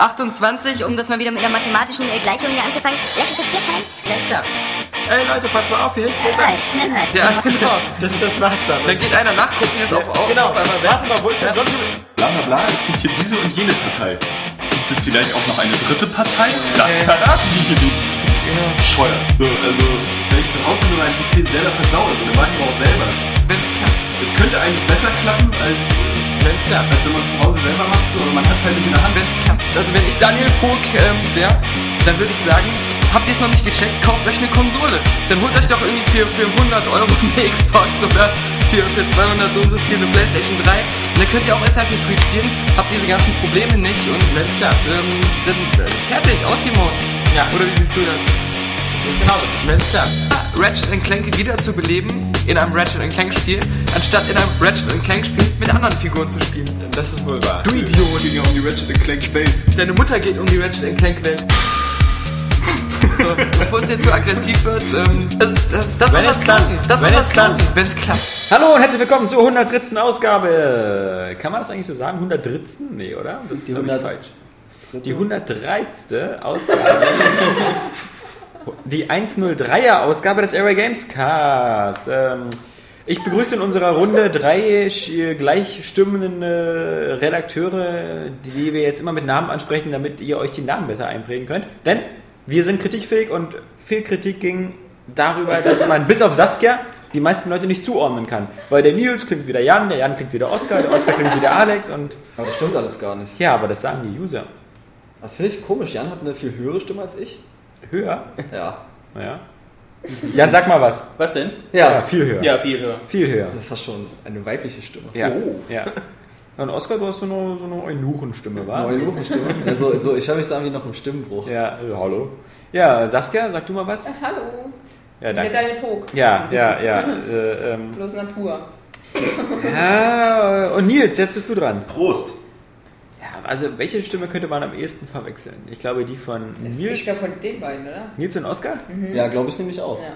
28, um das mal wieder mit einer mathematischen Gleichung hier anzufangen. Lass uns das 4 teilen. Alles klar. Ey Leute, passt mal auf hier. Nein. Ja, genau. Das war's dann. Dann geht einer nachgucken jetzt auf. Genau, auf einmal. Warte mal, wo ist der John? Bla bla bla, es gibt hier diese und jene Partei. Gibt es vielleicht auch noch eine dritte Partei? Das verraten die hier nicht. Bescheuert. So, also, wenn ich zu Hause mit meinem PC selber versaue, dann weiß ich aber auch selber. Wenn's klappt. Es könnte eigentlich besser klappen, als... Wenn's klappt. Als wenn man es zu Hause selber macht, so, man hat's halt nicht in der Hand. Wenn's klappt. Also, wenn ich Daniel Pog wäre, dann würde ich sagen... Habt ihr es noch nicht gecheckt? Kauft euch eine Konsole. Dann holt euch doch irgendwie für 100 Euro eine Xbox oder für 200 so und so viel eine Playstation 3. Und dann könnt ihr auch Assassin's Creed spielen. Habt diese ganzen Probleme nicht und wenn es klappt, dann fertig, aus dem Haus. Ja. Oder wie siehst du das? Das ist genau das. Wenn es klappt. Ratchet & Clank wieder zu beleben in einem Ratchet & Clank Spiel, anstatt in einem Ratchet & Clank Spiel mit anderen Figuren zu spielen. Das ist wohl wahr. Du Idiot! Ging ja um die Ratchet & Clank Welt. Deine Mutter geht um die Ratchet & Clank Welt. So, bevor es jetzt zu aggressiv wird, das soll das klappen. Das soll das klappen, wenn es klappt. Hallo und herzlich willkommen zur 113. Ausgabe. Kann man das eigentlich so sagen? 113? Nee, oder? Das ist die 100 falsch. Die 113. Ausgabe. Die 103er Ausgabe des Airway Games Cast. Ich begrüße in unserer Runde 3 gleichstimmende Redakteure, die wir jetzt immer mit Namen ansprechen, damit ihr euch die Namen besser einprägen könnt. Denn... wir sind kritikfähig und viel Kritik ging darüber, dass man bis auf Saskia die meisten Leute nicht zuordnen kann. Weil der Nils klingt wieder Jan, der Jan klingt wieder Oskar, der Oskar klingt wieder Alex und... Aber das stimmt alles gar nicht. Ja, aber das sagen die User. Das finde ich komisch. Jan hat eine viel höhere Stimme als ich. Höher? Ja. Naja. Jan, sag mal was. Was denn? Ja, viel höher. Ja, viel höher. Viel höher. Das ist fast schon eine weibliche Stimme. Ja. Oh. Ja. Und Oskar, du hast so eine Eunuchenstimme, wa? Eine Eunuchenstimme? Also, so, ich höre mich so an wie noch im Stimmbruch. Ja, also, hallo. Ja, Saskia, sag du mal was. Hallo. Ja, danke. Der Daniel Pog. Ja. Bloß Natur. Ja, und Nils, jetzt bist du dran. Prost. Ja, also welche Stimme könnte man am ehesten verwechseln? Ich glaube, die von Nils. Ich glaube, von den beiden, oder? Nils und Oskar? Mhm. Ja, glaube ich nämlich auch. Ja.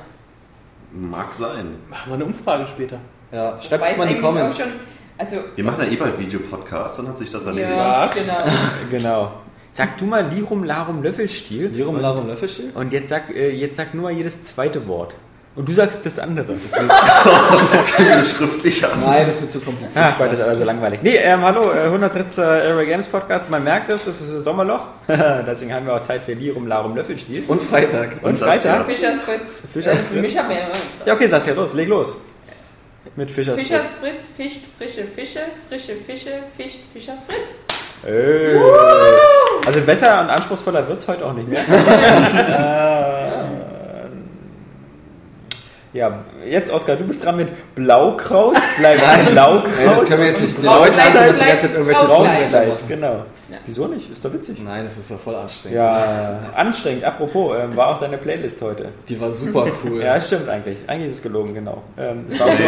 Mag sein. Machen wir eine Umfrage später. Ja, schreibt es mal in die Comments. Also, wir machen ja eh bald Videopodcast, dann hat sich das erledigt. Ja, genau. Sag du mal Lirum Larum Löffelstiel. Lirum Larum Löffelstiel? Und jetzt sag nur mal jedes zweite Wort. Und du sagst das andere. Das wird schriftlich an. Nein, das wird zu kompliziert. Ah, das ist aber so langweilig. Nee, hallo, 113. Airway Games Podcast. Man merkt es, das ist ein Sommerloch. Deswegen haben wir auch Zeit für Lirum Larum Löffelstiel. Und Freitag. Und Freitag. Fischers Fritz. Fischers Fritz. Für mich haben wir ja noch. Ja, okay, Saskia, los, leg los. Mit Fischers Fritz. Fischers Fritz fischt frische Fische, fischt Fischers Fritz. Hey. Also besser und anspruchsvoller wird es heute auch nicht mehr. Ja, jetzt Oskar, du bist dran mit Blaukraut. Bleib ein Blaukraut. Hey, das können wir jetzt nicht. Die Leute haben das die ganze Zeit irgendwelche Raumgleich. Genau. Ja. Wieso nicht? Ist doch witzig. Nein, das ist doch voll anstrengend. Ja, anstrengend. Apropos, war auch deine Playlist heute. Die war super cool. Ja, stimmt eigentlich. Eigentlich ist es gelogen, genau.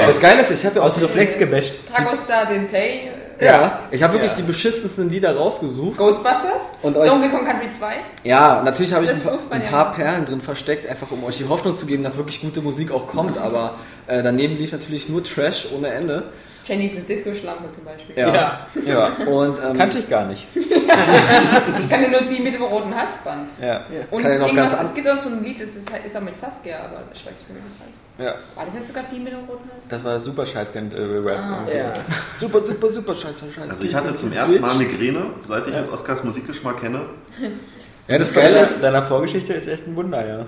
Das Geile ist, ich habe ja aus Reflex gebasht. Tagostar den Tay. Ja, ich habe wirklich die beschissensten Lieder rausgesucht. Ghostbusters? Und euch. Donkey Kong Country 2? Ja, natürlich habe ich ein paar Perlen drin versteckt, einfach um euch die Hoffnung zu geben, dass wirklich gute Musik auch kommt, aber daneben lief natürlich nur Trash ohne Ende. Jenny ist eine Disco-Schlampe zum Beispiel. Ja. Und, kannte ich gar nicht. Ich kannte nur die mit dem roten Halsband. Ja. Und kann noch ganz es gibt auch so ein Lied, das ist auch mit Saskia, aber ich weiß nicht. Ja. War das nicht sogar die mit dem roten Halsband? Das war super scheißkind Rap. Ja. Super scheiß. Also ich hatte zum ersten Mal Migräne, seit ich jetzt Oskars Musikgeschmack kenne. Ja, das Geile ist, deiner Vorgeschichte ist echt ein Wunder, ja.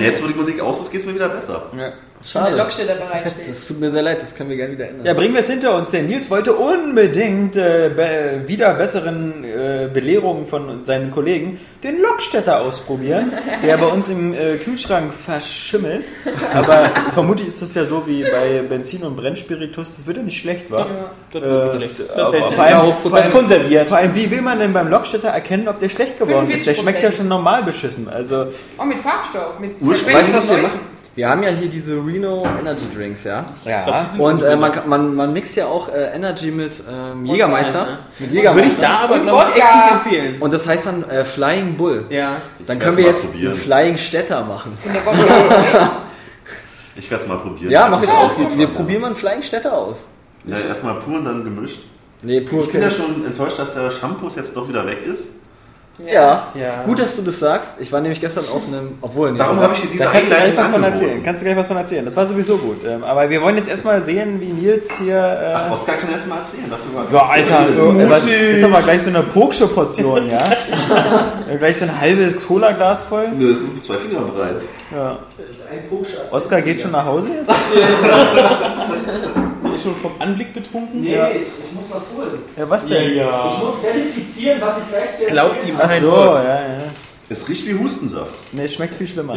Jetzt, wo die Musik aus ist, geht's mir wieder besser. Ja. Schade. Der Loksteller bereitsteht. Das tut mir sehr leid, das können wir gerne wieder ändern. Ja, bringen wir es hinter uns, denn Nils wollte unbedingt wieder besseren Belehrungen von seinen Kollegen den Lokstetter ausprobieren, der bei uns im Kühlschrank verschimmelt. Aber vermutlich ist das ja so wie bei Benzin und Brennspiritus, das wird ja nicht schlecht, wa? Ja, das konserviert. Vor allem, wie will man denn beim Lokstetter erkennen, ob der schlecht geworden ist? Der schmeckt ja schon normal beschissen. Also mit Farbstoff, mit weißt du, was wir machen? Wir haben ja hier diese Reno Energy Drinks, ja? Ja. Und man mixt ja auch Energy mit Jägermeister. Wodka, ne? Mit Jägermeister. Würde ich da aber, glaube ich, echt nicht empfehlen. Und das heißt dann Flying Bull. Ja. Dann können wir jetzt einen Flying Stetter machen. Ich werde es mal probieren. Ja, mache ich auch. Wir probieren mal einen Flying Stetter aus. Ja, erstmal pur und dann gemischt. Nee, pur ich bin ja schon enttäuscht, dass der Shampoos jetzt doch wieder weg ist. Ja, ja, gut, dass du das sagst. Ich war nämlich gestern auf einem... Obwohl, nee, darum habe ich dir diese Einleitung angeboten. Kannst du gleich was von erzählen. Das war sowieso gut. Aber wir wollen jetzt erstmal sehen, wie Nils hier... Ach, Oskar kann erstmal erzählen. Ja, Alter, das ist doch mal gleich so eine Poksche Portion, ja? Gleich so ein halbes Cola-Glas voll. Nö, das sind 2 Finger breit. Ja. Das ist ein Poksche. Oskar geht schon nach Hause jetzt? Schon vom Anblick betrunken? Nee, ja. Ich muss was holen. Ja, was denn? Ja. Ich muss verifizieren, was ich gleich zu erzählen habe. Glaubt ihm ein Wort. Ja, ja. Es riecht wie Hustensaft. Nee, es schmeckt viel schlimmer.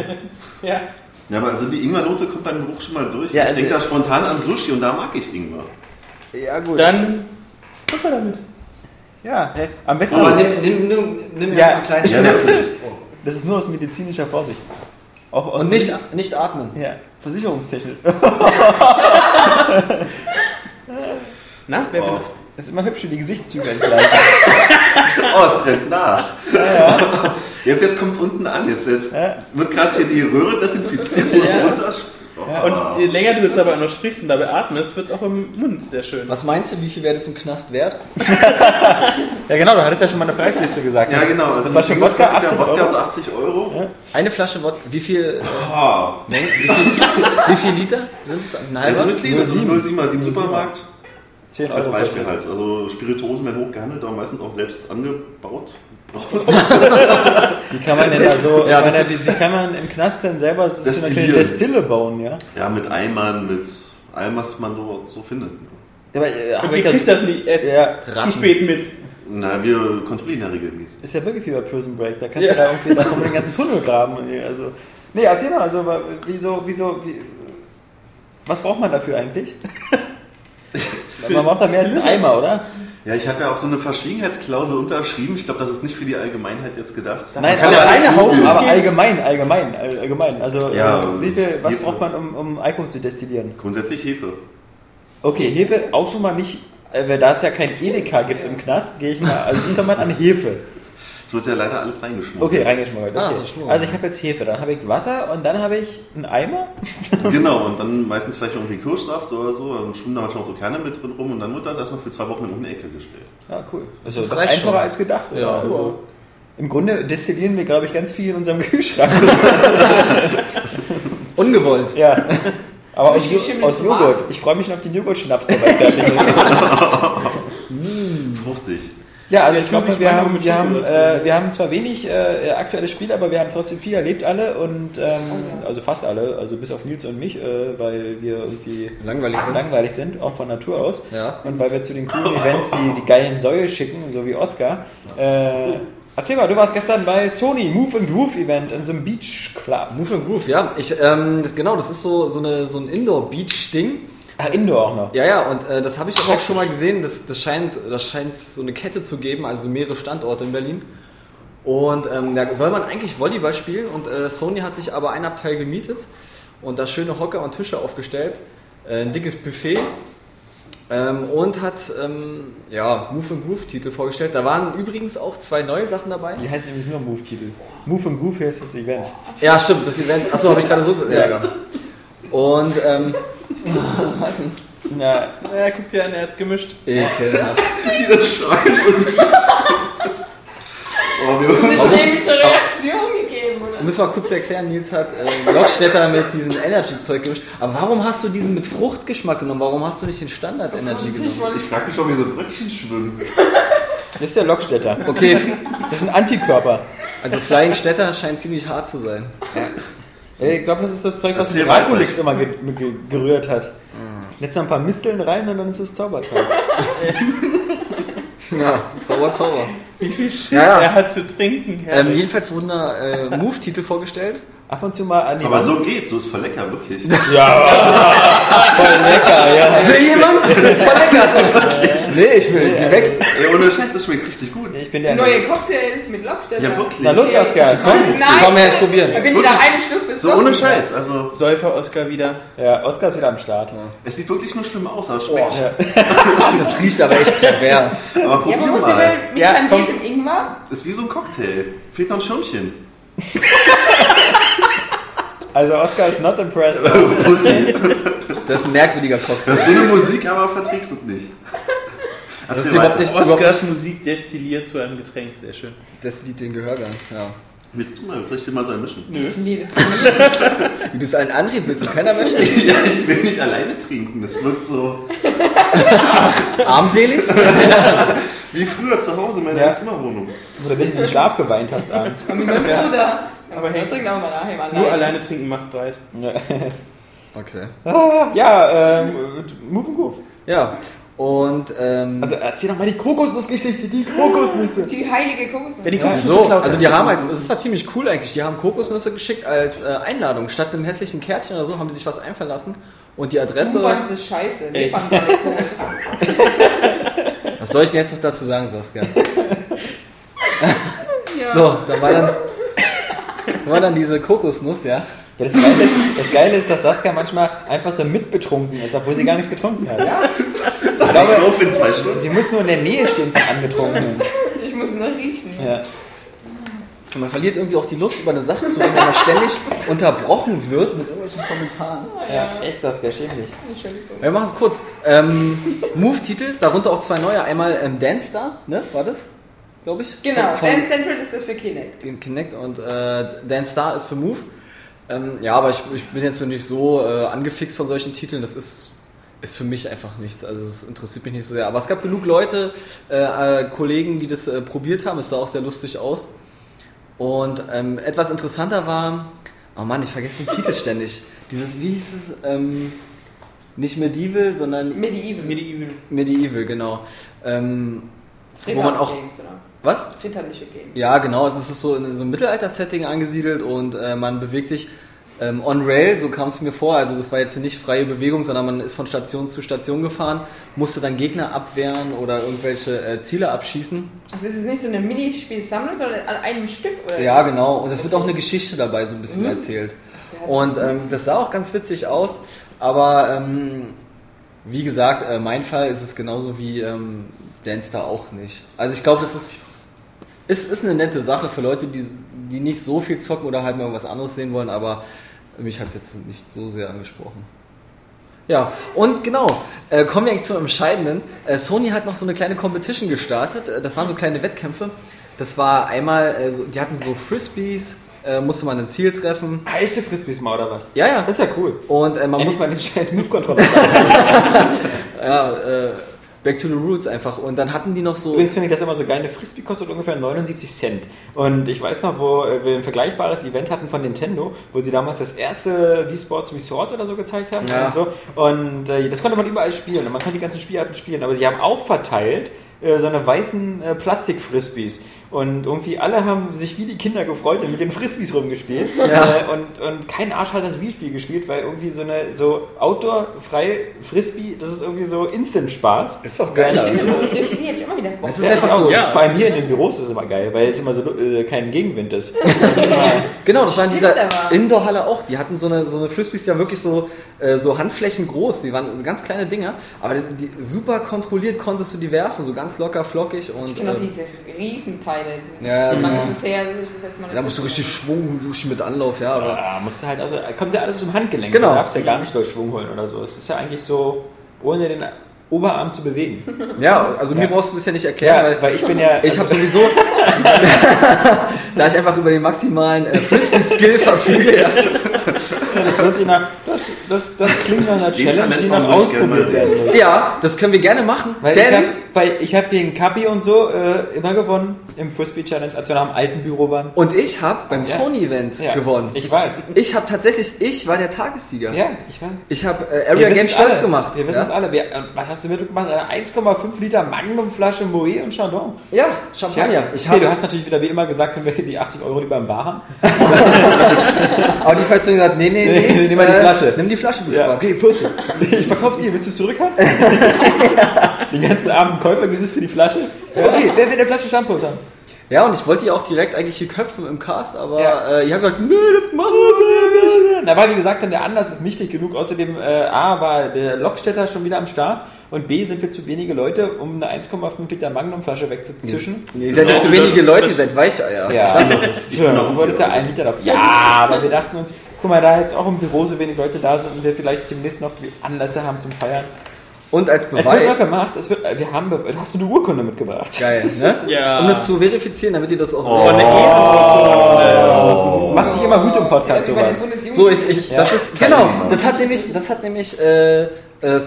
Ja. Ja, aber also die Ingwernote kommt beim Geruch schon mal durch. Ja, ich denke da spontan an Sushi und da mag ich Ingwer. Ja, gut. Dann guck mal damit. Ja, hey, am besten... Oh, nimm ja einen kleinen Schluck. Ja, das ist nur aus medizinischer Vorsicht. Auch aus und nicht atmen. Ja, versicherungstechnisch. Na, wer bin ich? Das ist immer hübsch, wie die Gesichtszüge entgleisen. Oh, es brennt nach. Ja. Jetzt kommt es unten an. Jetzt ja. Wird gerade hier die Röhre desinfiziert, wo es runter. Ja, und je länger du jetzt aber noch sprichst und dabei atmest, wird es auch im Mund sehr schön. Was meinst du, wie viel wäre das im Knast wert? Ja genau, du hattest ja schon mal eine Preisliste gesagt. Ja genau, also eine Flasche Wodka, 80 Euro. So 80 Euro. Ja. Eine Flasche Wodka, wie viel Liter sind es? Nein, also mit Liter, 0,7er, im Supermarkt. 10 Euro. Als Beispiel halt. Also Spirituosen werden hochgehandelt, aber meistens auch selbst angebaut. Wie kann man denn also, ja, wie kann man im Knast denn selber so eine kleine Destille bauen, ja? Ja, mit Eimern, mit allem, was man so findet. Ja, aber ihr kriegt das nicht erst zu spät mit. Na, wir kontrollieren ja regelmäßig. Ist ja wirklich wie bei Prison Break, da kannst du da irgendwie da den ganzen Tunnel graben. Also. Nee, erzähl mal, also was braucht man dafür eigentlich? Man braucht da mehr als einen Eimer, oder? Ja, ich habe ja auch so eine Verschwiegenheitsklausel unterschrieben. Ich glaube, das ist nicht für die Allgemeinheit jetzt gedacht. Nein, aber ja eine Haut, aber allgemein. Also, ja, was Hefe braucht man, um Alkohol zu destillieren? Grundsätzlich Hefe. Okay, Hefe auch schon mal nicht, weil da es ja kein Edeka gibt im Knast, gehe ich mal, also kommt man an Hefe. Es wird ja leider alles reingeschmuggelt. Okay, reingeschmuggelt. Okay. Also ich habe jetzt Hefe, dann habe ich Wasser und dann habe ich einen Eimer. Genau, und dann meistens vielleicht irgendwie Kirschsaft oder so, dann schwimmen da manchmal auch so Kerne mit drin rum und dann wird das erstmal für 2 Wochen in eine Ecke gestellt. Ja, cool. Also das ist einfacher als gedacht. Ja, oder? Also, im Grunde destillieren wir, glaube ich, ganz viel in unserem Kühlschrank. Ungewollt. Ja. Aber aus Joghurt. Ich freue mich schon auf den Joghurt-Schnaps, der bald fertig ist. Fruchtig. Ja, also ich glaube, wir haben zwar wenig aktuelle Spiele, aber wir haben trotzdem viel erlebt alle und also fast alle, also bis auf Nils und mich, weil wir irgendwie langweilig sind, auch von Natur aus. Ja. Und weil wir zu den coolen Events die geilen Säue schicken, so wie Oscar. Erzähl mal, du warst gestern bei Sony Move and Groove Event in so einem Beach Club. Move and Groove, ja. Das ist so ein Indoor-Beach-Ding. Ach, Indoor auch noch. Ja, und das habe ich auch schon mal gesehen. Das scheint so eine Kette zu geben, also mehrere Standorte in Berlin. Und da soll man eigentlich Volleyball spielen und Sony hat sich aber einen Abteil gemietet und da schöne Hocker und Tische aufgestellt. Ein dickes Buffet und hat Move and Groove Titel vorgestellt. Da waren übrigens auch 2 neue Sachen dabei. Die heißen nämlich nur Move Titel. Move and Groove heißt das Event. Ja, stimmt, das Event. Achso, habe ich gerade so gesagt. Und was denn? Na, ja, guck dir an, er hat's gemischt. Ekelhaft. Wie das schreibt und eine chemische Reaktion gegeben, oder? Müssen wir mal kurz erklären, Nils hat Lockstädter mit diesem Energy-Zeug gemischt. Aber warum hast du diesen mit Fruchtgeschmack genommen? Warum hast du nicht den Standard-Energy genommen? Ich frag mich schon, wie so Brötchen schwimmen. Das ist der Lockstädter. Okay, das ist ein Antikörper. Also Flying Städter scheint ziemlich hart zu sein. Ja. Ich glaube, das ist das Zeug, was Miraculix immer gerührt hat. Jetzt noch ein paar Misteln rein und dann ist es Zaubertrank. Ja, Zauber. Wie viel Schiss er hat zu trinken. Jedenfalls wurden da Move-Titel vorgestellt. Ab und zu mal an die Aber Wand. So geht's, so ist voll lecker, wirklich. Ja, voll lecker, ja. Will jemand? Voll lecker. Nee, ich will, geh weg. Ey, ohne Scheiß, das schmeckt richtig gut. Ich bin der neue Cocktail mit Lockstädter. Ja, wirklich. Na, Lust, Oskar, komm her, jetzt probieren. Da bin ich da ein Stück bis so ohne Scheiß, also. Säufer Oskar wieder. Ja, Oskar ist wieder am Start. Ja. Es sieht wirklich nur schlimm aus, aber es schmeckt. Ja. Das riecht aber echt pervers. Aber probier mal. Ja, man muss mit Ingwer. Ist wie so ein Cocktail. Fehlt noch ein Schirmchen. Also Oskar ist not impressed. Das ist ein merkwürdiger Cocktail. Das ist so eine Musik, aber verträgst du es nicht. Das ist überhaupt nicht Oscars Musik destilliert zu einem Getränk, sehr schön. Das Lied den Gehörgang, ja. Willst du mal? Soll ich dir mal so einen mischen? Nö. Nee, das du es einen Antrieb willst und keiner möchte. Ja, ich will nicht alleine trinken, das wirkt so... Armselig? Ja. Wie früher zu Hause in meiner Zimmerwohnung. Wo du dich in den Schlaf geweint hast abends. Aber hey, trinken wir mal daheim alleine. Nur alleine trinken macht breit. Okay. Move and Groove. Ja. Und, also erzähl doch mal die Kokosnussgeschichte, die Kokosnüsse. Die heilige Kokosnuss. Ja, die Kokosnüsse so, also die haben als, das war ziemlich cool eigentlich, die haben Kokosnüsse geschickt als Einladung. Statt einem hässlichen Kärtchen oder so haben sie sich was einfallen lassen und die Adresse... Du fandest es scheiße, wir fanden es nicht cool. Was soll ich denn jetzt noch dazu sagen, Saskia? Ja. So, da war dann diese Kokosnuss, ja. Das Geile ist, dass Saskia manchmal einfach so mitbetrunken ist, obwohl sie gar nichts getrunken hat. Ja. Ich glaube, in 2 Stunden. Sie muss nur in der Nähe stehen von Angetrunkenen. Ich muss nur riechen. Ja. Und man verliert irgendwie auch die Lust, über eine Sache zu reden, wenn man ständig unterbrochen wird mit irgendwelchen Kommentaren. Ja, echt, Saskia, schäm dich. Wir machen es kurz. Move-Titel, darunter auch 2 neue. Einmal Dance Star, ne? War das? Glaube ich. Genau, Dance Central ist das für Kinect. Kinect und Dance Star ist für Move. Ja, aber ich bin jetzt noch nicht so angefixt von solchen Titeln, das ist für mich einfach nichts, also es interessiert mich nicht so sehr. Aber es gab genug Leute, Kollegen, die das probiert haben, es sah auch sehr lustig aus. Und etwas interessanter war, oh Mann, ich vergesse den Titel ständig, dieses, wie hieß es, nicht Medieval, sondern... Medieval, genau. Wo man auch... Games, oder? Was? Ritterliche Games. Ja, genau. Es ist so in so einem Mittelalter-Setting angesiedelt und man bewegt sich on Rail, so kam es mir vor. Also das war jetzt nicht freie Bewegung, sondern man ist von Station zu Station gefahren, musste dann Gegner abwehren oder irgendwelche Ziele abschießen. Also ist es nicht so eine Minispielsammlung, sondern an einem Stück? Oder? Ja, genau. Und es wird auch eine Geschichte dabei so ein bisschen erzählt. Und das sah auch ganz witzig aus, aber wie gesagt, mein Fall ist es genauso wie Dance da auch nicht. Also ich glaube, das ist eine nette Sache für Leute, die nicht so viel zocken oder halt mal irgendwas anderes sehen wollen, aber mich hat es jetzt nicht so sehr angesprochen. Ja, und genau, kommen wir eigentlich zum Entscheidenden. Sony hat noch so eine kleine Competition gestartet, das waren so kleine Wettkämpfe. Das war einmal, die hatten so Frisbees, musste man ein Ziel treffen. Ah, echte Frisbees mal oder was? Ja, ja. Das ist ja cool. Und man muss mal den scheiß Move-Controller sagen. Ja, Back to the Roots einfach. Und dann hatten die noch so... Übrigens finde ich das immer so geil. Eine Frisbee kostet ungefähr 79 Cent. Und ich weiß noch, wo wir ein vergleichbares Event hatten von Nintendo, wo sie damals das erste Wii Sports Resort oder so gezeigt haben. Ja. Und das konnte man überall spielen. Und man kann die ganzen Spielarten spielen. Aber sie haben auch verteilt so eine weißen Plastik-Frisbees. Und irgendwie alle haben sich wie die Kinder gefreut und mit den Frisbees rumgespielt. Ja. Und kein Arsch hat das Wii-Spiel gespielt, weil irgendwie so outdoor-frei Frisbee, das ist irgendwie so Instant-Spaß. Ist doch geil. Frisbee hätte ich immer wieder Bock. Es ist einfach so. Ja. Vor allem hier in den Büros ist es immer geil, weil es immer so kein Gegenwind ist. Genau, das war in dieser Indoor-Halle auch. Die hatten so eine Frisbees, die waren wirklich so Handflächen groß. Die waren ganz kleine Dinger, aber die super kontrolliert konntest du die werfen, so ganz locker, flockig. Und, ich kenne auch diese Riesenteile. Ja, da musst du richtig Schwung, richtig mit Anlauf, ja. Aber musst du halt, also kommt ja alles aus dem Handgelenk. Genau. Du darfst ja gar nicht durch Schwung holen oder so. Es ist ja eigentlich so, ohne den Oberarm zu bewegen. Ja, also mir brauchst du das ja nicht erklären, weil ich bin ja... Ich habe sowieso... da ich einfach über den maximalen Frisbee-Skill verfüge, ja. Das hört sich nach... Das klingt nach einer Challenge, die noch ausprobiert werden muss. Ja, das können wir gerne machen. Weil ich habe gegen Kapi und so immer gewonnen im Frisbee Challenge, als wir nach dem alten Büro waren. Und ich habe beim Sony-Event gewonnen. Ich weiß. Ich war der Tagessieger. Ja, ich weiß. Ich habe Area Game stolz gemacht. Wir wissen es alle. Was hast du mitgemacht? Eine 1,5 Liter Magnum-Flasche Moët und Chandon. Ja, Champagner. Du hast natürlich wieder wie immer gesagt, können wir die 80 Euro lieber im Bar haben. Aber die falls du gesagt, nee, nimm mal die Flasche. Nimm die Flasche, du Spaß. Okay, 14. Ich verkauf's dir. Willst du es zurückhaben? Ja. Den ganzen Abend Käufer ist für die Flasche. Ja. Okay, wer will eine Flasche Shampoos haben? Ja, und ich wollte die auch direkt eigentlich hier köpfen im Cast, aber ich habe gesagt, nee, das machen wir nicht. Na, weil wie gesagt, der Anlass ist nichtig genug. Außerdem, A, war der Lokstädter schon wieder am Start und B, sind wir zu wenige Leute, um eine 1,5 Liter Magnumflasche wegzuzischen. Nee, ihr seid ja zu wenige Leute, ihr seid Weicheier. Ja, du wolltest ja 1 Liter davon. Ja, aber wir dachten uns, guck mal, da jetzt auch im Büro so wenig Leute da sind und wir vielleicht demnächst noch Anlässe haben zum Feiern. Und als Beweis... Es wird noch gemacht, hast du eine Urkunde mitgebracht. Geil, ne? Ja. Um das zu verifizieren, damit ihr das auch so... Oh. Macht sich immer gut im Podcast sowas. So, das hat nämlich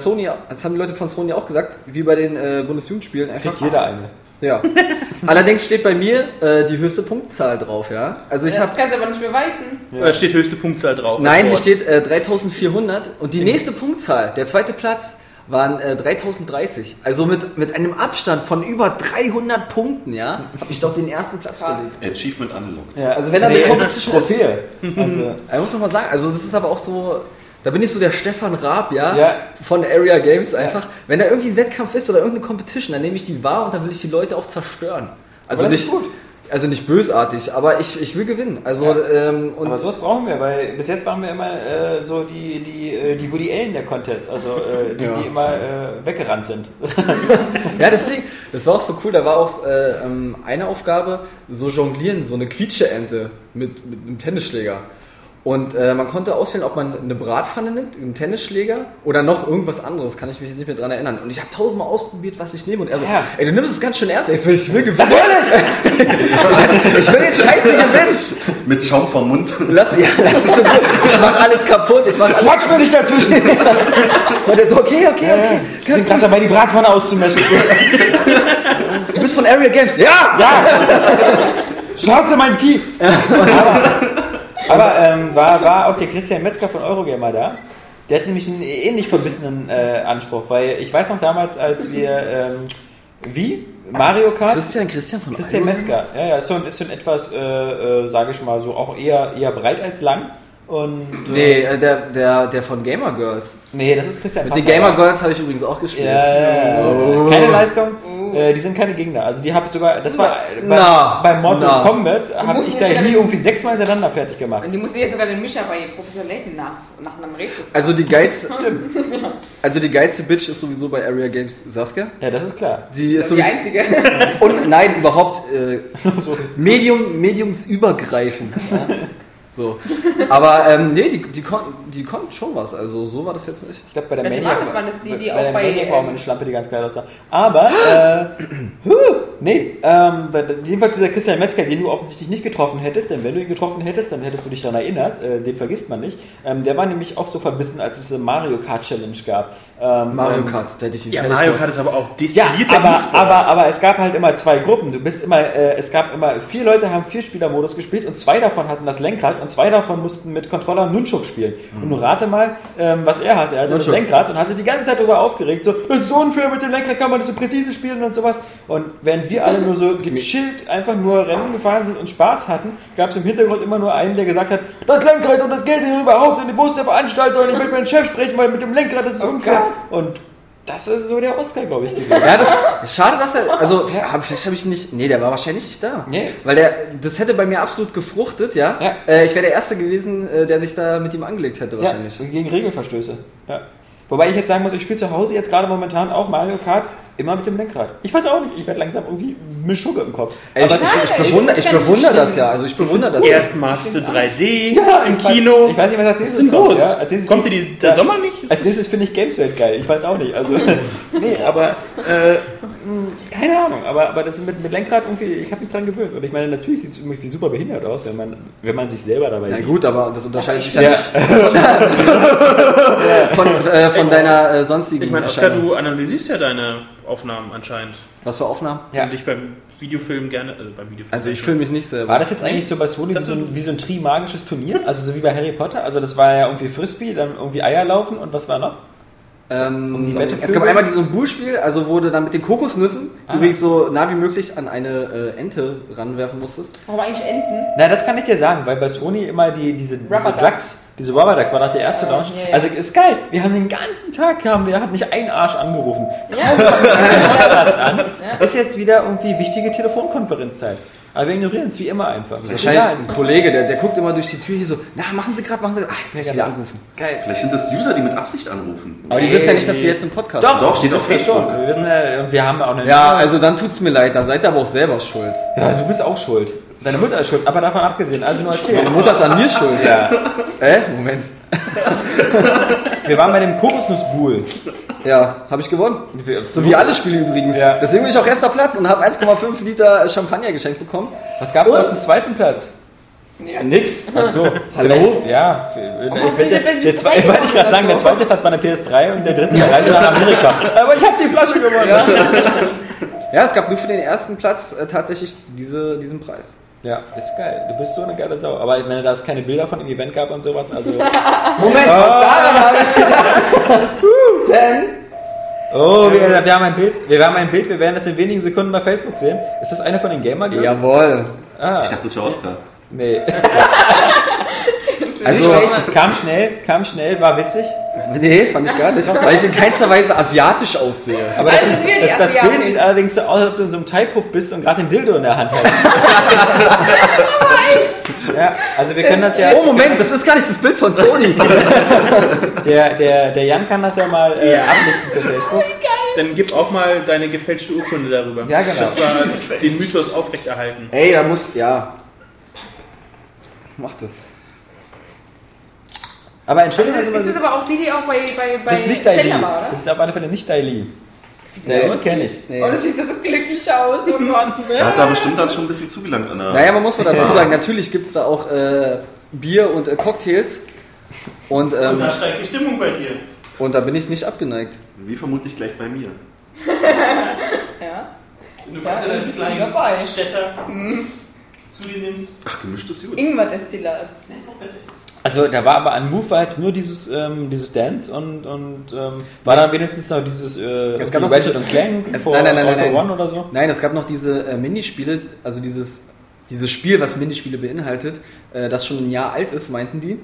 Sony, das haben die Leute von Sony auch gesagt, wie bei den Bundesjugendspielen. Kriegt jeder eine. Ja. Allerdings steht bei mir die höchste Punktzahl drauf, ja. Also ich das kannst du aber nicht beweisen. Ja. Da steht höchste Punktzahl drauf. Nein, hier steht 3400 und die nächste Punktzahl, der zweite Platz, waren 3030. Also mit einem Abstand von über 300 Punkten, ja, habe ich doch den ersten Platz gelegt. Achievement unlocked. Ja, also wenn da eine Competition ist. Also, ich muss nochmal sagen, also das ist aber auch so, da bin ich so der Stefan Raab, ja, von Area Games einfach. Ja. Wenn da irgendwie ein Wettkampf ist oder irgendeine Competition, dann nehme ich die wahr und dann will ich die Leute auch zerstören. Also nicht gut. Also nicht bösartig, aber ich will gewinnen. Also, ja. Und aber sowas brauchen wir, weil bis jetzt waren wir immer so die Woody Allen der Contests, also die immer weggerannt sind. Ja, deswegen, das war auch so cool, da war auch eine Aufgabe, so jonglieren, so eine Quietscheente mit einem Tennisschläger. Und man konnte auswählen, ob man eine Bratpfanne nimmt, einen Tennisschläger oder noch irgendwas anderes. Kann ich mich jetzt nicht mehr dran erinnern. Und ich habe 1000-mal ausprobiert, was ich nehme. Und er so, ey, du nimmst es ganz schön ernst. Ich will gewinnen. Ich will den Scheiße gewinnen. Mit Schaum vom Mund. Lass mich schon. Ich mach alles kaputt. Quatsch mir nicht dazwischen. Und er so, okay. Ich bin gerade dabei, die Bratpfanne auszumischen. Du bist von Area Games. Ja. Schnauze, mein Ski. Aber war auch der Christian Metzger von Eurogamer da. Der hat nämlich einen ähnlich verbissenen Anspruch, weil ich weiß noch damals, als wir Mario Kart... Christian Metzger, ja, ist schon etwas, sage ich mal so, auch eher breit als lang. Und, der von Gamer Girls. Nee, das ist Christian Metzger. Mit den Gamer Girls habe ich übrigens auch gespielt. Ja. Keine Leistung. Die sind keine Gegner. Also die habe ich sogar, das war bei Mortal Kombat, habe ich da nie irgendwie 6-mal hintereinander fertig gemacht. Und die mussten jetzt sogar den Mischa bei Professor Layton nach einem Rätsel. Also die geilste Bitch ist sowieso bei Area Games Saskia. Ja, das ist klar. Die ist sowieso die einzige. Und nein, überhaupt mediumsübergreifend. Ja. So. Aber die konnten schon was, also so war das jetzt nicht. Ich glaube bei der Maniac war auch eine Schlampe, die ganz geil aussah. Aber, jedenfalls dieser Christian Metzger, den du offensichtlich nicht getroffen hättest, denn wenn du ihn getroffen hättest, dann hättest du dich daran erinnert, den vergisst man nicht. Der war nämlich auch so verbissen, als es eine Mario Kart Challenge gab. Mario Kart, da hätte ich ihn fertig gemacht. Mario Kart ist aber auch destillierter E-Sport. Aber es gab halt immer zwei Gruppen. Es gab immer 4 Leute, haben 4 Spielermodus gespielt und 2 davon hatten das Lenkrad und 2 davon mussten mit Controller Nunchuk spielen. Mhm. Und nun rate mal, was er hatte. Er hatte das Lenkrad und hat sich die ganze Zeit darüber aufgeregt. So, das ist unfair, mit dem Lenkrad kann man nicht so präzise spielen und sowas. Und während wir alle nur so gechillt einfach nur Rennen gefahren sind und Spaß hatten, gab es im Hintergrund immer nur einen, der gesagt hat, das Lenkrad und das geht nicht überhaupt und wo ist der Veranstalter und ich will mit meinem Chef sprechen, weil mit dem Lenkrad ist es unfair. Und das ist so der Oscar, glaube ich, gewesen. Ja, schade, dass er, vielleicht habe ich ihn nicht, der war wahrscheinlich nicht da. Nee. Weil das hätte bei mir absolut gefruchtet, ja. Ich wäre der Erste gewesen, der sich da mit ihm angelegt hätte wahrscheinlich. Ja, gegen Regelverstöße, ja. Wobei ich jetzt sagen muss, ich spiele zu Hause jetzt gerade momentan auch Mario Kart, immer mit dem Lenkrad. Ich weiß auch nicht, ich werde langsam irgendwie mit Schugge im Kopf. Ey, ich bewundere das ja. Also ich bewundere das. Erst machst du 3D im Kino. Ich weiß nicht, was als nächstes kommt. Ja? Als nächstes kommt dir der Sommer nicht? Als nächstes finde ich Gameswelt geil. Ich weiß auch nicht. Also, keine Ahnung. Aber das mit Lenkrad irgendwie, ich habe mich dran gewöhnt. Und ich meine, natürlich sieht es irgendwie super behindert aus, wenn man sich selber dabei sieht. Na gut, aber das unterscheidet sich ja nicht von deiner sonstigen. Ich meine, Oskar, du analysierst ja deine Aufnahmen anscheinend. Was für Aufnahmen? Ja. Und ich beim Videofilm gerne. Also ich filme mich nicht selber. War das jetzt eigentlich so bei Sony wie so ein trimagisches Turnier? Also so wie bei Harry Potter? Also das war ja irgendwie Frisbee, dann irgendwie Eier laufen und was war noch? Es gab einmal dieses Bullspiel, also wurde dann mit den Kokosnüssen übrigens so nah wie möglich an eine Ente ranwerfen musstest. Warum eigentlich Enten? Na, das kann ich dir sagen, weil bei Sony immer diese Rubber Ducks war nach der ersten Launch. Yeah. Also ist geil, wir haben den ganzen Tag, der hat nicht einen Arsch angerufen. Ist jetzt wieder irgendwie wichtige Telefonkonferenzzeit. Aber wir ignorieren es wie immer einfach. Wahrscheinlich ein Kollege, der guckt immer durch die Tür hier so, machen Sie gerade, jetzt kann ich wieder anrufen. Geil. Vielleicht sind das User, die mit Absicht anrufen. Aber die wissen ja nicht, dass wir jetzt einen Podcast haben. Doch, steht auf Facebook. Wir haben auch eine. Ja, also dann tut's mir leid, dann seid ihr aber auch selber schuld. Ja, du bist auch schuld. Deine Mutter ist schuld, aber davon abgesehen, also nur erzähl. Meine Mutter ist an mir schuld, ja. Moment. Wir waren bei dem Kokosnuss-Bowl. Ja, habe ich gewonnen. So wie alle Spiele übrigens. Ja. Deswegen bin ich auch erster Platz und habe 1,5 Liter Champagner geschenkt bekommen. Was gab's da auf dem zweiten Platz? Ja, nix. Ach so. Hallo? Ja. Ich wollte gerade sagen, der zweite Platz war eine PS3 und der dritte war Reise nach Amerika. Aber ich habe die Flasche gewonnen. Ja. Ja, es gab nur für den ersten Platz tatsächlich diesen Preis. Ja, ist geil. Du bist so eine geile Sau. Aber ich meine, da es keine Bilder von dem Event gab und sowas, also... Moment, daran habe ich gedacht. Denn... Oh, wir haben ein Bild. Wir werden das in wenigen Sekunden bei Facebook sehen. Ist das einer von den Gamer-Girls? Jawohl. Ah. Ich dachte, das wäre Oscar. Nee. Also kam schnell, war witzig. Nee, fand ich gar nicht. Weil ich in keinster Weise asiatisch aussehe. Aber das Bild sieht allerdings so aus, als ob du in so einem Thai-Puff bist und gerade den Dildo in der Hand hast. Ja, also wir können das ja... Oh, Moment, das ist gar nicht das Bild von Sony. Der Jan kann das ja mal ablichten für Facebook. Dann gib auch mal deine gefälschte Urkunde darüber. Ja, genau. Das war den Mythos aufrechterhalten. Ey, da muss... Ja. Mach das. Aber Entschuldigung, also, ist das aber auch die auch bei Zelda war, oder? Das ist auf alle Fälle nicht Daily. Nee, das kenne ich. Nee. Oh, das sieht ja so glücklich aus. Oh Gott. Er hat da bestimmt dann schon ein bisschen zugelangt an der... Naja, man muss mal dazu sagen, natürlich gibt es da auch Bier und Cocktails. Und da steigt die Stimmung bei dir. Und da bin ich nicht abgeneigt. Wie vermutlich gleich bei mir. Ja. Wenn du kleinen Städter zu dir nimmst. Ach, gemischtes Jod. Ingwer-Destillat. Also da war aber an Move war jetzt nur dieses Dance und war dann wenigstens noch dieses Ratchet & Clank vor One oder so? Nein, es gab noch diese Minispiele, also dieses Spiel, was Minispiele beinhaltet, das schon ein Jahr alt ist, meinten die.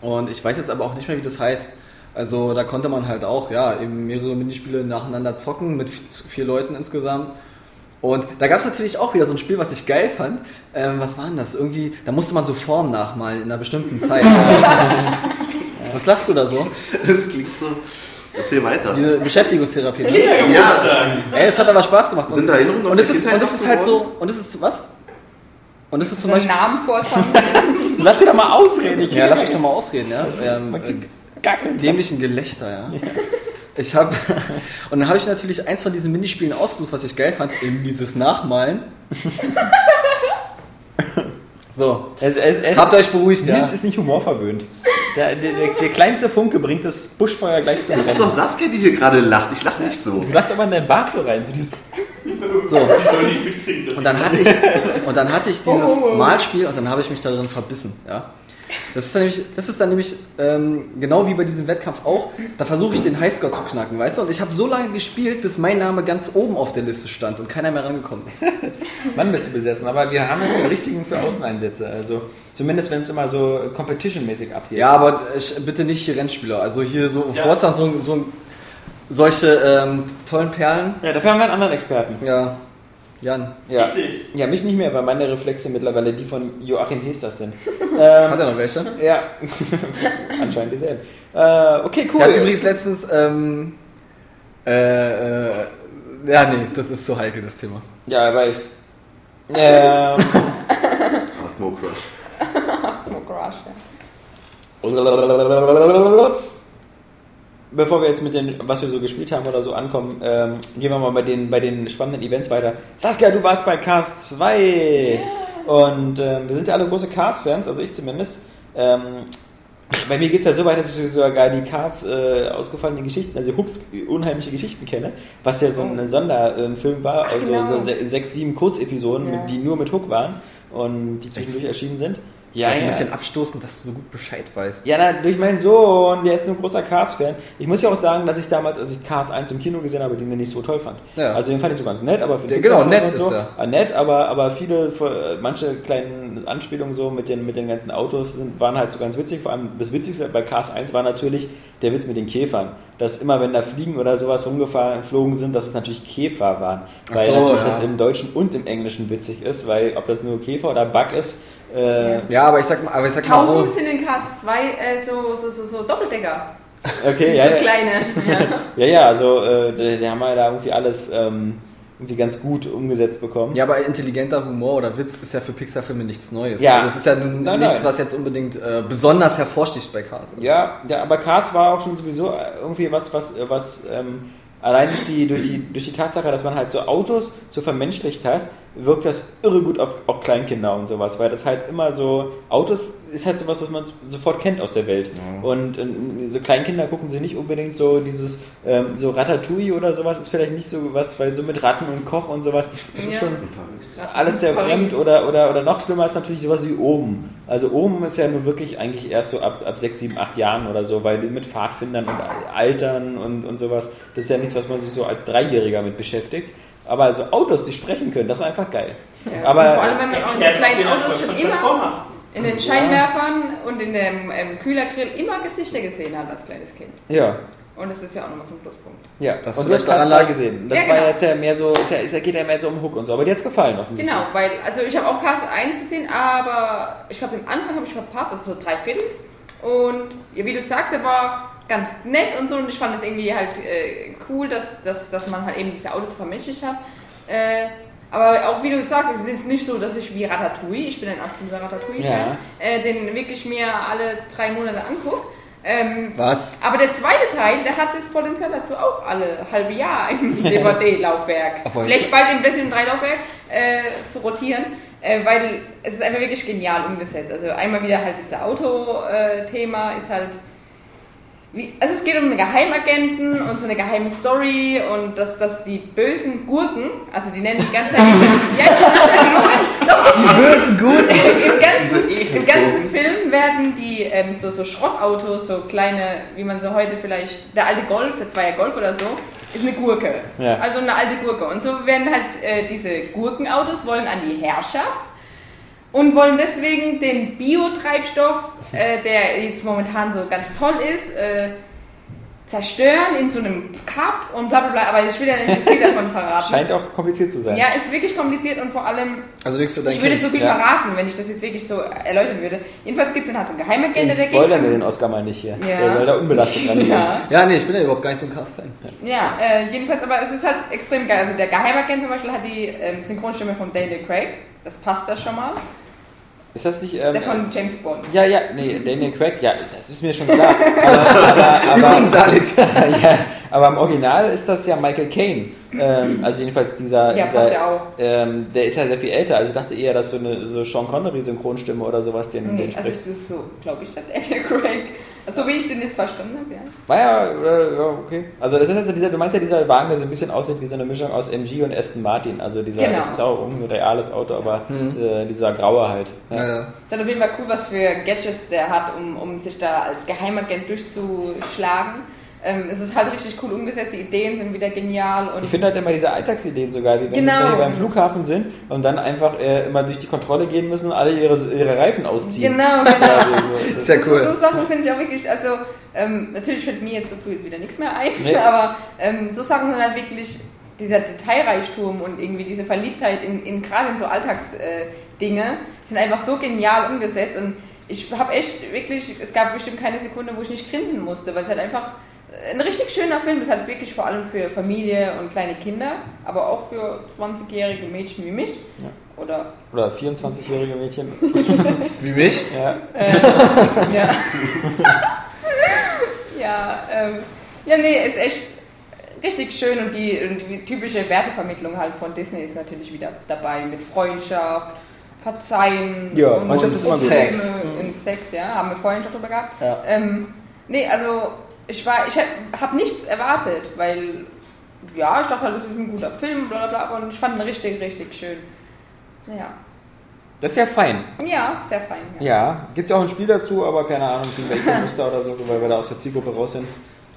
Und ich weiß jetzt aber auch nicht mehr, wie das heißt. Also da konnte man halt auch eben mehrere Minispiele nacheinander zocken mit 4 Leuten insgesamt. Und da gab es natürlich auch wieder so ein Spiel, was ich geil fand. Was war denn das? Irgendwie, da musste man so Formen nachmalen in einer bestimmten Zeit. Was lachst du da so? Das klingt so... Erzähl weiter. Diese Beschäftigungstherapie. Ne? Ja. Ey, es hat aber Spaß gemacht. Sind da Erinnerungen aus der Kindheit? Und es ist halt so... Und es ist... Was? Und das ist zum Beispiel... Namen vortragen. Lass dich doch mal ausreden. Ja, lass mich doch mal ausreden, ja. Dämlichen Gelächter, ja. Und dann habe ich natürlich eins von diesen Minispielen ausgesucht, was ich geil fand, eben dieses Nachmalen. So, habt euch beruhigt, ja. Nils ist nicht humorverwöhnt. Der kleinste Funke bringt das Buschfeuer gleich zum Brennen. Das ist doch Saskia, die hier gerade lacht. Ich lache nicht so. Du lachst aber in deinen Bart so rein. So. Ich soll nicht mitkriegen, dass und dann hatte ich dieses Malspiel und dann habe ich mich darin verbissen, ja. Das ist dann nämlich genau wie bei diesem Wettkampf auch, da versuche ich den Highscore zu knacken, weißt du? Und ich habe so lange gespielt, bis mein Name ganz oben auf der Liste stand und keiner mehr rangekommen ist. Mann, bist du besessen, aber wir haben jetzt den richtigen für Außeneinsätze, also zumindest wenn es immer so competition-mäßig abgeht. Ja, aber bitte nicht hier Rennspieler, also hier so im Vorzahn solche tollen Perlen. Ja, dafür haben wir einen anderen Experten. Ja. Jan. Ja. Richtig. Ja, mich nicht mehr, weil meine Reflexe mittlerweile die von Joachim Hesters sind. Hat er noch welche? Ja. Anscheinend dieselben. Okay, cool. Ich habe übrigens letztens... das ist zu heikel, das Thema. Ja, aber echt. Atmo Crush. Atmo Crush, ja. Bevor wir jetzt mit dem, was wir so gespielt haben oder so ankommen, gehen wir mal bei den spannenden Events weiter. Saskia, du warst bei Cars 2. Yeah. Und wir sind ja alle große Cars-Fans, also ich zumindest. Bei mir geht es ja so weit, dass ich sogar die Cars ausgefallenen Geschichten, also Hooks unheimliche Geschichten kenne, was ja so ein Sonderfilm war, so 6-7 Kurzepisoden, die nur mit Hook waren und die zwischendurch erschienen sind. Ja, ein bisschen abstoßend, dass du so gut Bescheid weißt. Ja, durch meinen Sohn, der ist ein großer Cars-Fan. Ich muss ja auch sagen, dass ich damals, als ich Cars 1 im Kino gesehen habe, den ich nicht so toll fand. Ja. Also den fand ich so ganz nett, aber für den nett so, ist er. Ja, nett, aber manche kleinen Anspielungen so mit den ganzen Autos waren halt so ganz witzig. Vor allem das Witzigste bei Cars 1 war natürlich der Witz mit den Käfern. Dass immer, wenn da Fliegen oder sowas rumgeflogen sind, dass es natürlich Käfer waren. Weil das im Deutschen und im Englischen witzig ist, weil ob das nur Käfer oder Bug ist, ja, aber ich sag mal so... Tauben sind in Cars 2 so Doppeldecker. Okay, so kleine. Ja, also da haben wir da irgendwie alles irgendwie ganz gut umgesetzt bekommen. Ja, aber intelligenter Humor oder Witz ist ja für Pixar-Filme nichts Neues. Ja. Also das ist ja nichts, was jetzt unbedingt besonders hervorsticht bei Cars. Ja, aber Cars war auch schon sowieso irgendwie was allein durch die Tatsache, dass man halt so Autos so vermenschlicht hat, wirkt das irre gut auf auch Kleinkinder und sowas, weil das halt immer so, Autos ist halt sowas, was man sofort kennt aus der Welt. Ja. Und so Kleinkinder gucken sich nicht unbedingt so dieses, so Ratatouille oder sowas ist vielleicht nicht so was, weil so mit Ratten und Koch und sowas, das ist schon alles sehr fremd oder noch schlimmer ist natürlich sowas wie Oben. Also Oben ist ja nur wirklich eigentlich erst so ab 6, 7, 8 Jahren oder so, weil mit Pfadfindern und Altern und sowas, das ist ja nichts, was man sich so als Dreijähriger mit beschäftigt. Aber also Autos, die sprechen können, das ist einfach geil. Ja. Aber vor allem, wenn man auch so kleinen Autos schon immer in den Scheinwerfern und in dem Kühlergrill immer Gesichter gesehen hat als kleines Kind. Ja. Und das ist ja auch nochmal so ein Pluspunkt. Ja, das und du hast Cars 2 gesehen. Das ja, genau. War jetzt ja mehr so, es geht ja mehr so um Hook und so, aber dir hat es gefallen offensichtlich. Genau, weil, also ich habe auch Cars 1 gesehen, aber ich glaube, am Anfang habe ich verpasst, also so 3/4. Und ja, wie du sagst, er war ganz nett und so, und ich fand es irgendwie halt cool, dass man halt eben diese Autos vermenschlicht hat. Aber auch wie du sagst, es ist nicht so, dass ich wie Ratatouille, ich bin ein absoluter Ratatouille-Fan, den wirklich mir alle 3 Monate angucke. Was? Aber der zweite Teil, der hat das Potenzial dazu auch alle halbe Jahr im DVD-Laufwerk. Vielleicht bald im PlayStation 3-Laufwerk zu rotieren, weil es ist einfach wirklich genial umgesetzt. Also einmal wieder halt dieses Auto-Thema ist halt. Also es geht um einen Geheimagenten und so eine geheime Story und dass die bösen Gurken, also die nennen die ganze Zeit die bösen Gurken. Im ganzen Film werden die so Schrottautos, so kleine, wie man so heute vielleicht, der alte Golf, der 2er Golf oder so, ist eine Gurke. Ja. Also eine alte Gurke. Und so werden halt diese Gurkenautos wollen an die Herrschaft. Und wollen deswegen den Biotreibstoff, der jetzt momentan so ganz toll ist, zerstören in so einem Cup und bla bla bla. Aber ich will ja nicht so viel davon verraten. Scheint auch kompliziert zu sein. Ja, ist wirklich kompliziert und vor allem. Also nichts für dein Kind. Ich würde zu viel verraten, wenn ich das jetzt wirklich so erläutern würde. Jedenfalls gibt es dann halt so einen Geheimagenten, der spoilern wir den Oscar mal nicht hier. Ja. Der soll da unbelastet dran nee, ich bin ja überhaupt gar nicht so ein Cars-Fan. Ja, jedenfalls, aber es ist halt extrem geil. Also der Geheimagent zum Beispiel hat die Synchronstimme von Daniel Craig. Das passt da schon mal. Ist das nicht... der von James Bond. Ja, nee, Daniel Craig, ja, das ist mir schon klar. Übrigens, Alex. Ja, aber im Original ist das ja Michael Caine. Also jedenfalls dieser... Ja, passt ja auch. Der ist ja sehr viel älter, also ich dachte eher, dass so eine Sean Connery-Synchronstimme oder sowas den spricht. Also es ist so, glaube ich, das Daniel Craig. So wie ich den jetzt verstanden habe, ja. War ja, okay. Also das ist also dieser, du meinst ja dieser Wagen, der so ein bisschen aussieht wie so eine Mischung aus MG und Aston Martin. Also dieser, genau. Das ist auch ein reales Auto, aber dieser graue halt. Ja. Das ist auf jeden Fall cool, was für Gadgets der hat, um sich da als Geheimagent durchzuschlagen. Es ist halt richtig cool umgesetzt, die Ideen sind wieder genial. Und ich finde halt immer diese Alltagsideen so geil, wie wenn wir hier beim Flughafen sind und dann einfach immer durch die Kontrolle gehen müssen und alle ihre Reifen ausziehen. Genau. Also, ist ja cool. So Sachen finde ich auch wirklich, also natürlich fällt mir jetzt dazu jetzt wieder nichts mehr ein, aber so Sachen sind halt wirklich dieser Detailreichtum und irgendwie diese Verliebtheit in gerade in so Alltagsdinge sind einfach so genial umgesetzt und ich habe echt wirklich, es gab bestimmt keine Sekunde, wo ich nicht grinsen musste, weil es halt einfach ein richtig schöner Film, das hat wirklich vor allem für Familie und kleine Kinder, aber auch für 20-jährige Mädchen wie mich. Ja. Oder 24-jährige Mädchen. Wie mich? Ja. Ist echt richtig schön und die typische Wertevermittlung halt von Disney ist natürlich wieder dabei mit Freundschaft, Verzeihen. Ja, Freundschaft ist immer gut. Sex. Und Sex, haben wir vorhin schon drüber gehabt. Ja. Ich habe nichts erwartet, weil ich dachte halt, das ist ein guter Film, blablabla, bla, und ich fand ihn richtig schön. Ja. Das ist ja fein. Ja, sehr fein. Ja. Gibt ja auch ein Spiel dazu, aber keine Ahnung, wie welche Muster oder so, weil wir da aus der Zielgruppe raus sind.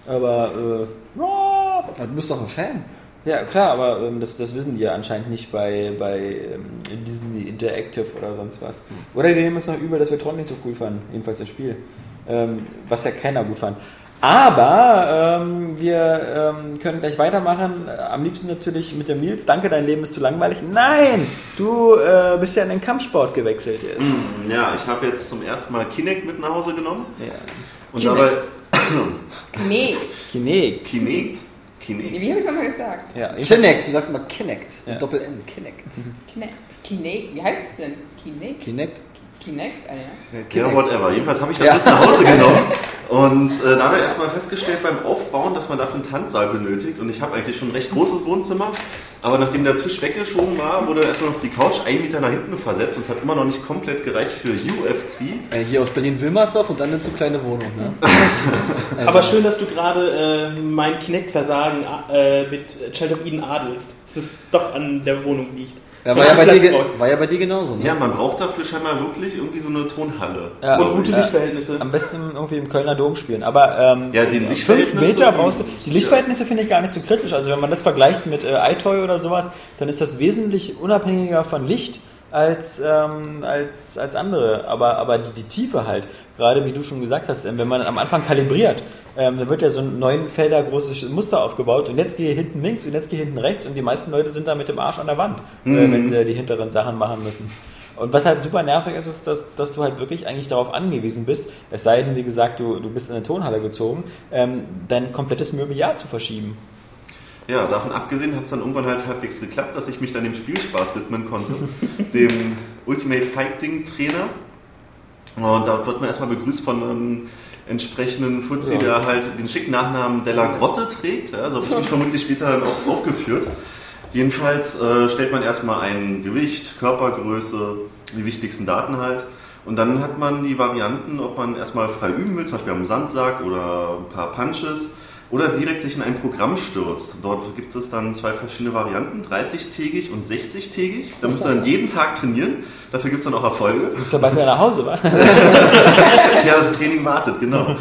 Aber, du bist doch ein Fan. Ja, klar, aber das wissen die ja anscheinend nicht bei Disney Interactive oder sonst was. Oder die nehmen uns noch über, dass wir Tron nicht so cool fanden, jedenfalls das Spiel. Was ja keiner gut fand. Aber wir können gleich weitermachen. Am liebsten natürlich mit dem Nils. Danke, dein Leben ist zu langweilig. Nein, du bist ja in den Kampfsport gewechselt jetzt. Ja, ich habe jetzt zum ersten Mal Kinect mit nach Hause genommen. Ja. Und Kinect. Dabei... Kinect. Kinect. Kinect. Kinect. Wie habe ich es nochmal gesagt? Ja, Kinect, du sagst immer Kinect. Ja. Doppel-N, Kinect. Kinect, wie heißt es denn? Kinect? Kinect. Kinect, Alter. Kinect. Ja, whatever. Jedenfalls habe ich das mit nach Hause genommen. Und da haben wir erstmal festgestellt beim Aufbauen, dass man dafür einen Tanzsaal benötigt. Und ich habe eigentlich schon ein recht großes Wohnzimmer. Aber nachdem der Tisch weggeschoben war, wurde erstmal noch die Couch 1 Meter nach hinten versetzt. Und es hat immer noch nicht komplett gereicht für UFC. Hier aus Berlin-Wilmersdorf und dann eine zu kleine Wohnung. Ne? Also. Aber schön, dass du gerade mein Kinect-Versagen mit Child of Eden adelst. Dass es doch an der Wohnung liegt. Ja, war ja bei dir genauso, ne? Ja, man braucht dafür scheinbar wirklich irgendwie so eine Tonhalle. Ja, und gute Lichtverhältnisse. Am besten irgendwie im Kölner Dom spielen. Aber die Lichtverhältnisse 5 Meter brauchst du. Die Lichtverhältnisse finde ich gar nicht so kritisch. Also wenn man das vergleicht mit iToy oder sowas, dann ist das wesentlich unabhängiger von Licht als andere. Aber die Tiefe halt. Gerade wie du schon gesagt hast, wenn man am Anfang kalibriert, dann wird ja so ein 9 Felder großes Muster aufgebaut und jetzt gehe hinten links und jetzt gehe hinten rechts und die meisten Leute sind da mit dem Arsch an der Wand, wenn sie die hinteren Sachen machen müssen. Und was halt super nervig ist, ist, dass du halt wirklich eigentlich darauf angewiesen bist, es sei denn, wie gesagt, du bist in eine Tonhalle gezogen, dein komplettes Möbeljahr zu verschieben. Ja, davon abgesehen hat es dann irgendwann halt halbwegs geklappt, dass ich mich dann dem Spielspaß widmen konnte, dem Ultimate Fighting Trainer. Und da wird man erstmal begrüßt von einem entsprechenden Fuzzi, der halt den schicken Nachnamen Della Grotte trägt. Ja, so habe ich mich vermutlich später dann auch aufgeführt. Jedenfalls stellt man erstmal ein Gewicht, Körpergröße, die wichtigsten Daten halt. Und dann hat man die Varianten, ob man erstmal frei üben will, zum Beispiel am Sandsack oder ein paar Punches. Oder direkt sich in ein Programm stürzt. Dort gibt es dann 2 verschiedene Varianten, 30-tägig und 60-tägig. Da müsst ihr dann jeden Tag trainieren. Dafür gibt es dann auch Erfolge. Du musst ja bald wieder nach Hause, wa? Ja, das Training wartet, genau.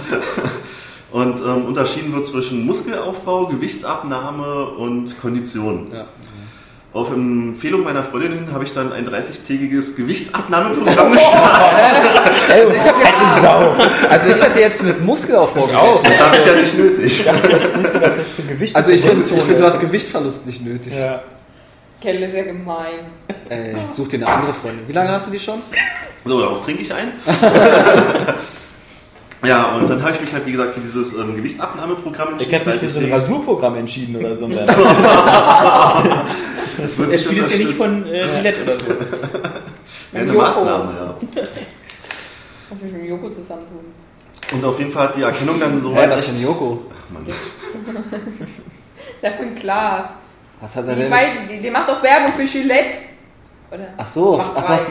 Und unterschieden wird zwischen Muskelaufbau, Gewichtsabnahme und Kondition. Ja. Auf Empfehlung meiner Freundin habe ich dann ein 30-tägiges Gewichtsabnahmeprogramm gestartet. Ey, ich hatte jetzt mit Muskelaufbau gerechnet. Das habe ich ja nicht nötig. Also ich finde, du hast Gewichtverlust nicht nötig. Ja. Kelle ist ja gemein. Ey, such dir eine andere Freundin. Wie lange hast du die schon? So, darauf trinke ich ein. Ja, und dann habe ich mich halt, wie gesagt, für dieses Gewichtsabnahmeprogramm entschieden. Ich hätte mich für so ein Rasurprogramm entschieden oder so. Das wird nicht unterstützt. Nicht von Gillette oder so. Ja, eine Maßnahme, ja. Kannst du mich mit Joko zusammentun. Und auf jeden Fall hat die Erkennung dann so... Ja, das ist ein Joko. Ach, Mann. Davon Klaas. Was hat er denn? Der macht doch Werbung für Gillette. Oder? Ach so,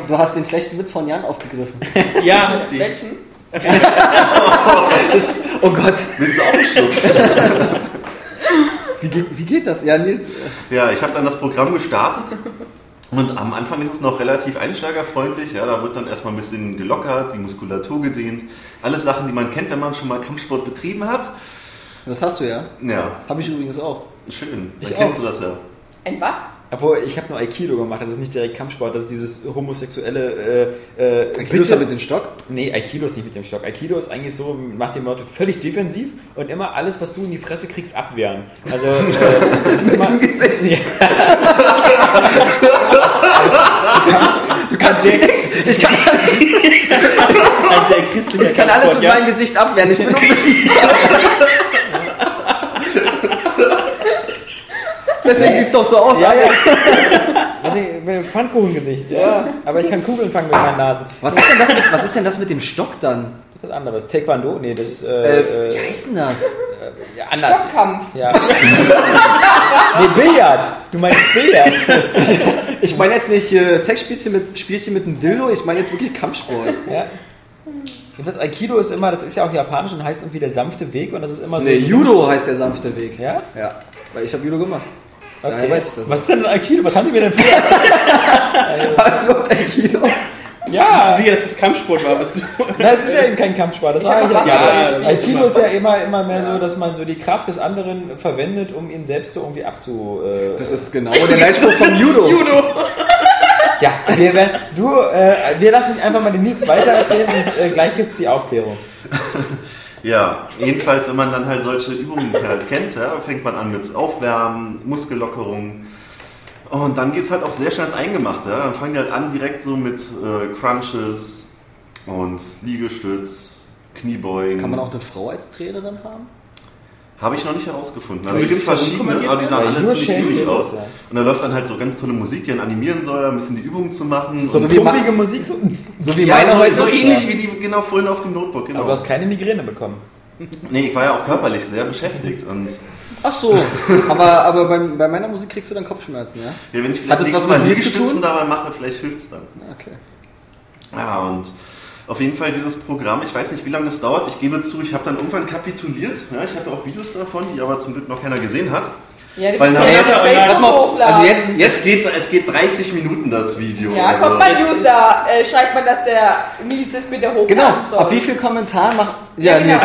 du hast den schlechten Witz von Jan aufgegriffen. Ja, hat sie. Welchen? Oh Gott. Willst du auch einen Schluck? Wie geht das? Ja, nee. Ja, ich habe dann das Programm gestartet und am Anfang ist es noch relativ einsteigerfreundlich. Ja, da wird dann erstmal ein bisschen gelockert, die Muskulatur gedehnt. Alles Sachen, die man kennt, wenn man schon mal Kampfsport betrieben hat. Das hast du ja. Ja. Habe ich übrigens auch. Schön, dann kennst du das ja. Ein was? Obwohl, ich habe nur Aikido gemacht, das ist nicht direkt Kampfsport, das ist dieses homosexuelle... Aikido ist ja mit dem Stock? Nee, Aikido ist nicht mit dem Stock. Aikido ist eigentlich so, macht den Motto völlig defensiv und immer alles, was du in die Fresse kriegst, abwehren. Also, das ist immer... Gesicht. Du kannst ich kann alles... Ich kann alles mit meinem Gesicht abwehren, ich bin unbesiegbar. Deswegen sieht es doch so aus, Deswegen, Pfannkuchengesicht. Ja. Aber ich kann Kugeln fangen mit meinen Nasen. Was ist denn das mit dem Stock dann? Das ist anderes. Taekwondo? Nee, das ist... wie heißt denn das? Anders. Stockkampf. Ja. Nee, Billard. Du meinst Billard. Ich meine jetzt nicht Sexspielchen mit einem Dildo, ich meine jetzt wirklich Kampfsport. Ja. Das Aikido ist immer, das ist ja auch japanisch und heißt irgendwie der sanfte Weg und das ist immer so... Nee, Judo heißt der sanfte Weg. Ja? Ja. Weil ich habe Judo gemacht. Okay. Daher weiß ich das. Was ist denn Aikido? Was haben die mir denn vorher erzählt? Was ist Aikido? Ja. Ich sehe, dass das Kampfsport war. Bist du? Nein, es ist ja eben kein Kampfsport. Das war ja. Aikido ist ja immer mehr so, dass man so die Kraft des anderen verwendet, um ihn selbst so irgendwie abzu... das ist genau der Leitspruch von Judo. Judo. Ja, wir lassen dich einfach mal den Nils weitererzählen und gleich gibt es die Aufklärung. Ja, jedenfalls, wenn man dann halt solche Übungen halt kennt, ja, fängt man an mit Aufwärmen, Muskellockerung und dann geht es halt auch sehr schnell ins Eingemachte. Ja. Dann fangen die halt an direkt so mit Crunches und Liegestütz, Kniebeugen. Kann man auch eine Frau als Trainerin haben? Habe ich noch nicht herausgefunden. Also es gibt verschiedene, aber die sahen alle ziemlich ähnlich aus. Und da läuft dann halt so ganz tolle Musik, die dann animieren soll, ein bisschen die Übungen zu machen. So pumpige Musik, so wie meine heute. So ähnlich wie die genau vorhin auf dem Notebook. Genau. Aber du hast keine Migräne bekommen. Nee, ich war ja auch körperlich sehr beschäftigt. Und ach so, aber bei meiner Musik kriegst du dann Kopfschmerzen, ja? Ja, wenn ich vielleicht nächstes Mal Liegestützen dabei mache, vielleicht hilft es dann. Okay. Ja, und auf jeden Fall dieses Programm, ich weiß nicht, wie lange das dauert, ich gebe zu, ich habe dann irgendwann kapituliert, ja, ich hatte auch Videos davon, die aber zum Glück noch keiner gesehen hat. Ja, die weil also jetzt es geht 30 Minuten das Video. Ja, also kommt mal User, schreibt man, dass der Milizist bitte hochladen soll. Auf wie viel Kommentar macht... Ja, genau.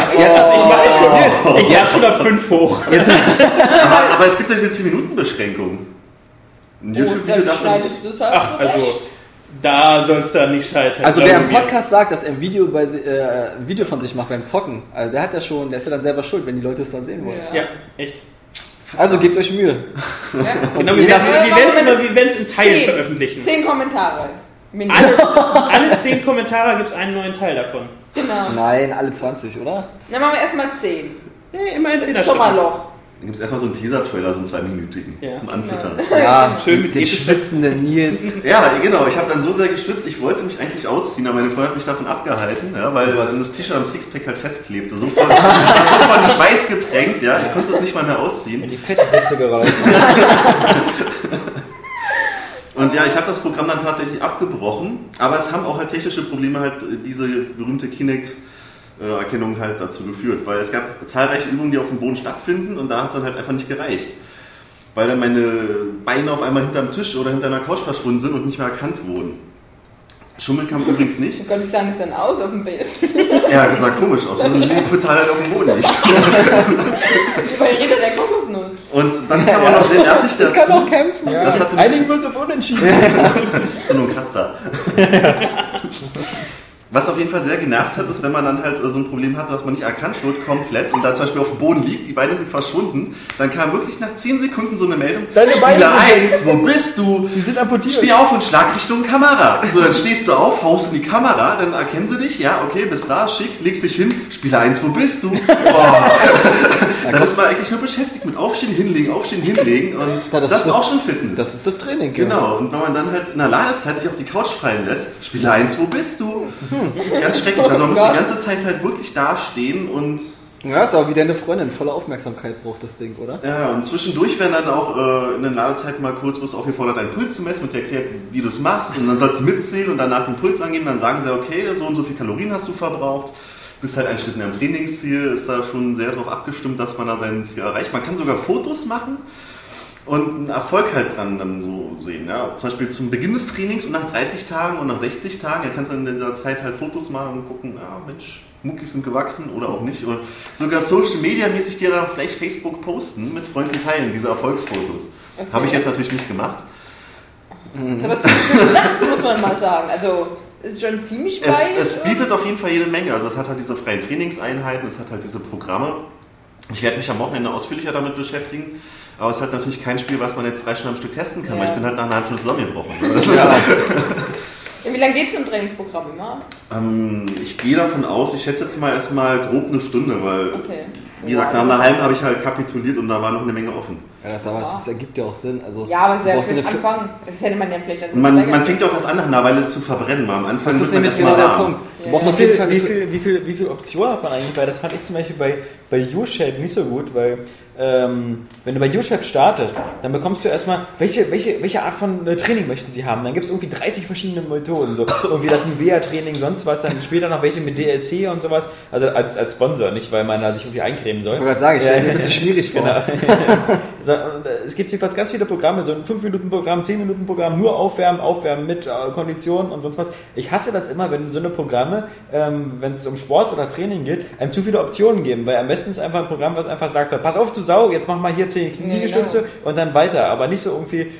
Jetzt schon ab 5 hoch. Jetzt. aber es gibt doch jetzt die Minutenbeschränkung. Ein YouTube-Video darf nicht... Halt da sollst du nicht scheitern. Also wer im Podcast sagt, dass er ein Video, Video von sich macht beim Zocken, also der ist ja dann selber schuld, wenn die Leute es dann sehen wollen. Ja, echt. Also gebt euch Mühe. Ja. Genau, wir werden es in Teilen veröffentlichen. 10 Kommentare. Alle 10 Kommentare gibt es einen neuen Teil davon. Genau. Nein, alle 20, oder? Dann machen wir erstmal 10. Nee, immer ein 10er Sommerloch. Dann gibt es erstmal so einen Teaser-Trailer, so einen 2-minütigen, zum Anfüttern. Ja, schön mit den schwitzenden Nils. Ja, genau. Ich habe dann so sehr geschwitzt, ich wollte mich eigentlich ausziehen, aber meine Freundin hat mich davon abgehalten, ja, weil dann das T-Shirt am Sixpack halt festklebte. So von Schweiß getränkt, ja. Ich konnte es nicht mal mehr ausziehen. Wenn die Fettsätze geraucht. Und ja, ich habe das Programm dann tatsächlich abgebrochen, aber es haben auch halt technische Probleme, halt diese berühmte Kinect Erkennung halt dazu geführt, weil es gab zahlreiche Übungen, die auf dem Boden stattfinden und da hat es dann halt einfach nicht gereicht, weil dann meine Beine auf einmal hinterm Tisch oder hinter einer Couch verschwunden sind und nicht mehr erkannt wurden. Schummeln kam übrigens nicht. Ich konnte nicht sagen, es dann aus auf dem Bild. Ja, das sah komisch aus, weil so ein Total halt auf dem Boden liegt. Weil jeder der Kokosnuss. Und dann kam man noch sehr nervig dazu. Ich kann auch kämpfen. Ja. Einigen würden es auf unentschieden. So nur ein Kratzer. Was auf jeden Fall sehr genervt hat, ist, wenn man dann halt so ein Problem hat, dass man nicht erkannt wird komplett und da zum Beispiel auf dem Boden liegt, die Beine sind verschwunden, dann kam wirklich nach 10 Sekunden so eine Meldung, deine Spieler 1, wo bist du? Sie sind amputiert. Steh auf und schlag Richtung Kamera. So, dann stehst du auf, haust in die Kamera, dann erkennen sie dich, ja, okay, bist da, schick, legst dich hin, Spieler 1, wo bist du? Da ist man eigentlich nur beschäftigt mit aufstehen, hinlegen und das ist auch schon Fitness. Das ist das Training, genau. Und wenn man dann halt in der Ladezeit sich auf die Couch fallen lässt, Spieler 1, wo bist du? Ganz schrecklich, also man muss die ganze Zeit halt wirklich dastehen und... Ja, ist auch wie deine Freundin, volle Aufmerksamkeit braucht das Ding, oder? Ja, und zwischendurch werden dann auch in den Ladezeiten mal kurz aufgefordert, deinen Puls zu messen und dir erklärt, wie du es machst und dann sollst du mitzählen und danach den Puls angeben, dann sagen sie, okay, so und so viel Kalorien hast du verbraucht, bist halt einen Schritt näher am Trainingsziel, ist da schon sehr darauf abgestimmt, dass man da sein Ziel erreicht. Man kann sogar Fotos machen und einen Erfolg halt dran dann so sehen, ja. Zum Beispiel zum Beginn des Trainings und nach 30 Tagen und nach 60 Tagen, da kannst du in dieser Zeit halt Fotos machen und gucken, ah Mensch, Muckis sind gewachsen oder auch nicht. Und sogar Social Media mäßig dir dann vielleicht Facebook posten, mit Freunden teilen, diese Erfolgsfotos. Okay. Habe ich jetzt natürlich nicht gemacht. Das ist aber ziemlich gut, muss man mal sagen. Also, ist schon ziemlich weit. Es bietet auf jeden Fall jede Menge. Also es hat halt diese freien Trainingseinheiten, es hat halt diese Programme. Ich werde mich am Wochenende ausführlicher damit beschäftigen. Aber es hat natürlich kein Spiel, was man jetzt 3 Stunden am Stück testen kann, weil ich bin halt nach einer halben Stunde zusammengebrochen. Wie lange geht es im Trainingsprogramm immer? Ich gehe davon aus, ich schätze jetzt mal erstmal grob eine Stunde, weil wie gesagt, nach einer halben habe ich halt kapituliert und da war noch eine Menge offen. Ja, das ergibt ja auch Sinn. Also, ja, aber sehr am Anfang, das hätte man ja vielleicht... Also man fängt ja auch was an, nach einer Weile zu verbrennen, weil am Anfang... Das ist nämlich genau der Punkt. Du brauchst auf jeden Fall wie viel Optionen hat man eigentlich, weil das fand ich zum Beispiel bei YouShape nicht so gut, weil... wenn du bei YouShape startest, dann bekommst du erstmal, welche Art von Training möchten sie haben? Dann gibt es irgendwie 30 verschiedene Methoden, so irgendwie das Nivea-Training, sonst was, dann später noch welche mit DLC und sowas, also als Sponsor, nicht weil man da sich irgendwie eincremen soll. Ich wollte gerade sagen, ich stelle mir ein bisschen schwierig vor. Genau. Es gibt jedenfalls ganz viele Programme, so ein 5-Minuten-Programm, 10-Minuten-Programm, nur aufwärmen mit Konditionen und sonst was. Ich hasse das immer, wenn so eine Programme, wenn es um Sport oder Training geht, einem zu viele Optionen geben, weil am besten ist einfach ein Programm, was einfach sagt, so, pass auf, du Sau, jetzt mach mal hier 10 Kniegestütze und dann weiter, aber nicht so irgendwie,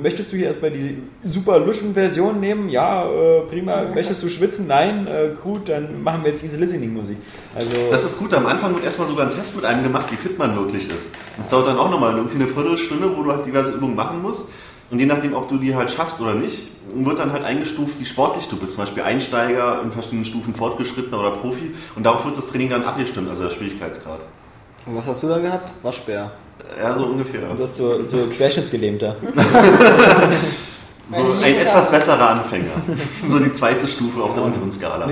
möchtest du hier erstmal die super luschen Version nehmen? Ja, prima. Möchtest du schwitzen? Nein, gut, dann machen wir jetzt diese Listening-Musik. Also das ist gut, am Anfang wird erstmal sogar ein Test mit einem gemacht, wie fit man wirklich ist. Das dauert dann auch nochmal irgendwie eine Viertelstunde, wo du halt diverse Übungen machen musst und je nachdem, ob du die halt schaffst oder nicht, wird dann halt eingestuft, wie sportlich du bist, zum Beispiel Einsteiger, in verschiedenen Stufen Fortgeschrittener oder Profi und darauf wird das Training dann abgestimmt, also der Schwierigkeitsgrad. Und was hast du da gehabt? Waschbär. Ja, so ungefähr. Und das zu Querschnittsgelähmter. So ein etwas besserer Anfänger. So die zweite Stufe auf der unteren Skala.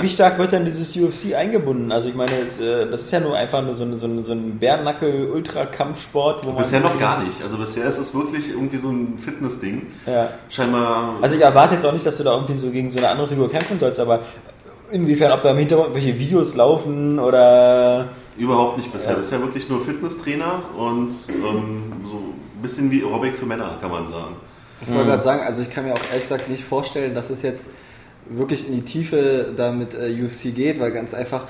Wie stark wird denn dieses UFC eingebunden? Also ich meine, das ist ja nur einfach nur so ein Bärnackel-Ultra-Kampfsport. Bisher noch gar nicht. Also bisher ist es wirklich irgendwie so ein Fitness-Ding. Ja. Scheinbar... Also ich erwarte jetzt auch nicht, dass du da irgendwie so gegen so eine andere Figur kämpfen sollst, aber inwiefern, ob da im Hintergrund welche Videos laufen oder... Überhaupt nicht bisher. Ja. Bisher wirklich nur Fitnesstrainer und so... Bisschen wie Aerobic für Männer, kann man sagen. Ich wollte gerade sagen, also ich kann mir auch ehrlich gesagt nicht vorstellen, dass es jetzt wirklich in die Tiefe da mit UFC geht, weil ganz einfach,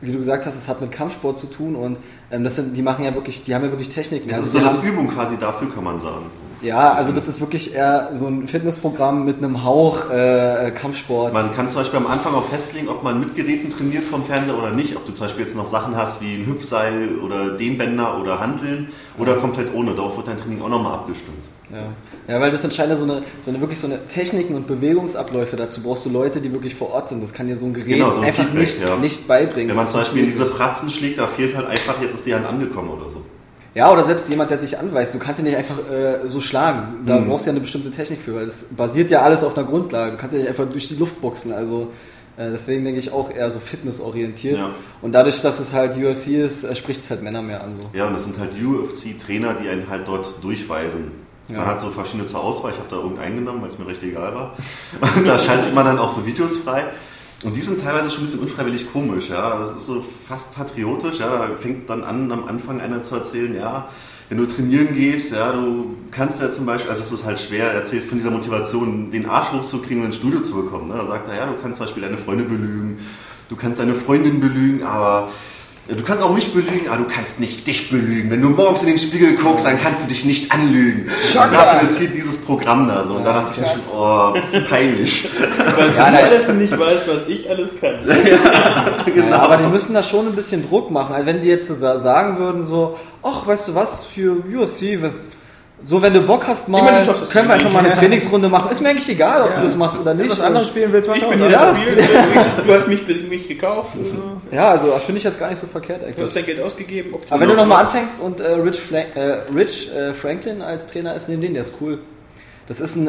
wie du gesagt hast, es hat mit Kampfsport zu tun und die haben ja wirklich Techniken. Das ist so eine Übung quasi dafür, kann man sagen. Ja, also das ist wirklich eher so ein Fitnessprogramm mit einem Hauch Kampfsport. Man kann zum Beispiel am Anfang auch festlegen, ob man mit Geräten trainiert vom Fernseher oder nicht. Ob du zum Beispiel jetzt noch Sachen hast wie ein Hüpfseil oder Dehnbänder oder Hanteln oder komplett ohne. Darauf wird dein Training auch nochmal abgestimmt. Ja, weil das entscheidend so eine Techniken und Bewegungsabläufe, dazu brauchst du Leute, die wirklich vor Ort sind. Das kann dir so ein Gerät einfach Feedback, nicht beibringen. Wenn man zum Beispiel diese Pratzen schlägt, da fehlt halt einfach, jetzt ist die Hand angekommen oder so. Ja, oder selbst jemand, der dich anweist. Du kannst ihn nicht einfach so schlagen. Da brauchst du ja eine bestimmte Technik für, weil das basiert ja alles auf einer Grundlage. Du kannst ja nicht einfach durch die Luft boxen. Also deswegen denke ich auch eher so fitnessorientiert. Ja. Und dadurch, dass es halt UFC ist, spricht es halt Männer mehr an. So. Ja, und das sind halt UFC-Trainer, die einen halt dort durchweisen. Ja. Man hat so verschiedene zur Auswahl. Ich habe da irgendeinen genommen, weil es mir recht egal war. Und da schaltet man dann auch so Videos frei. Und die sind teilweise schon ein bisschen unfreiwillig komisch, ja. Das ist so fast patriotisch, ja. Da fängt dann an, am Anfang einer zu erzählen, ja, wenn du trainieren gehst, ja, du kannst ja zum Beispiel, also es ist halt schwer, erzählt von dieser Motivation, den Arsch hochzukriegen und ins Studio zu bekommen, ne. Da sagt er, ja, du kannst zum Beispiel deine Freunde belügen, du kannst deine Freundin belügen, aber du kannst auch mich belügen, aber du kannst nicht dich belügen. Wenn du morgens in den Spiegel guckst, dann kannst du dich nicht anlügen. Schocker. Und dafür ist hier dieses Programm da so. Und da dachte ich mir schon, ein bisschen peinlich. Weil du alles nicht weißt, was ich alles kann. Ja, genau. Ja, aber die müssen da schon ein bisschen Druck machen. Also wenn die jetzt sagen würden so, ach, weißt du was, für UFC... So, wenn du Bock hast, mal, können wir einfach mal eine Trainingsrunde machen. Ist mir eigentlich egal, ob du das machst oder nicht. Wenn du was anderes spielen willst, ich bin hier das Spiel. Du hast mich gekauft. Ja, also das finde ich jetzt gar nicht so verkehrt eigentlich. Du hast dein Geld ausgegeben. Aber wenn du nochmal anfängst und Rich Franklin als Trainer ist, nimm den, der ist cool. Das ist ein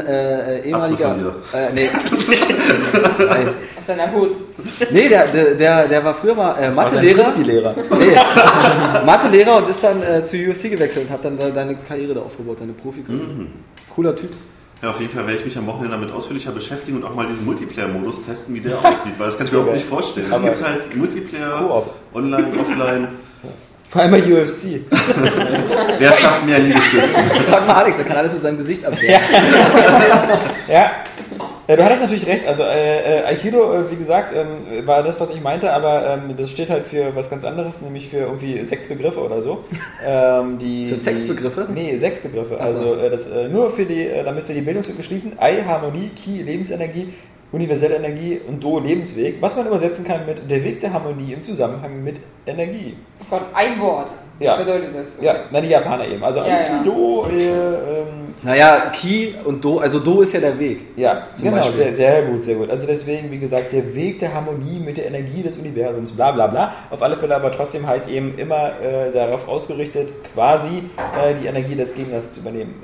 ehemaliger... Auf seinem Hut. Nee, der war früher mal Mathelehrer. Nee, Mathelehrer und ist dann zu UFC gewechselt und hat dann seine Karriere da aufgebaut, seine Profikarriere. Mhm. Cooler Typ. Ja, auf jeden Fall werde ich mich am Wochenende damit ausführlicher beschäftigen und auch mal diesen Multiplayer-Modus testen, wie der aussieht, weil das kannst du mir überhaupt nicht vorstellen. Es gibt halt Multiplayer, Co-op. Online, offline... Vor allem bei UFC. Wer schafft mehr Liegestützen? Frag mal Alex, der kann alles mit seinem Gesicht abwehren. Ja, du hattest natürlich recht. Also Aikido, wie gesagt, war das, was ich meinte, aber das steht halt für was ganz anderes, nämlich für irgendwie Sexbegriffe oder so. Für Sexbegriffe? Nee, Sexbegriffe. Also das nur für die, damit wir die Bildungslücke schließen. Ei, Harmonie, Ki, Lebensenergie, universelle Energie und Do, Lebensweg, was man übersetzen kann mit der Weg der Harmonie im Zusammenhang mit Energie. Oh Gott, ein Wort. Ja. Was bedeutet das? Okay. Ja, na die Japaner eben. Also Do, naja, Ki und Do, also Do ist ja der Weg. Ja, genau, sehr, sehr gut, sehr gut. Also deswegen, wie gesagt, der Weg der Harmonie mit der Energie des Universums, bla bla bla. Auf alle Fälle aber trotzdem halt eben immer darauf ausgerichtet, quasi die Energie des Gegners zu übernehmen.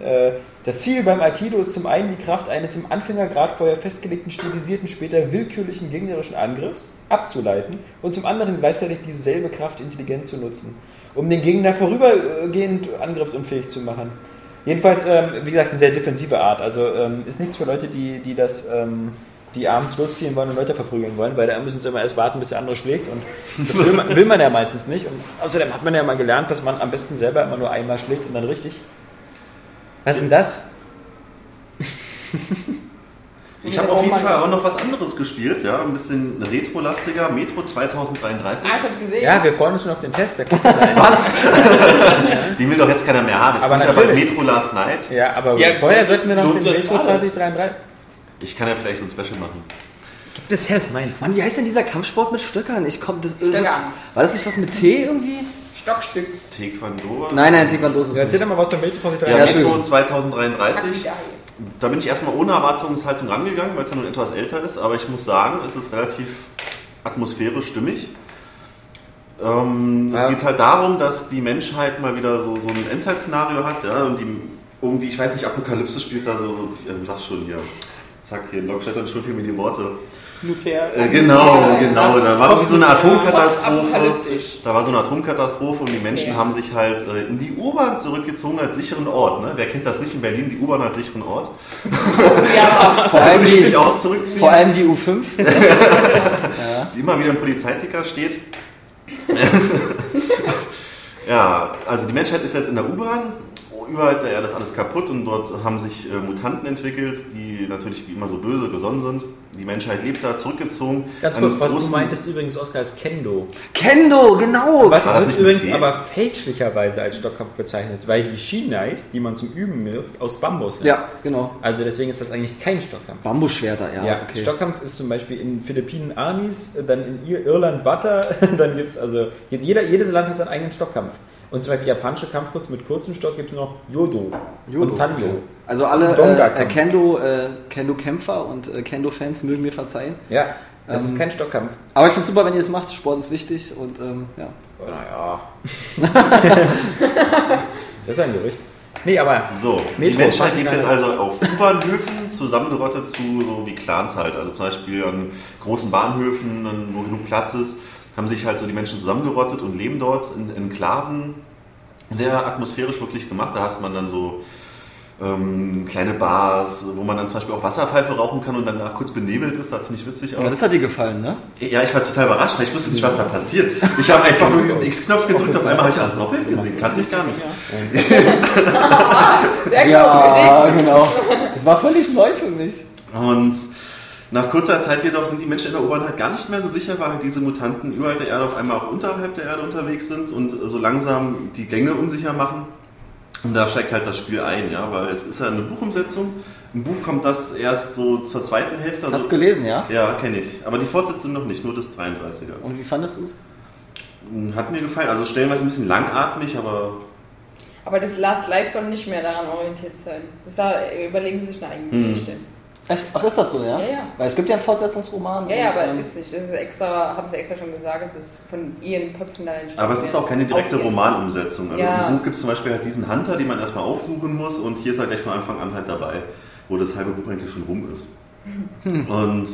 Das Ziel beim Aikido ist zum einen die Kraft eines im Anfängergrad vorher festgelegten, stilisierten, später willkürlichen gegnerischen Angriffs abzuleiten und zum anderen gleichzeitig dieselbe Kraft intelligent zu nutzen, um den Gegner vorübergehend angriffsunfähig zu machen. Jedenfalls, wie gesagt, eine sehr defensive Art. Also ist nichts für Leute, die das, die abends losziehen wollen und Leute verprügeln wollen, weil da müssen sie immer erst warten, bis der andere schlägt. Und das will man ja meistens nicht. Und außerdem hat man ja mal gelernt, dass man am besten selber immer nur einmal schlägt und dann richtig. Was ist denn das? Ich habe auf jeden Fall auch noch was anderes gespielt, ja, ein bisschen retro-lastiger, Metro 2033. Ah, ich habe gesehen. Ja, wir freuen uns schon auf den Test. Der kommt rein. Was? Den will doch jetzt keiner mehr haben. Es kommt ja bei Metro Last Night. Ja, aber vorher sollten wir noch den Metro 2033. Ich kann ja vielleicht so ein Special machen. Gibt es Health Minds? Mann, wie heißt denn dieser Kampfsport mit Stöckern? War das nicht was mit T irgendwie? Stockstück. Taekwondo? Nein, Taekwondo ist es. Erzähl doch mal was von Metro 2033. Ja, Metro 2033. Da bin ich erstmal ohne Erwartungshaltung rangegangen, weil es ja nun etwas älter ist, aber ich muss sagen, es ist relativ atmosphärisch stimmig. Es geht halt darum, dass die Menschheit mal wieder so ein Endzeitszenario hat, ja, und die irgendwie, ich weiß nicht, Apokalypse spielt da so das schon hier. Zack, hier, Lockstetter schuldet mir die Worte. Nuklear. Genau. Da war irgendwie so eine Atomkatastrophe. Da war so eine Atomkatastrophe und die Menschen haben sich halt in die U-Bahn zurückgezogen als sicheren Ort. Ne? Wer kennt das nicht in Berlin? Die U-Bahn als sicheren Ort. Ja, vor allem die U5. Die immer wieder im Polizeiticker steht. Ja, also die Menschheit ist jetzt in der U-Bahn. Überall der Erde ist alles kaputt und dort haben sich Mutanten entwickelt, die natürlich wie immer so böse gesonnen sind. Die Menschheit lebt da, zurückgezogen. Ganz kurz, was du meintest übrigens, Oskar, ist Kendo. Kendo, genau! Was wird übrigens aber fälschlicherweise als Stockkampf bezeichnet, weil die Shinais, die man zum Üben nutzt, aus Bambus sind. Ja, genau. Also deswegen ist das eigentlich kein Stockkampf. Bambusschwerter, ja. Okay. Stockkampf ist zum Beispiel in Philippinen Anis, dann in Irland Butter, dann gibt es also, jedes Land hat seinen eigenen Stockkampf. Und zum Beispiel japanische Kampfkunst mit kurzem Stock gibt es noch Jodo und Tando. Okay. Also alle Kendo-Kämpfer und Kendo-Fans mögen mir verzeihen. Ja, das ist kein Stockkampf. Aber ich finde es super, wenn ihr es macht. Sport ist wichtig und ja. Naja. Das ist ein Gerücht. Nee, aber so, die Menschheit lebt jetzt also auf U-Bahnhöfen zusammengerottet zu so wie Clans halt. Also zum Beispiel an großen Bahnhöfen, wo genug Platz ist, haben sich halt so die Menschen zusammengerottet und leben dort in Enklaven. Sehr atmosphärisch wirklich gemacht. Da hat man dann so kleine Bars, wo man dann zum Beispiel auch Wasserpfeife rauchen kann und dann kurz benebelt ist. Sah ziemlich witzig aus. Das hat dir gefallen, ne? Ja, ich war total überrascht, weil ich wusste nicht, was da passiert. Ich habe einfach nur diesen X-Knopf gedrückt, auf einmal habe ich alles doppelt gesehen. Kannte ich gar nicht. Ja, genau. Das war völlig neu für mich. Und nach kurzer Zeit jedoch sind die Menschen in der U-Bahn halt gar nicht mehr so sicher, weil diese Mutanten überall der Erde auf einmal auch unterhalb der Erde unterwegs sind und so langsam die Gänge unsicher machen. Und da steigt halt das Spiel ein, ja, weil es ist ja eine Buchumsetzung. Im Buch kommt das erst so zur zweiten Hälfte. Also, hast du gelesen, ja? Ja, kenne ich. Aber die Fortsetzung noch nicht, nur das 33er. Und wie fandest du es? Hat mir gefallen. Also stellenweise ein bisschen langatmig, aber... Aber das Last Light soll nicht mehr daran orientiert sein. Da überlegen sie sich eine eigene Geschichte. Echt? Ach, ist das so, ja? Ja. Weil es gibt ja einen Fortsetzungsroman. Ja, aber ist nicht. Das ist extra, haben sie extra schon gesagt, es ist von ihren Köpfen da entstanden. Aber es ist auch keine direkte Romanumsetzung. Also im Buch gibt es zum Beispiel halt diesen Hunter, den man erstmal aufsuchen muss, und hier ist er gleich von Anfang an halt dabei, wo das halbe Buch eigentlich schon rum ist. Und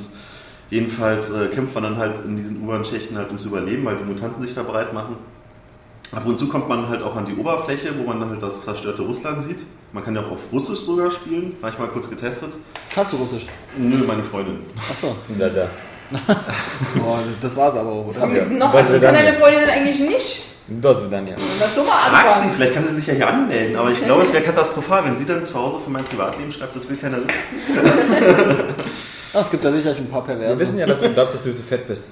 jedenfalls kämpft man dann halt in diesen U-Bahn-Schächten halt ums Überleben, weil die Mutanten sich da bereit machen. Ab und zu kommt man halt auch an die Oberfläche, wo man dann halt das zerstörte Russland sieht. Man kann ja auch auf Russisch sogar spielen, habe ich mal kurz getestet. Kannst du Russisch? Nö, meine Freundin. Achso. Da. Boah, das war's aber auch. Das, das kann deine Freundin eigentlich nicht. Das wird dann ja. Frag sie, vielleicht kann sie sich ja hier anmelden, aber ich glaube, es wäre katastrophal, wenn sie dann zu Hause von meinem Privatleben schreibt, das will keiner wissen. Oh, es gibt da sicherlich ein paar Perversen. Wir wissen ja, dass du glaubst, dass du zu fett bist.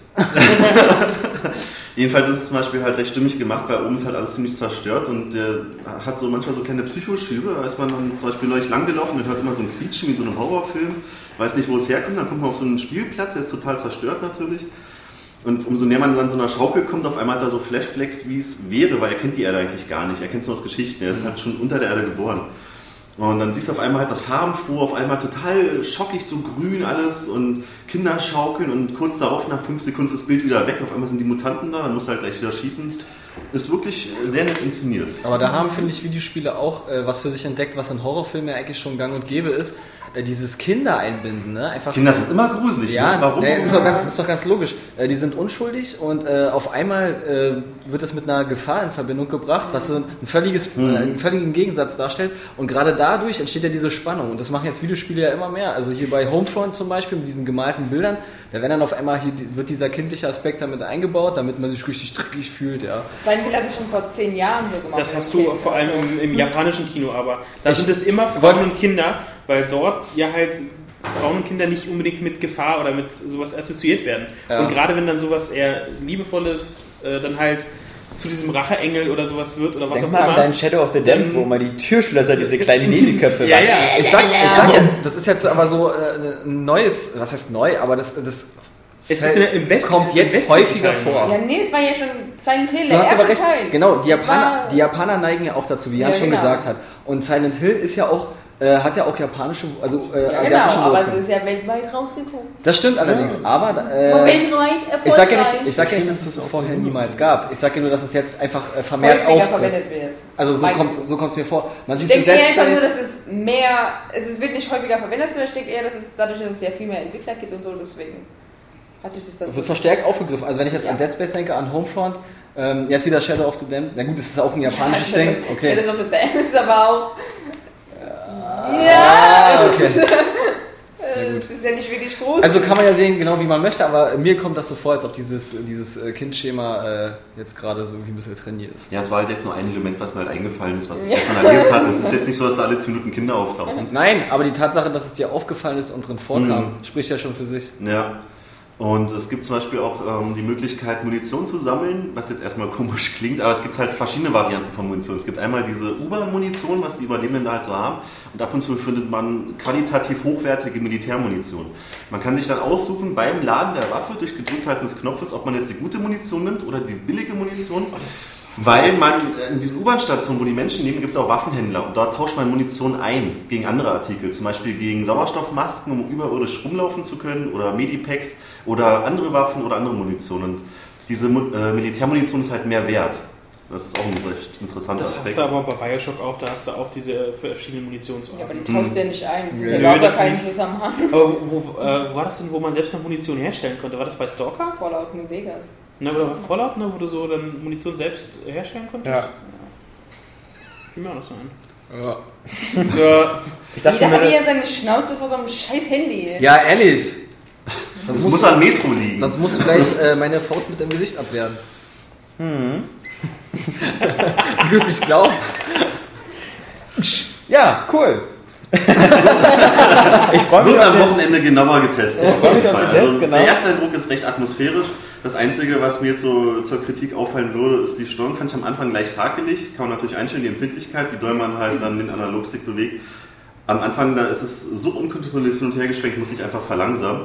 Jedenfalls ist es zum Beispiel halt recht stimmig gemacht, weil oben ist halt alles ziemlich zerstört und der hat so manchmal so kleine Psychoschübe. Da ist man dann zum Beispiel neulich langgelaufen und hört immer so ein Quietschen wie so einem Horrorfilm, weiß nicht, wo es herkommt. Dann kommt man auf so einen Spielplatz, der ist total zerstört natürlich. Und umso näher man dann so einer Schaukel kommt, auf einmal hat er so Flashbacks, wie es wäre, weil er kennt die Erde eigentlich gar nicht. Er kennt es nur aus Geschichten, er ist halt schon unter der Erde geboren. Und dann siehst du auf einmal halt das Farbenfroh, auf einmal total schockig, so grün alles und Kinder schaukeln und kurz darauf, nach 5 Sekunden, ist das Bild wieder weg. Auf einmal sind die Mutanten da, dann musst du halt gleich wieder schießen. Ist wirklich sehr nett inszeniert. Aber da haben, finde ich, Videospiele auch was für sich entdeckt, was in Horrorfilmen ja eigentlich schon gang und gäbe ist. Dieses Kinder einbinden, ne? Einfach Kinder sind immer gruselig, ja, ne? Warum? Nee, ist doch ganz logisch. Die sind unschuldig und auf einmal wird es mit einer Gefahr in Verbindung gebracht, was einen völligen Gegensatz darstellt. Und gerade dadurch entsteht ja diese Spannung. Und das machen jetzt Videospiele ja immer mehr. Also hier bei Homefront zum Beispiel mit diesen gemalten Bildern, da werden dann auf einmal hier wird dieser kindliche Aspekt damit eingebaut, damit man sich richtig dreckig fühlt, ja. Sein Bild hat es schon vor 10 Jahren so gemacht. Das hast du vor allem im japanischen Kino, aber da sind es immer Frauen und Kinder, weil dort ja halt Frauen und Kinder nicht unbedingt mit Gefahr oder mit sowas assoziiert werden. Ja. Und gerade wenn dann sowas eher Liebevolles dann halt zu diesem Racheengel oder sowas wird oder was Denk auch mal immer. An deinen Shadow of the Damned, wo mal die Türschlösser diese kleinen Nebelköpfe waren. Ja. Ich sag, das ist jetzt aber so ein neues, was heißt neu, aber das es ist im Westen, kommt jetzt im Westen häufiger vor. Ja, nee, es war ja schon Silent Hill. Du hast aber recht, genau, die Japaner neigen ja auch dazu, wie Jan schon gesagt hat. Und Silent Hill ist ja auch hat ja auch japanische, also asiatische Wurzeln. Aber es ist ja weltweit rausgekommen. Das stimmt allerdings, aber ich sage ja nicht, dass es das vorher niemals gab. Ich sage ja nur, dass es jetzt einfach vermehrt auftritt. Also so kommt es mir vor. Man sieht denke eher nur, dass es mehr, es wird nicht häufiger verwendet, sondern ich denke eher, dass es dadurch, dass es ja viel mehr Entwickler gibt und so, deswegen hat sich das dann wird verstärkt aufgegriffen. Also wenn ich jetzt an Dead Space denke, an Homefront, jetzt wieder Shadow of the Damned, na gut, das ist auch ein japanisches Ding. Okay. Shadow of the Damned ist aber auch... Ja, okay. Das ist ja nicht wirklich groß. Also kann man ja sehen, genau wie man möchte, aber mir kommt das so vor, als ob dieses Kindschema jetzt gerade so irgendwie ein bisschen trainiert ist. Ja, es war halt jetzt nur ein Element, was mir halt eingefallen ist, was ich gestern erlebt hatte. Es ist jetzt nicht so, dass da alle 10 Minuten Kinder auftauchen. Nein, aber die Tatsache, dass es dir aufgefallen ist und drin vorkam, spricht ja schon für sich. Ja. Und es gibt zum Beispiel auch die Möglichkeit, Munition zu sammeln, was jetzt erstmal komisch klingt, aber es gibt halt verschiedene Varianten von Munition. Es gibt einmal diese U-Bahn-Munition, was die Überlebenden halt so haben, und ab und zu findet man qualitativ hochwertige Militärmunition. Man kann sich dann aussuchen, beim Laden der Waffe durch Gedrücktheit des Knopfes, ob man jetzt die gute Munition nimmt oder die billige Munition. Weil man in diesen U-Bahn-Stationen, wo die Menschen leben, gibt es auch Waffenhändler. Und da tauscht man Munition ein gegen andere Artikel. Zum Beispiel gegen Sauerstoffmasken, um überirdisch rumlaufen zu können. Oder Medipacks oder andere Waffen oder andere Munition. Und diese Militärmunition ist halt mehr wert. Das ist auch ein interessanter Aspekt. Das hast du aber bei Bioshock auch. Da hast du auch diese verschiedenen Munitionsarten. Ja, aber die tauscht ja nicht ein. Das ist ja überhaupt kein Zusammenhang. Aber wo war das denn, wo man selbst noch Munition herstellen konnte? War das bei Stalker? Fallout New Vegas. Na, aber Fallout, ne, wo du so dann Munition selbst herstellen konntest? Ja. Fiel mir auch noch so ein. Ja. Jeder hat ja seine Schnauze vor so einem scheiß Handy. Ja, ehrlich. Das muss an Metro liegen. Sonst musst du gleich meine Faust mit deinem Gesicht abwehren. Wie du es nicht glaubst. Ja, cool. Wird am Wochenende genauer getestet. Ich freue mich auf den Test, genau. Der erste Eindruck ist recht atmosphärisch. Das Einzige, was mir jetzt so zur Kritik auffallen würde, ist die Steuerung. Fand ich am Anfang leicht hakelig. Kann man natürlich einstellen, die Empfindlichkeit, wie doll man halt dann den Analogstick bewegt. Am Anfang, da ist es so unkontrolliert hin und her geschwenkt, muss ich einfach verlangsamen.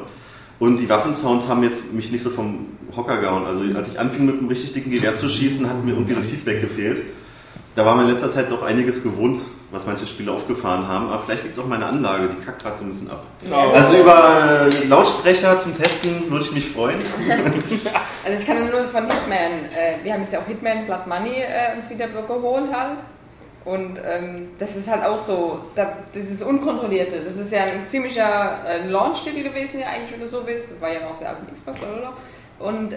Und die Waffensounds haben jetzt mich nicht so vom Hocker gehauen. Also als ich anfing mit einem richtig dicken Gewehr zu schießen, hat mir irgendwie das Feedback gefehlt. Da war man in letzter Zeit doch einiges gewohnt, was manche Spiele aufgefahren haben. Aber vielleicht liegt es auch meine Anlage, die kackt gerade so ein bisschen ab. Wow. Also über Lautsprecher zum Testen würde ich mich freuen. Also ich kann nur von Hitman, wir haben jetzt ja auch Hitman Blood Money uns wieder geholt halt. Und das ist halt auch so, das ist unkontrollierte. Das ist ja ein ziemlicher Launch-Titel gewesen, ja eigentlich, wenn du so willst. Das war ja noch auf der alten Xbox, oder? Und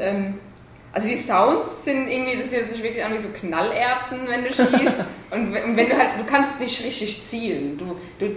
also die Sounds sind irgendwie, das hört sich wirklich an wie so Knallerbsen, wenn du schießt. Und wenn du halt, du kannst nicht richtig zielen.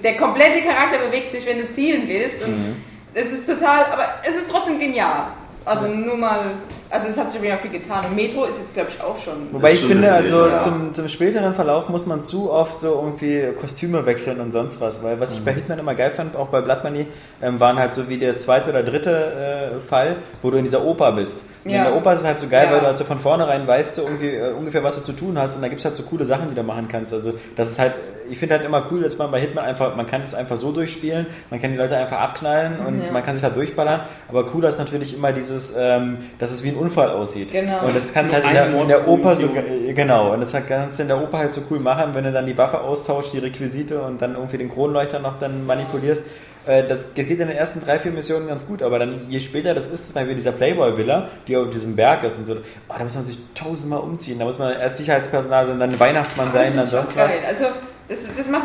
Der komplette Charakter bewegt sich, wenn du zielen willst. Und es ist total, aber es ist trotzdem genial. Also nur mal, also es hat sich wieder viel getan. Und Metro ist jetzt, glaube ich, auch schon. Wobei ich finde, also zum späteren Verlauf muss man zu oft so irgendwie Kostüme wechseln und sonst was. Weil was ich bei Hitman immer geil fand, auch bei Blood Money, waren halt so wie der zweite oder dritte Fall, wo du in dieser Oper bist. Ja. In der Oper ist es halt so geil, weil du halt so von vornherein weißt, so irgendwie, ungefähr was du zu tun hast, und da gibt es halt so coole Sachen, die du machen kannst. Also das ist halt, ich finde halt immer cool, dass man bei Hitman einfach, man kann es einfach so durchspielen, man kann die Leute einfach abknallen und man kann sich da halt durchballern, aber cooler ist natürlich immer dieses, dass es wie ein Unfall aussieht. Genau. Und das kannst du halt in der Oper so, genau, und das kannst du in der Oper halt so cool machen, wenn du dann die Waffe austauschst, die Requisite und dann irgendwie den Kronleuchter noch dann manipulierst. Das geht in den ersten 3-4 Missionen ganz gut, aber dann je später das ist, zum Beispiel dieser Playboy-Villa, die auf diesem Berg ist und so, da muss man sich 1000-mal umziehen, da muss man erst Sicherheitspersonal sein, dann Weihnachtsmann sein, dann sonst was. Also das macht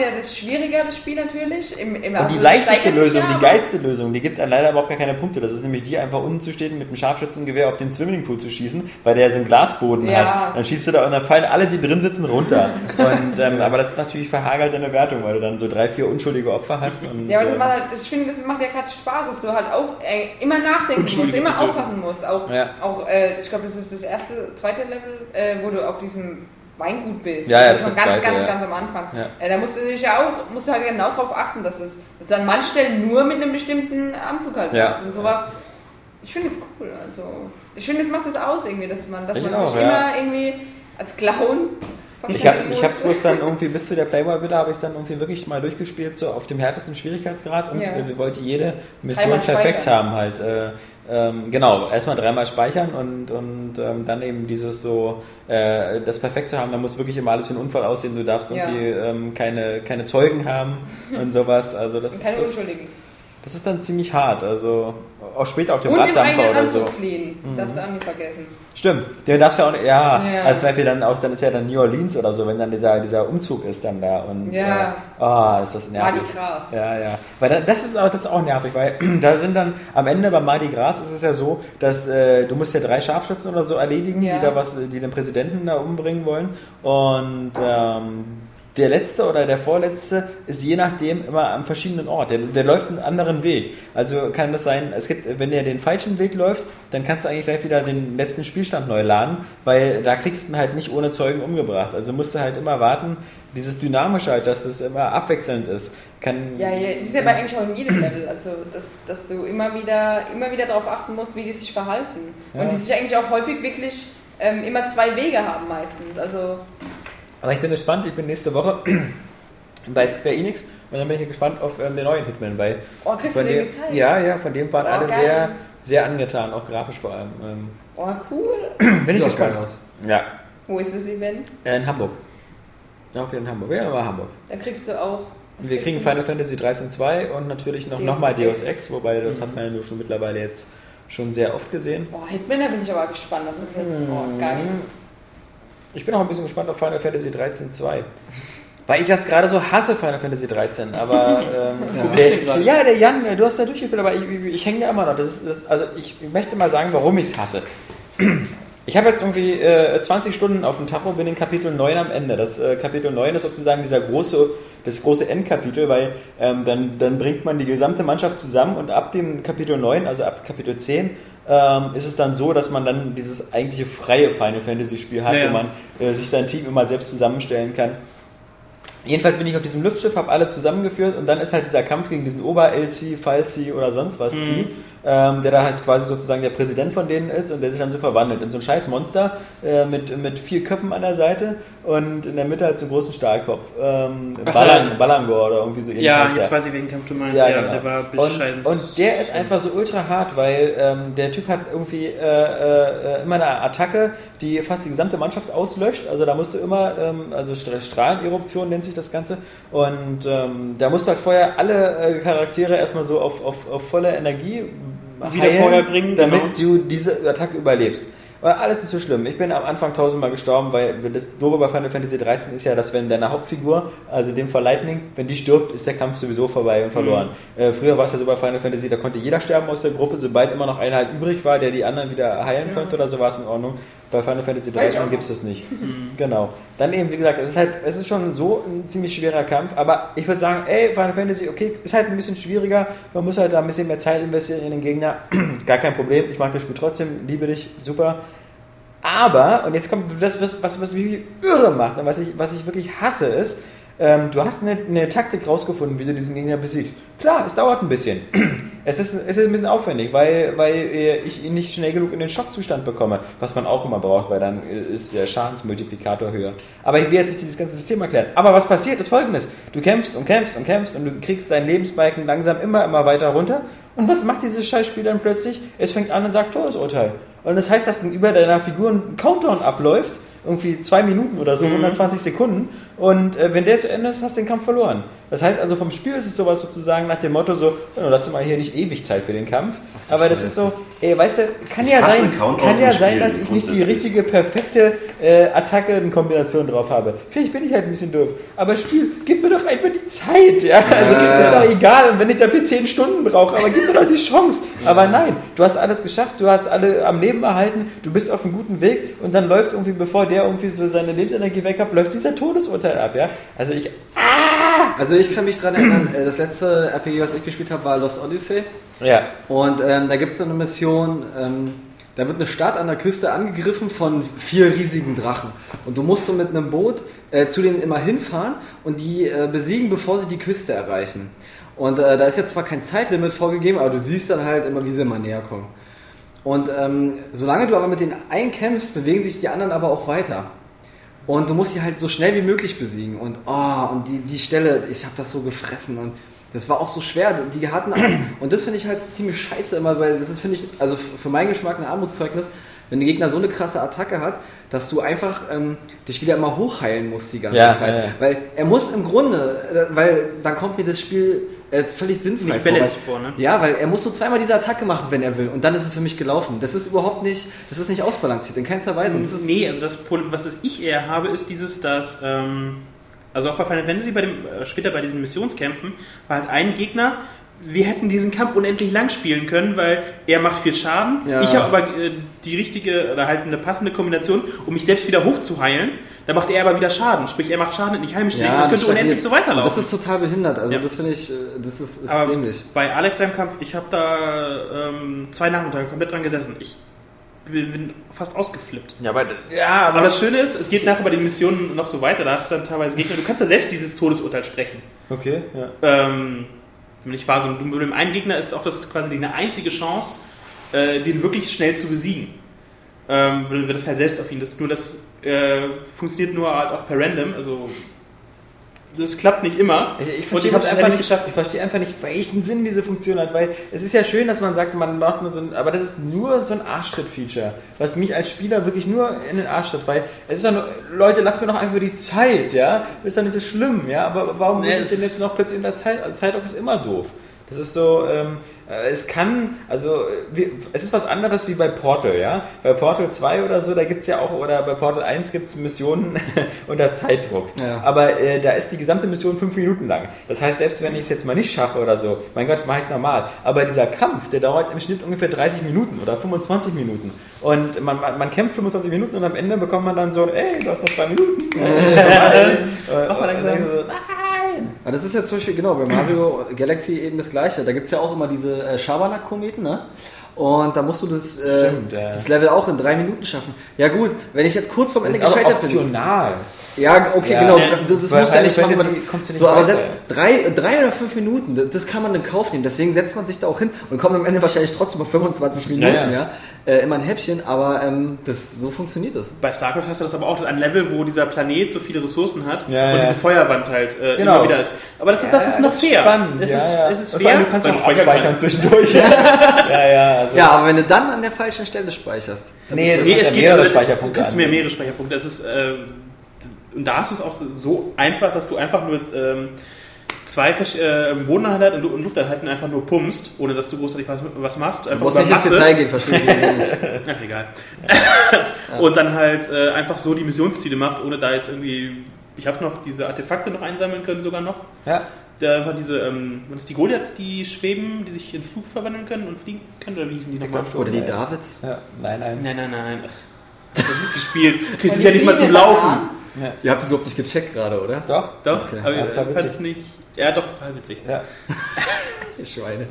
ja das schwieriger, das Spiel natürlich. Und die leichteste Lösung, die geilste Lösung, die gibt einem leider überhaupt gar keine Punkte. Das ist nämlich die, einfach unten zu stehen, mit einem Scharfschützengewehr auf den Swimmingpool zu schießen, weil der so einen Glasboden hat. Dann schießt du da und dann fallen alle, die drin sitzen, runter. Und, aber das ist natürlich verhagelt in der Wertung, weil du dann so 3-4 unschuldige Opfer hast. Und, ja, aber das macht halt, ich finde, das macht ja gerade Spaß, dass du halt auch immer nachdenken musst, immer aufpassen musst. Auch, ich glaube, das ist das zweite Level, wo du auf diesem Weingut bist. Ja, das ist ganz am Anfang. Ja. Da musst du dich ja auch, halt genau darauf achten, dass du an manchen Stellen nur mit einem bestimmten Anzug halt bist und sowas. Ich finde es cool. Also ich finde, es macht das aus irgendwie, dass man sich immer irgendwie als Clown Ich hab's bloß dann irgendwie bis zu der Playboy-Villa, habe ich es dann irgendwie wirklich mal durchgespielt, so auf dem härtesten Schwierigkeitsgrad und wollte jede Mission perfekt haben halt. Genau, erstmal dreimal speichern und dann eben dieses so, das perfekt zu haben, da muss wirklich immer alles für einen Unfall aussehen, du darfst irgendwie keine Zeugen haben und sowas. Also das und keine Unschuldigen. Das ist dann ziemlich hart, also auch später auf dem Raddampfer oder so. Und im eigenen Anzug fliehen, darfst du auch nicht vergessen. Stimmt, den darfst du auch nicht, also zum Beispiel dann auch, dann ist ja dann New Orleans oder so, wenn dann dieser Umzug ist dann da und ist das nervig. Mardi Gras. Ja, weil dann, das ist auch nervig, weil da sind dann am Ende beim Mardi Gras ist es ja so, dass du musst ja 3 Scharfschützen oder so erledigen, die den Präsidenten da umbringen wollen und der letzte oder der vorletzte ist je nachdem immer am verschiedenen Ort. Der läuft einen anderen Weg. Also kann das sein, wenn der den falschen Weg läuft, dann kannst du eigentlich gleich wieder den letzten Spielstand neu laden, weil da kriegst du ihn halt nicht ohne Zeugen umgebracht. Also musst du halt immer warten, dieses Dynamische halt, dass das immer abwechselnd ist. Das ist ja bei eigentlich auch in jedem Level, also dass du immer wieder darauf achten musst, wie die sich verhalten. Ja. Und die sich eigentlich auch häufig wirklich immer 2 Wege haben meistens. Also aber ich bin gespannt, ich bin nächste Woche bei Square Enix und dann bin ich gespannt auf den neuen Hitman, weil kriegst du den gezeigt? Ja, von dem waren alle sehr, sehr angetan, auch grafisch vor allem. Cool. Bin ich gespannt. Aus. Ja. Wo ist das Event? In Hamburg. Ja, Hamburg. Dann kriegst du auch... Wir kriegen Final Fantasy 13-2 und natürlich nochmal Deus Ex, wobei das hat man ja schon mittlerweile jetzt schon sehr oft gesehen. Hitman, da bin ich aber gespannt, was das ist. Geil. Ich bin auch ein bisschen gespannt auf Final Fantasy 13-2. Weil ich das gerade so hasse, Final Fantasy 13. Aber der Jan, du hast da durchgespielt, aber ich hänge da immer noch. Also ich möchte mal sagen, warum ich es hasse. Ich habe jetzt irgendwie 20 Stunden auf dem Tacho, bin in Kapitel 9 am Ende. Das Kapitel 9 ist sozusagen das große Endkapitel, weil dann bringt man die gesamte Mannschaft zusammen und ab dem Kapitel 9, also ab Kapitel 10, ist es dann so, dass man dann dieses eigentliche freie Final Fantasy Spiel hat, wo man sich sein Team immer selbst zusammenstellen kann. Jedenfalls bin ich auf diesem Luftschiff, habe alle zusammengeführt und dann ist halt dieser Kampf gegen diesen Ober-LC, Fall-C oder sonst was C, der da halt quasi sozusagen der Präsident von denen ist und der sich dann so verwandelt in so ein scheiß Monster mit 4 Köpfen an der Seite und in der Mitte halt so einen großen Stahlkopf. Ballangor oder irgendwie so ähnlich. Ja, jetzt weiß ich, wegen Kampf du meinst. Genau. Der war bescheuert. Und der ist einfach so ultra hart, weil der Typ hat irgendwie immer eine Attacke, die fast die gesamte Mannschaft auslöscht. Also da musst du immer, also Strahleneruption nennt sich das Ganze. Und da musst du halt vorher alle Charaktere erstmal so auf volle Energie wieder vorher bringen, damit du diese Attacke überlebst. Aber alles ist so schlimm. Ich bin am Anfang 1000-mal gestorben, weil das Doofe bei Final Fantasy 13 ist ja, dass wenn deine Hauptfigur, also in dem Fall Lightning, wenn die stirbt, ist der Kampf sowieso vorbei und verloren. Früher war es ja so bei Final Fantasy, da konnte jeder sterben aus der Gruppe, sobald immer noch einer halt übrig war, der die anderen wieder heilen konnte oder so, war es in Ordnung. Bei Final Fantasy 13 gibt es das nicht. Genau. Dann eben, wie gesagt, es ist schon so ein ziemlich schwerer Kampf, aber ich würde sagen, Final Fantasy, okay, ist halt ein bisschen schwieriger, man muss halt da ein bisschen mehr Zeit investieren in den Gegner, gar kein Problem, ich mag das Spiel trotzdem, liebe dich, super. Aber, und jetzt kommt das, was mich irre macht und was ich wirklich hasse ist, du hast eine Taktik rausgefunden, wie du diesen Gegner besiegst. Klar, es dauert ein bisschen. Es ist ein bisschen aufwendig, weil ich ihn nicht schnell genug in den Schockzustand bekomme, was man auch immer braucht, weil dann ist der Schadensmultiplikator höher. Aber ich will jetzt nicht dieses ganze System erklären. Aber was passiert ist Folgendes. Du kämpfst und kämpfst und kämpfst und du kriegst deinen Lebensbalken langsam immer weiter runter. Und was macht dieses Scheißspiel dann plötzlich? Es fängt an und sagt Todesurteil. Und das heißt, dass über deiner Figur ein Countdown abläuft, irgendwie 2 Minuten oder so, 120 Sekunden und wenn der zu Ende ist, hast du den Kampf verloren. Das heißt also vom Spiel ist es sowas sozusagen nach dem Motto so, lass dir mal hier nicht ewig Zeit für den Kampf, aber das ist so, weißt du, kann ja sein, dass ich nicht die richtige, perfekte Attacke in Kombination drauf habe. Vielleicht bin ich halt ein bisschen doof, aber Spiel, gib mir doch einfach die Zeit, ja, also ist doch egal, und wenn ich dafür 10 Stunden brauche, aber gib mir doch die Chance, aber nein, du hast alles geschafft, du hast alle am Leben erhalten, du bist auf einem guten Weg und dann läuft irgendwie, bevor der irgendwie so seine Lebensenergie weg hat, läuft dieser Todesurteil ab, ja, also ich... Also ich kann mich daran erinnern, das letzte RPG, was ich gespielt habe, war Lost Odyssey. Ja. Und da gibt es eine Mission, da wird eine Stadt an der Küste angegriffen von 4 riesigen Drachen. Und du musst so mit einem Boot zu denen immer hinfahren und die besiegen, bevor sie die Küste erreichen. Und da ist jetzt zwar kein Zeitlimit vorgegeben, aber du siehst dann halt immer, wie sie immer näher kommen. Und solange du aber mit denen einkämpfst, bewegen sich die anderen aber auch weiter. Und du musst sie halt so schnell wie möglich besiegen. Und die Stelle, ich habe das so gefressen und das war auch so schwer. Die hatten und das finde ich halt ziemlich scheiße immer, weil das ist, finde ich, also für meinen Geschmack ein Armutszeugnis, wenn der Gegner so eine krasse Attacke hat, dass du einfach dich wieder immer hochheilen musst die ganze Zeit. Ja, ja. Weil er muss im Grunde, weil dann kommt mir das Spiel völlig sinnfrei vor. Ne? Ja, weil er muss so zweimal diese Attacke machen, wenn er will. Und dann ist es für mich gelaufen. Das ist überhaupt nicht, das ist nicht ausbalanciert, in keinster Weise. Nee, also das Problem, was ich eher habe, ist dieses, dass... also auch bei Final Fantasy, später bei diesen Missionskämpfen, war halt ein Gegner, wir hätten diesen Kampf unendlich lang spielen können, weil er macht viel Schaden, ja. Ich habe aber die richtige oder halt eine passende Kombination, um mich selbst wieder hochzuheilen, dann macht er aber wieder Schaden, sprich er macht Schaden in die Heimstrecken, ja, das könnte unendlich so weiterlaufen. Das ist total behindert, also ja. Das finde ich, das ist dämlich. Bei Alex seinem Kampf, ich habe da 2 Nachmittage komplett dran gesessen, ich bin fast ausgeflippt. Ja, aber das Schöne ist, es geht nachher bei den Missionen noch so weiter, da hast du dann teilweise Gegner, du kannst ja selbst dieses Todesurteil sprechen. Okay, ja. Nicht wahr, so mit dem einen Gegner ist auch das quasi eine einzige Chance, den wirklich schnell zu besiegen. Weil wir das halt selbst auf ihn, das funktioniert nur halt auch per Random, also das klappt nicht immer. Ich verstehe einfach nicht, welchen Sinn diese Funktion hat, weil es ist ja schön, dass man sagt, man macht nur so ein, aber das ist nur so ein Arschtritt-Feature, was mich als Spieler wirklich nur in den Arsch tritt, weil es ist doch, Leute, lasst mir doch einfach die Zeit, ja, ist doch nicht so schlimm, ja, aber warum muss ich denn jetzt noch plötzlich in der Zeit, also Zeitdruck ist immer doof. Das ist so, es ist was anderes wie bei Portal, ja. Bei Portal 2 oder so, da gibt's ja auch, oder bei Portal 1 gibt's Missionen unter Zeitdruck. Ja. Aber da ist die gesamte Mission 5 Minuten lang. Das heißt, selbst wenn ich es jetzt mal nicht schaffe oder so, mein Gott, mach ich's normal. Aber dieser Kampf, der dauert im Schnitt ungefähr 30 Minuten oder 25 Minuten. Und man kämpft 25 Minuten und am Ende bekommt man dann so, ey, du hast noch 2 Minuten. Aber das ist ja zum Beispiel, genau, bei Mario Galaxy eben das Gleiche. Da gibt es ja auch immer diese Schabernack-Kometen, ne? Und da musst du das Level auch in 3 Minuten schaffen. Ja gut, wenn ich jetzt kurz vorm Ende gescheitert bin. Optional. Ja, okay, ja, genau. Das musst du ja nicht machen. Aber selbst 3 oder 5 Minuten, das kann man in Kauf nehmen. Deswegen setzt man sich da auch hin und kommt am Ende wahrscheinlich trotzdem auf 25 Minuten. Ja, ja. Immer ein Häppchen, aber so funktioniert das. Bei StarCraft hast du das aber auch ein Level, wo dieser Planet so viele Ressourcen hat und diese Feuerwand halt immer wieder ist. Aber das ist noch fair. Spannend. Es ist fair. Du kannst auch speichern zwischendurch. Also ja, aber wenn du dann an der falschen Stelle speicherst. Mehrere Speicherpunkte. Das ist... Und da hast du es auch so einfach, dass du einfach nur 2 Bodeneinheiten und Lufteinheiten einfach nur pumpst, ohne dass du großartig was machst. Du musst nicht ins Detail gehen, verstehe ich nicht. Ach, egal. Ja. Und dann halt einfach so die Missionsziele macht, ohne da jetzt irgendwie... Ich habe noch diese Artefakte noch einsammeln können sogar noch. Ja. Da war diese, die Goliaths, die schweben, die sich ins Flug verwandeln können und fliegen können, oder wie hießen die nochmal? Oder die Davids? Ja. Nein. Das ist nicht gespielt. Du kriegst dich ja nicht mal zum Laufen. Ja. Ihr habt es überhaupt nicht gecheckt gerade, oder? Doch, okay. Aber ich fand es nicht... Ja, doch, total witzig. Ja. Schweine.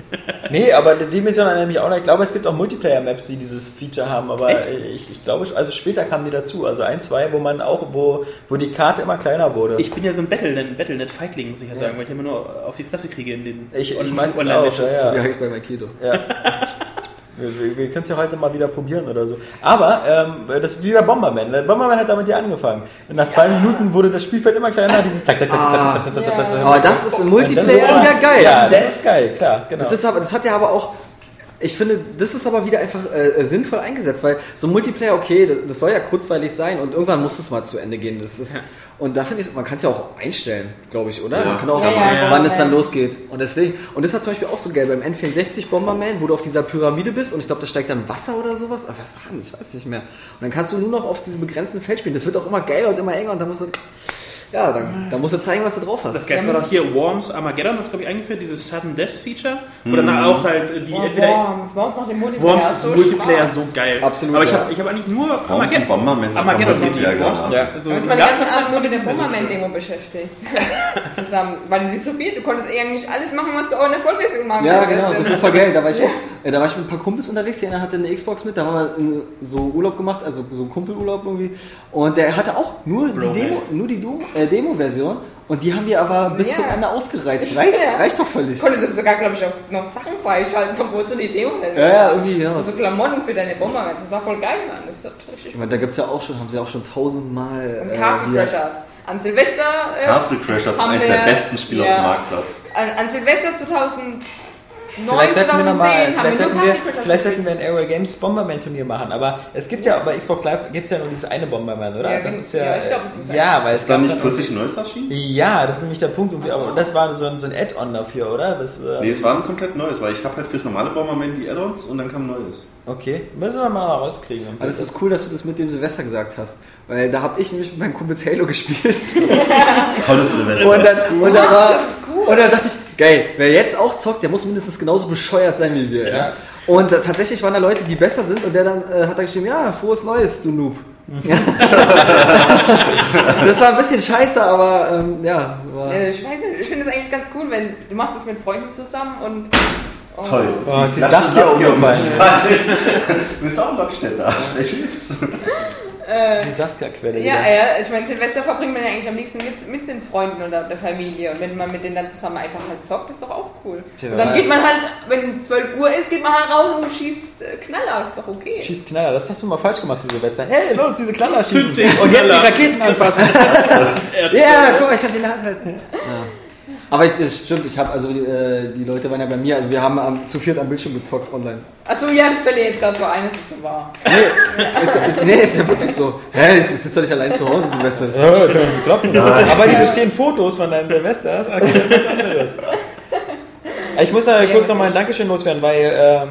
Nee, aber die Mission erinnert mich auch noch. Ich glaube, es gibt auch Multiplayer-Maps, die dieses Feature haben, aber ich glaube, also später kamen die dazu. Also 1, 2, wo die Karte immer kleiner wurde. Ich bin ja so ein Battlenet-Feigling, muss ich ja sagen, weil ich immer nur auf die Fresse kriege in den Online-Matches. Ja, ich bei Aikido. Ja. Wir können es ja heute mal wieder probieren oder so. Aber das ist wie bei Bomberman. Bomberman hat damit ja angefangen. Und nach 2 Minuten wurde das Spielfeld immer kleiner. Dieses Aber das ist im Multiplayer wieder geil. Ja, das ist geil, klar. Genau. Das hat ja aber auch... Ich finde, das ist aber wieder einfach sinnvoll eingesetzt, weil so ein Multiplayer, okay, das soll ja kurzweilig sein und irgendwann muss es mal zu Ende gehen. Das ist, und da finde ich, man kann es ja auch einstellen, glaube ich, oder? Ja. Man kann auch sagen, wann es dann losgeht. Und das war zum Beispiel auch so geil beim N64 Bomberman, wo du auf dieser Pyramide bist und ich glaube, da steigt dann Wasser oder sowas. Aber was war denn? Ich weiß nicht mehr. Und dann kannst du nur noch auf diesem begrenzten Feld spielen. Das wird auch immer geiler und immer enger und dann musst du... Ja, dann musst du zeigen, was du drauf hast. Das Ganze war doch hier Worms Armageddon, das glaube ich eingeführt, dieses Sudden Death Feature. Oder dann auch halt die Worms macht den Multiplayer. Worms ist so Multiplayer so geil. Absolut. Aber ich habe eigentlich nur Armageddon Multiplayer gemacht. Ja. So das war den ganzen Abend nur mit der Bomberman-Demo beschäftigt. Zusammen. Weil du konntest eigentlich alles machen, was du auch in der Vorlesung machen konntest. Ja, genau. Das ist voll geil. Da war ich auch. Da war ich mit ein paar Kumpels unterwegs, der eine hatte eine Xbox mit, da haben wir so Urlaub gemacht, also so einen Kumpelurlaub irgendwie. Und der hatte auch nur die Demo-Version. Und die haben wir aber bis zum Ende ausgereizt. Reicht doch völlig. Konntest du sogar, glaube ich, auch noch Sachen freischalten, obwohl so die Demo-Version war. Ja, irgendwie, genau. Also so Klamotten für deine Bomber, das war voll geil, Mann. Das ist doch richtig. Ich meine, da gibt's ja auch schon, haben sie auch schon tausendmal... Und Castle Crashers. An Silvester... Castle Crashers ist eines der besten Spiele auf dem Marktplatz. An Silvester 2000... Vielleicht sollten wir ein Airway Games Bomberman-Turnier machen, aber es gibt ja bei Xbox Live gibt es ja nur dieses eine Bomberman, oder? Ja, das ist ja, ich glaube, es ist ja, weil ist es da nicht plötzlich ein neues erschienen? Ja, das ist nämlich der Punkt. Und das war so ein Add-on dafür, oder? Nee, es war ein komplett neues, weil ich habe halt fürs normale Bomberman die Add-ons und dann kam neues. Okay, müssen wir mal rauskriegen. Und so. Aber es ist cool, dass du das mit dem Silvester gesagt hast, weil da habe ich nämlich mit meinem Kumpels Halo gespielt. Tolles Silvester. Und dann dachte ich, geil, wer jetzt auch zockt, der muss mindestens genauso bescheuert sein wie wir. Ja. Ja? Und tatsächlich waren da Leute, die besser sind und der dann hat da geschrieben, ja, frohes Neues, du Noob. Ja. Das war ein bisschen scheiße, aber ich weiß nicht, ich finde es eigentlich ganz cool, wenn du machst es mit Freunden zusammen und... Oh. Toll, das hier umgefallen. Mit Saumlockstädter, schlecht hilft's. Die Saskia-Quelle. Ja, ich meine, Silvester verbringt man ja eigentlich am liebsten mit den Freunden oder der Familie. Und wenn man mit denen dann zusammen einfach halt zockt, ist doch auch cool. Und dann geht man halt, wenn 12 Uhr ist, geht man halt raus und schießt Knaller, ist doch okay. Schießt Knaller, das hast du mal falsch gemacht zu Silvester. Hey, los, diese Knaller schießen. Und jetzt die Raketen anfassen. Ja, guck mal, ich kann sie in der Hand halten. Ja. Aber die Leute waren ja bei mir, also wir haben zu viert am Bildschirm gezockt online. Achso, ja, das fällt jetzt gerade so ein, das ist so wahr. Ist ja wirklich so. Hä, ich sitze doch nicht allein zu Hause, Silvester. Ja, kloppen. Aber diese 10 Fotos von deinem Silvester, das ist was anderes. Ich muss kurz nochmal ein Dankeschön loswerden, weil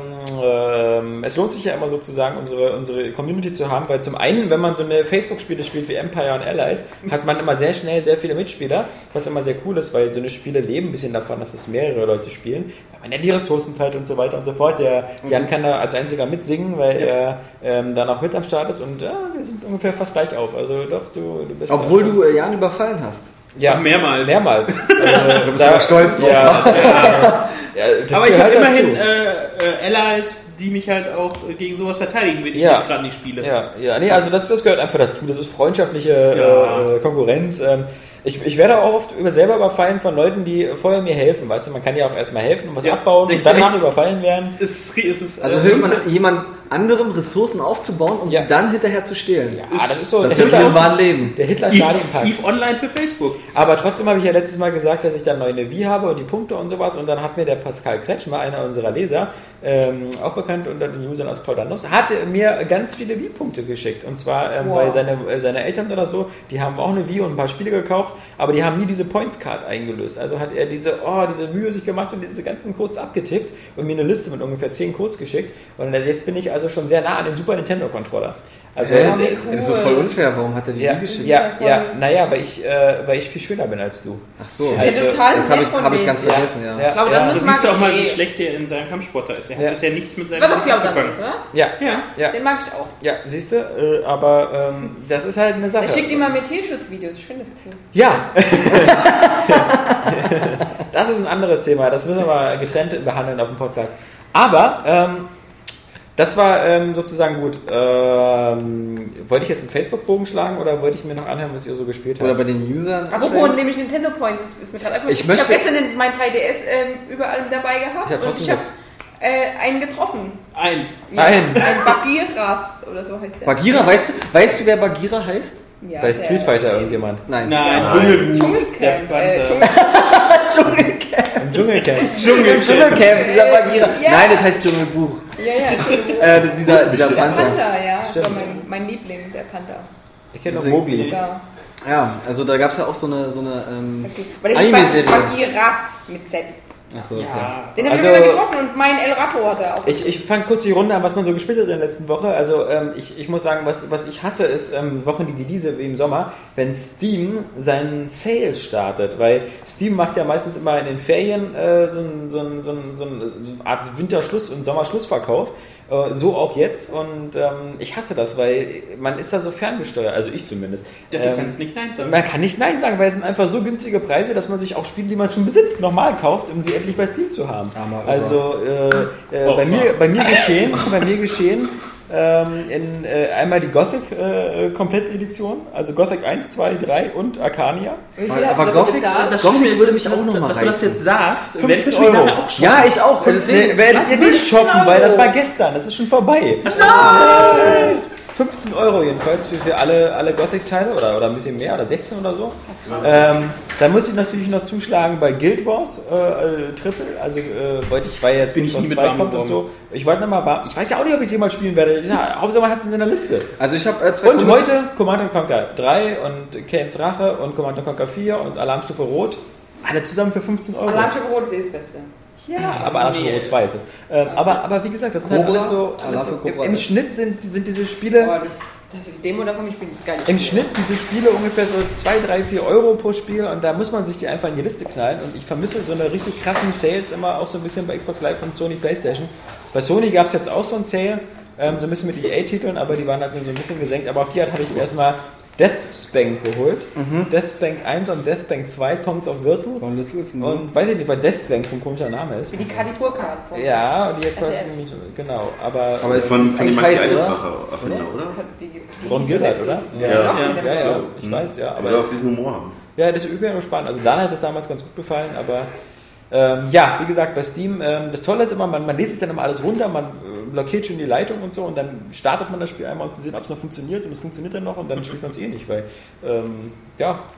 es lohnt sich ja immer sozusagen, unsere Community zu haben, weil zum einen, wenn man so eine Facebook-Spiele spielt wie Empire und Allies, hat man immer sehr schnell sehr viele Mitspieler, was immer sehr cool ist, weil so eine Spiele leben ein bisschen davon, dass es mehrere Leute spielen, weil man ja die Ressourcen teilt und so weiter und so fort. Der Jan kann da als einziger mitsingen, weil er dann auch mit am Start ist und wir sind ungefähr fast gleich auf. Also doch, du bist... Obwohl du Jan überfallen hast. Ja, mehrmals. Also, du bist ja stolz drauf. Ja, aber ich habe immerhin Allies, die mich halt auch gegen sowas verteidigen, wenn ich jetzt gerade nicht spiele. Nee, also das gehört einfach dazu. Das ist freundschaftliche Konkurrenz. Ich werde auch oft selber überfallen von Leuten, die vorher mir helfen. Weißt du, man kann ja auch erstmal helfen und was abbauen und danach überfallen werden. Also hilft man jemand anderem Ressourcen aufzubauen, um sie dann hinterher zu stehlen. Ja, das ist so. Das ist im wahren Leben. Der Hitler-Stadion-Pakt. Eve Online für Facebook. Aber trotzdem habe ich ja letztes Mal gesagt, dass ich dann neue Nevi habe und die Punkte und sowas. Und dann hat mir der Pascal Kretschmer, einer unserer Leser, auch bekannt unter den Usern aus Klaudanos, hat mir ganz viele Wii-Punkte geschickt. Und zwar, weil seine Eltern oder so, die haben auch eine Wii und ein paar Spiele gekauft, aber die haben nie diese Points-Card eingelöst. Also hat er diese Mühe sich gemacht und diese ganzen Codes abgetippt und mir eine Liste mit ungefähr 10 Codes geschickt. Und jetzt bin ich also schon sehr nah an den Super Nintendo Controller. Also cool. Das ist voll unfair, warum hat er die nie geschickt? Weil ich viel schöner bin als du. Ach so, also, das habe ich ganz vergessen, Ich glaube, dann das siehst du auch mal, wie schlecht der in seinem Kampfsportler ist. Er hat bisher nichts mit seinem Kampfsportler angefangen. Den mag ich auch. Ja, siehst du, aber das ist halt eine Sache. Er schickt immer mit Tierschutzvideos, ich finde das cool. Ja! Das ist ein anderes Thema, das müssen wir mal getrennt behandeln auf dem Podcast. Aber, das war sozusagen gut. Wollte ich jetzt einen Facebook-Bogen schlagen oder wollte ich mir noch anhören, was ihr so gespielt habt? Oder bei den Usern? Apropos, nämlich Nintendo Points. Ist mir einfach ich habe gestern mein 3DS überall dabei gehabt und ich habe einen getroffen. Ein Bagheeras oder so heißt der. Bagheera? Weißt du, wer Bagheera heißt? Ja, bei Street Fighter irgendjemand? Nein. Dschungelcamp. Dschungelcamp, dieser Bagheera. Yeah. Nein, das heißt Dschungelbuch. Dieser Panther. Der Panther, mein Liebling, der Panther. Ich kenne noch Mowgli. Ja, also da gab es ja auch so eine Anime-Serie. Bagheeras mit Z. Achso, okay. Ja. Den habe ich wieder getroffen und mein El Rato hatte auch. Ich fand kurz die Runde an, was man so gespielt hat in der letzten Woche. Also ich muss sagen, was ich hasse, ist Wochen wie diese, wie im Sommer, wenn Steam seinen Sale startet. Weil Steam macht ja meistens immer in den Ferien so eine Art Winterschluss- und Sommerschlussverkauf. So auch jetzt, und ich hasse das, weil man ist da so ferngesteuert, also ich zumindest. Ja, du kannst nicht Nein sagen. Man kann nicht Nein sagen, weil es sind einfach so günstige Preise, dass man sich auch Spiele, die man schon besitzt, nochmal kauft, um sie endlich bei Steam zu haben. Also bei mir geschehen einmal die Gothic Komplettedition, also Gothic 1, 2, 3 und Arcania. Aber Gothic, das Gothic würde mich auch nochmal reizen. Dass du das jetzt sagst, werde ich das Spiel dann auch shoppen. Ja, ich auch. Werdet ihr nicht shoppen, weil das war gestern, das ist schon vorbei. Achso! 15 € jedenfalls für alle Gothic-Teile oder ein bisschen mehr, oder 16 oder so. Dann muss ich natürlich noch zuschlagen bei Guild Wars Triple, also wollte ich, weil jetzt bin ich nie mit warm kommt und so. Ich wollte nochmal warm, ich weiß ja auch nicht, ob ich es jemals spielen werde. Ja, Hauptsache man hat es in seiner Liste. Also ich habe zwei. Und heute Command & Conquer 3 und Kane's Rache und Command & Conquer 4 und Alarmstufe Rot, alle zusammen für 15 €. Alarmstufe Rot ist eh das Beste. Ja, aber Alarmstufe Rot 2 ist es. Aber wie gesagt, das sind halt alles so im Schnitt sind diese Spiele... Boah, das Demo davon, ich bin das gar nicht. Im Schnitt diese Spiele ungefähr so 2, 3, 4 Euro pro Spiel, und da muss man sich die einfach in die Liste knallen, und ich vermisse so eine richtig krassen Sales immer auch so ein bisschen bei Xbox Live und Sony Playstation. Bei Sony gab es jetzt auch so einen Sale, so ein bisschen mit EA-Titeln, aber die waren halt nur so ein bisschen gesenkt, aber auf die Art habe ich erstmal Deathspank geholt. Mhm. Deathspank 1 und Deathspank 2, Thorns of Virtue. Und weiß ich nicht, weil Deathspank so ein komischer Name ist. Wie die Kalipur-Card. Ja, die hat quasi nicht, genau. Aber von dem Matthias Erbacher, oder? Ron Gillard, oder? Ja. Ich weiß, ja. Aber soll auch diesen Humor haben. Ja, das ist übrigens spannend. Also Dan hat das damals ganz gut gefallen, aber wie gesagt, bei Steam, das Tolle ist immer, man lädt sich dann immer alles runter, man blockiert schon die Leitung und so, und dann startet man das Spiel einmal, um zu sehen, ob es noch funktioniert, und es funktioniert dann noch, und dann spielt man es eh nicht, weil,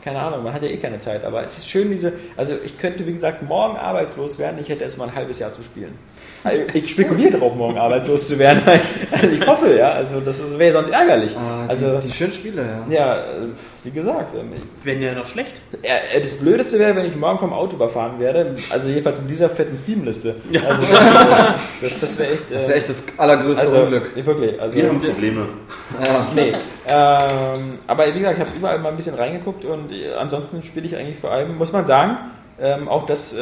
keine Ahnung, man hat ja eh keine Zeit, aber es ist schön also ich könnte, wie gesagt, morgen arbeitslos werden, ich hätte erst mal ein halbes Jahr zu spielen. Also ich spekuliere darauf, morgen arbeitslos zu werden, ich hoffe, ja, also das wäre sonst ärgerlich. Die schönen Spiele, ja. Ja, wie gesagt. Wenn ja noch schlecht. Ja, das Blödeste wäre, wenn ich morgen vom Auto überfahren werde, also jedenfalls mit dieser fetten Steam-Liste. Ja. Also das wäre echt... das wäre echt das allergrößte Unglück. Wirklich. Also, wir haben Probleme. Ja. Nee. Aber wie gesagt, ich habe überall mal ein bisschen reingeguckt, und ansonsten spiele ich eigentlich vor allem, muss man sagen, auch das,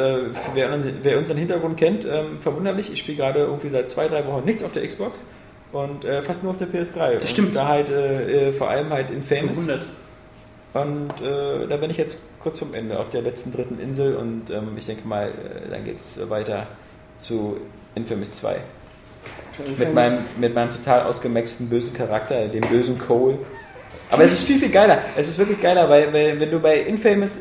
wer unseren Hintergrund kennt, verwunderlich. Ich spiele gerade irgendwie seit 2-3 Wochen nichts auf der Xbox und fast nur auf der PS3. Das stimmt. Und da halt vor allem halt Infamous. 100. Und da bin ich jetzt kurz vom Ende auf der letzten dritten Insel, und ich denke mal, dann geht's weiter zu Infamous 2. Mit meinem total ausgemaxten bösen Charakter, dem bösen Cole. Aber es ist viel, viel geiler. Es ist wirklich geiler, weil wenn du bei Infamous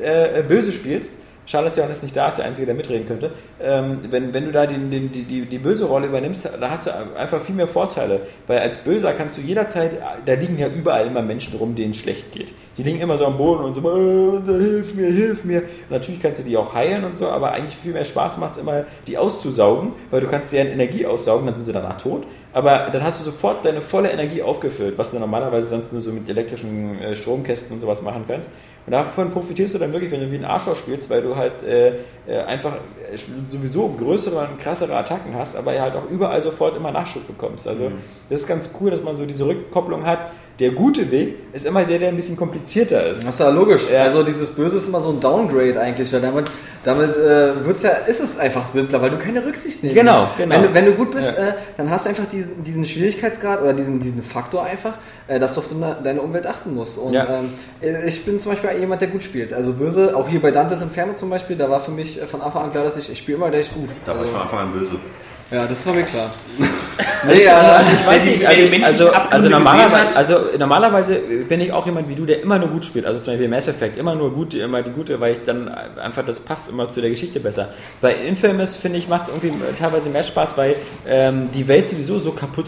böse spielst, Charles Johann ist nicht da, ist der Einzige, der mitreden könnte. Wenn du da die böse Rolle übernimmst, da hast du einfach viel mehr Vorteile. Weil als Böser kannst du jederzeit, da liegen ja überall immer Menschen rum, denen es schlecht geht. Die liegen immer so am Boden und so, hilf mir. Und natürlich kannst du die auch heilen und so, aber eigentlich viel mehr Spaß macht es immer, die auszusaugen, weil du kannst deren Energie aussaugen, dann sind sie danach tot. Aber dann hast du sofort deine volle Energie aufgefüllt, was du normalerweise sonst nur so mit elektrischen Stromkästen und sowas machen kannst. Und davon profitierst du dann wirklich, wenn du wie ein Arschloch spielst, weil du halt einfach sowieso größere und krassere Attacken hast, aber halt auch überall sofort immer Nachschub bekommst. Also das ist ganz cool, dass man so diese Rückkopplung hat. Der gute Weg ist immer der ein bisschen komplizierter ist. Das ist ja logisch. Ja. Also dieses Böse ist immer so ein Downgrade eigentlich. Ja. Damit ist es einfach simpler, weil du keine Rücksicht nehmen musst. Genau. Wenn du gut bist, dann hast du einfach diesen Schwierigkeitsgrad oder diesen Faktor einfach, dass du auf deine Umwelt achten musst. Und ich bin zum Beispiel jemand, der gut spielt. Also böse, auch hier bei Dantes Inferno zum Beispiel, da war für mich von Anfang an klar, dass ich spiele immer gleich gut. Da war ich von Anfang an böse. Ja, das war mir klar. Normalerweise bin ich auch jemand wie du, der immer nur gut spielt. Also zum Beispiel Mass Effect, immer die gute, weil ich dann einfach, das passt immer zu der Geschichte besser. Bei Infamous, finde ich, macht es irgendwie teilweise mehr Spaß, weil die Welt sowieso so kaputt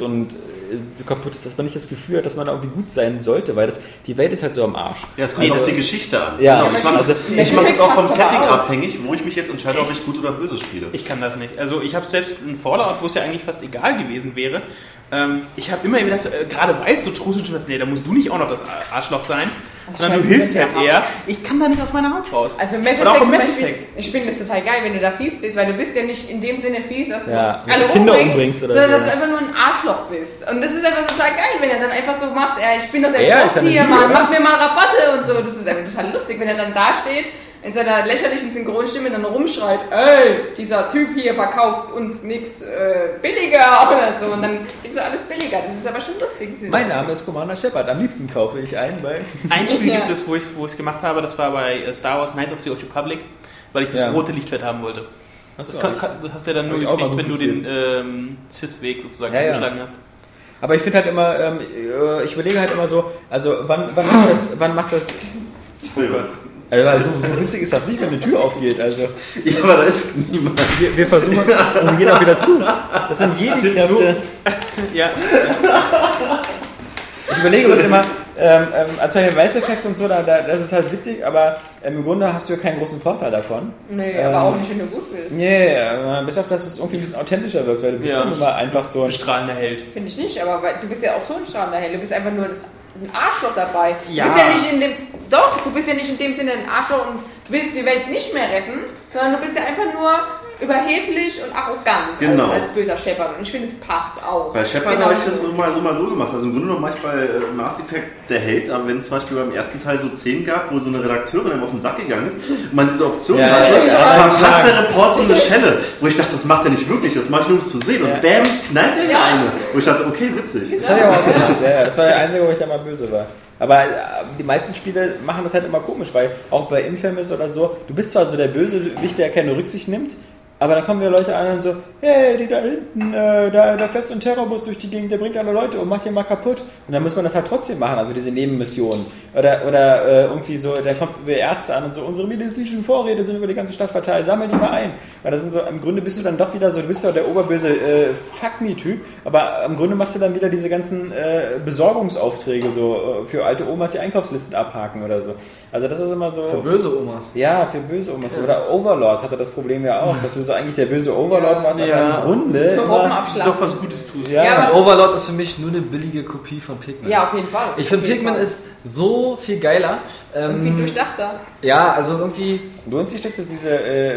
ist, dass man nicht das Gefühl hat, dass man da irgendwie gut sein sollte, weil die Welt ist halt so am Arsch. Ja, es kommt auf die Geschichte an. Ja. Genau. Ich mache das auch vom Setting abhängig, wo ich mich jetzt entscheide, ob ich gut oder böse spiele. Ich kann das nicht. Also ich habe selbst einen Fallout, wo es ja eigentlich fast egal gewesen wäre. Ich habe immer gedacht, gerade weil es so trustig ist, nee, da musst du nicht auch noch das Arschloch sein, sondern du hilfst halt eher. Ich kann da nicht aus meiner Haut raus. Also Mass Effect. Ich finde das total geil, wenn du da fies bist, weil du bist ja nicht in dem Sinne fies, dass du alle umbringst, sondern dass du einfach nur ein Arschloch bist. Und das ist einfach total geil, wenn er dann einfach so macht, ich bin doch der Boss hier, mach mir mal Rabatte und so. Das ist einfach total lustig, wenn er dann da steht in seiner lächerlichen Synchronstimme dann rumschreit, ey, dieser Typ hier verkauft uns nichts billiger oder so, und dann gibt's ja alles billiger. Das ist aber schon lustig. Mein Name ist Commander Shepard, am liebsten kaufe ich einen, weil... Ein Spiel gibt es, wo ich es gemacht habe, das war bei Star Wars Knights of the Old Republic, weil ich das rote Lichtschwert haben wollte. Das hast du ja dann nur gekriegt, wenn du den Cis-Weg sozusagen eingeschlagen hast. Aber ich finde halt immer, ich überlege halt immer so, also wann macht das... Also so witzig ist das nicht, wenn eine Tür aufgeht. Also. Ja, aber da ist niemand. Wir versuchen, und wir gehen auch wieder zu. Das sind jede Kräfte. Ja. Ich überlege das immer, also hier Weißeffekt und so, das ist halt witzig, aber im Grunde hast du ja keinen großen Vorteil davon. Nee, aber auch nicht, wenn du gut bist. Nee, bis auf, dass es irgendwie ein bisschen authentischer wirkt, weil du bist ja immer einfach so ein strahlender Held. Finde ich nicht, aber du bist ja auch so ein strahlender Held, du bist einfach nur das... ein Arschloch dabei. Ja. Du bist ja nicht in dem Sinne ein Arschloch und willst die Welt nicht mehr retten, sondern du bist ja einfach nur überheblich und arrogant als böser Shepard. Und ich finde, es passt auch. Bei Shepard habe ich das so mal so gemacht. Also im Grunde genommen mache ich bei Mass Effect der Held, aber wenn es zum Beispiel beim ersten Teil so 10 gab, wo so eine Redakteurin einem auf den Sack gegangen ist und man diese Option hatte, verpasst der Report um eine Schelle, wo ich dachte, das macht er nicht wirklich, das mache ich nur, um es zu sehen. Und bam, knallt er eine. Wo ich dachte, okay, witzig. Das war der einzige, wo ich da mal böse war. Aber die meisten Spiele machen das halt immer komisch, weil auch bei Infamous oder so, du bist zwar so der Bösewicht, der keine Rücksicht nimmt, aber da kommen ja Leute an und so, hey, die da hinten, da fährt so ein Terrorbus durch die Gegend, der bringt alle Leute und macht den mal kaputt. Und dann muss man das halt trotzdem machen, also diese Nebenmissionen. Oder irgendwie so, da kommt Ärzte an und so, unsere medizinischen Vorräte sind über die ganze Stadt verteilt, sammel die mal ein. Weil das sind so, im Grunde bist du dann doch wieder so, du bist doch der oberböse Fuck-Me-Typ, aber im Grunde machst du dann wieder diese ganzen Besorgungsaufträge so für alte Omas, die Einkaufslisten abhaken oder so. Also das ist immer so... Für böse Omas. Ja, für böse Omas. Ja. Oder Overlord hatte das Problem ja auch, dass du so eigentlich der böse Overlord war, im Grunde doch was Gutes tut. Ja. Und Overlord ist für mich nur eine billige Kopie von Pikmin. Ja, auf jeden Fall. Ich finde, Pikmin ist so viel geiler. Viel durchdachter. Ja, also irgendwie... Lohnt sich das jetzt, diese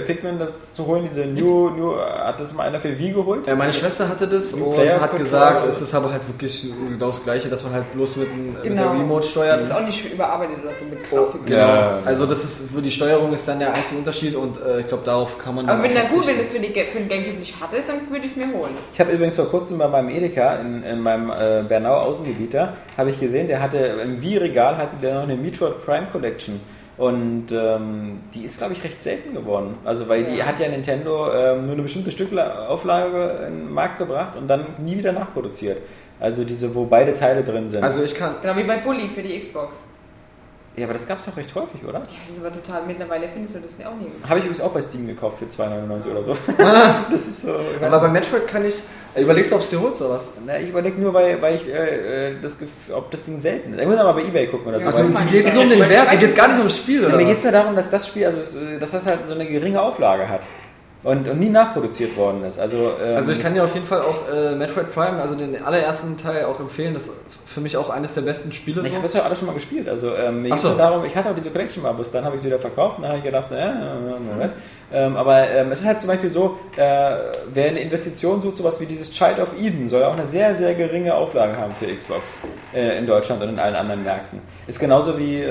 Pikmin das zu holen, diese New hat das mal einer für Wii geholt? Ja, meine Schwester hatte das und hat gesagt, es ist aber halt wirklich genau das Gleiche, dass man halt bloß mit der Remote steuert. Das ist auch nicht überarbeitet oder so mit Grafik. Genau. Also das ist, die Steuerung ist dann der einzige Unterschied und ich glaube, darauf kann man... Aber wenn dann gut, wenn du es für den Gamecube nicht hattest, dann würde ich es mir holen. Ich habe übrigens vor kurzem bei meinem Edeka, in meinem Bernauer Außengebiet, habe ich gesehen, der hatte im Wii-Regal noch eine Metroid Prime Collection. Und die ist, glaube ich, recht selten geworden. Also, weil die hat ja Nintendo nur eine bestimmte Stückauflage in den Markt gebracht und dann nie wieder nachproduziert. Also diese, wo beide Teile drin sind. Also ich kann... Genau wie bei Bully für die Xbox. Ja, aber das gab's doch recht häufig, oder? Ja, das ist aber total, mittlerweile findest du das ja auch nicht. Habe ich übrigens auch bei Steam gekauft für 2,99 oder so. Das ist so. Aber bei Metroid kann ich... Überlegst du, ob es dir holt oder was? Na, ich überlege nur, weil ich ob das Ding selten ist. Ich muss aber bei eBay gucken oder so. Also mir geht es nur um den Wert, mir geht es gar nicht ums Spiel, oder? Ja, mir geht es nur darum, dass das Spiel, also dass das halt so eine geringe Auflage hat. Und nie nachproduziert worden ist. Also ich kann dir auf jeden Fall auch Metroid Prime, also den allerersten Teil auch empfehlen. Das ist für mich auch eines der besten Spiele. Ich habe das ja alle schon mal gespielt. Also mir so. Darum, ich hatte auch diese Collection mal, bis dann habe ich sie wieder verkauft und dann habe ich gedacht, so, was. Aber es ist halt zum Beispiel so, wer eine Investition sucht, sowas wie dieses Child of Eden, soll ja auch eine sehr, sehr geringe Auflage haben für Xbox in Deutschland und in allen anderen Märkten. Ist genauso wie,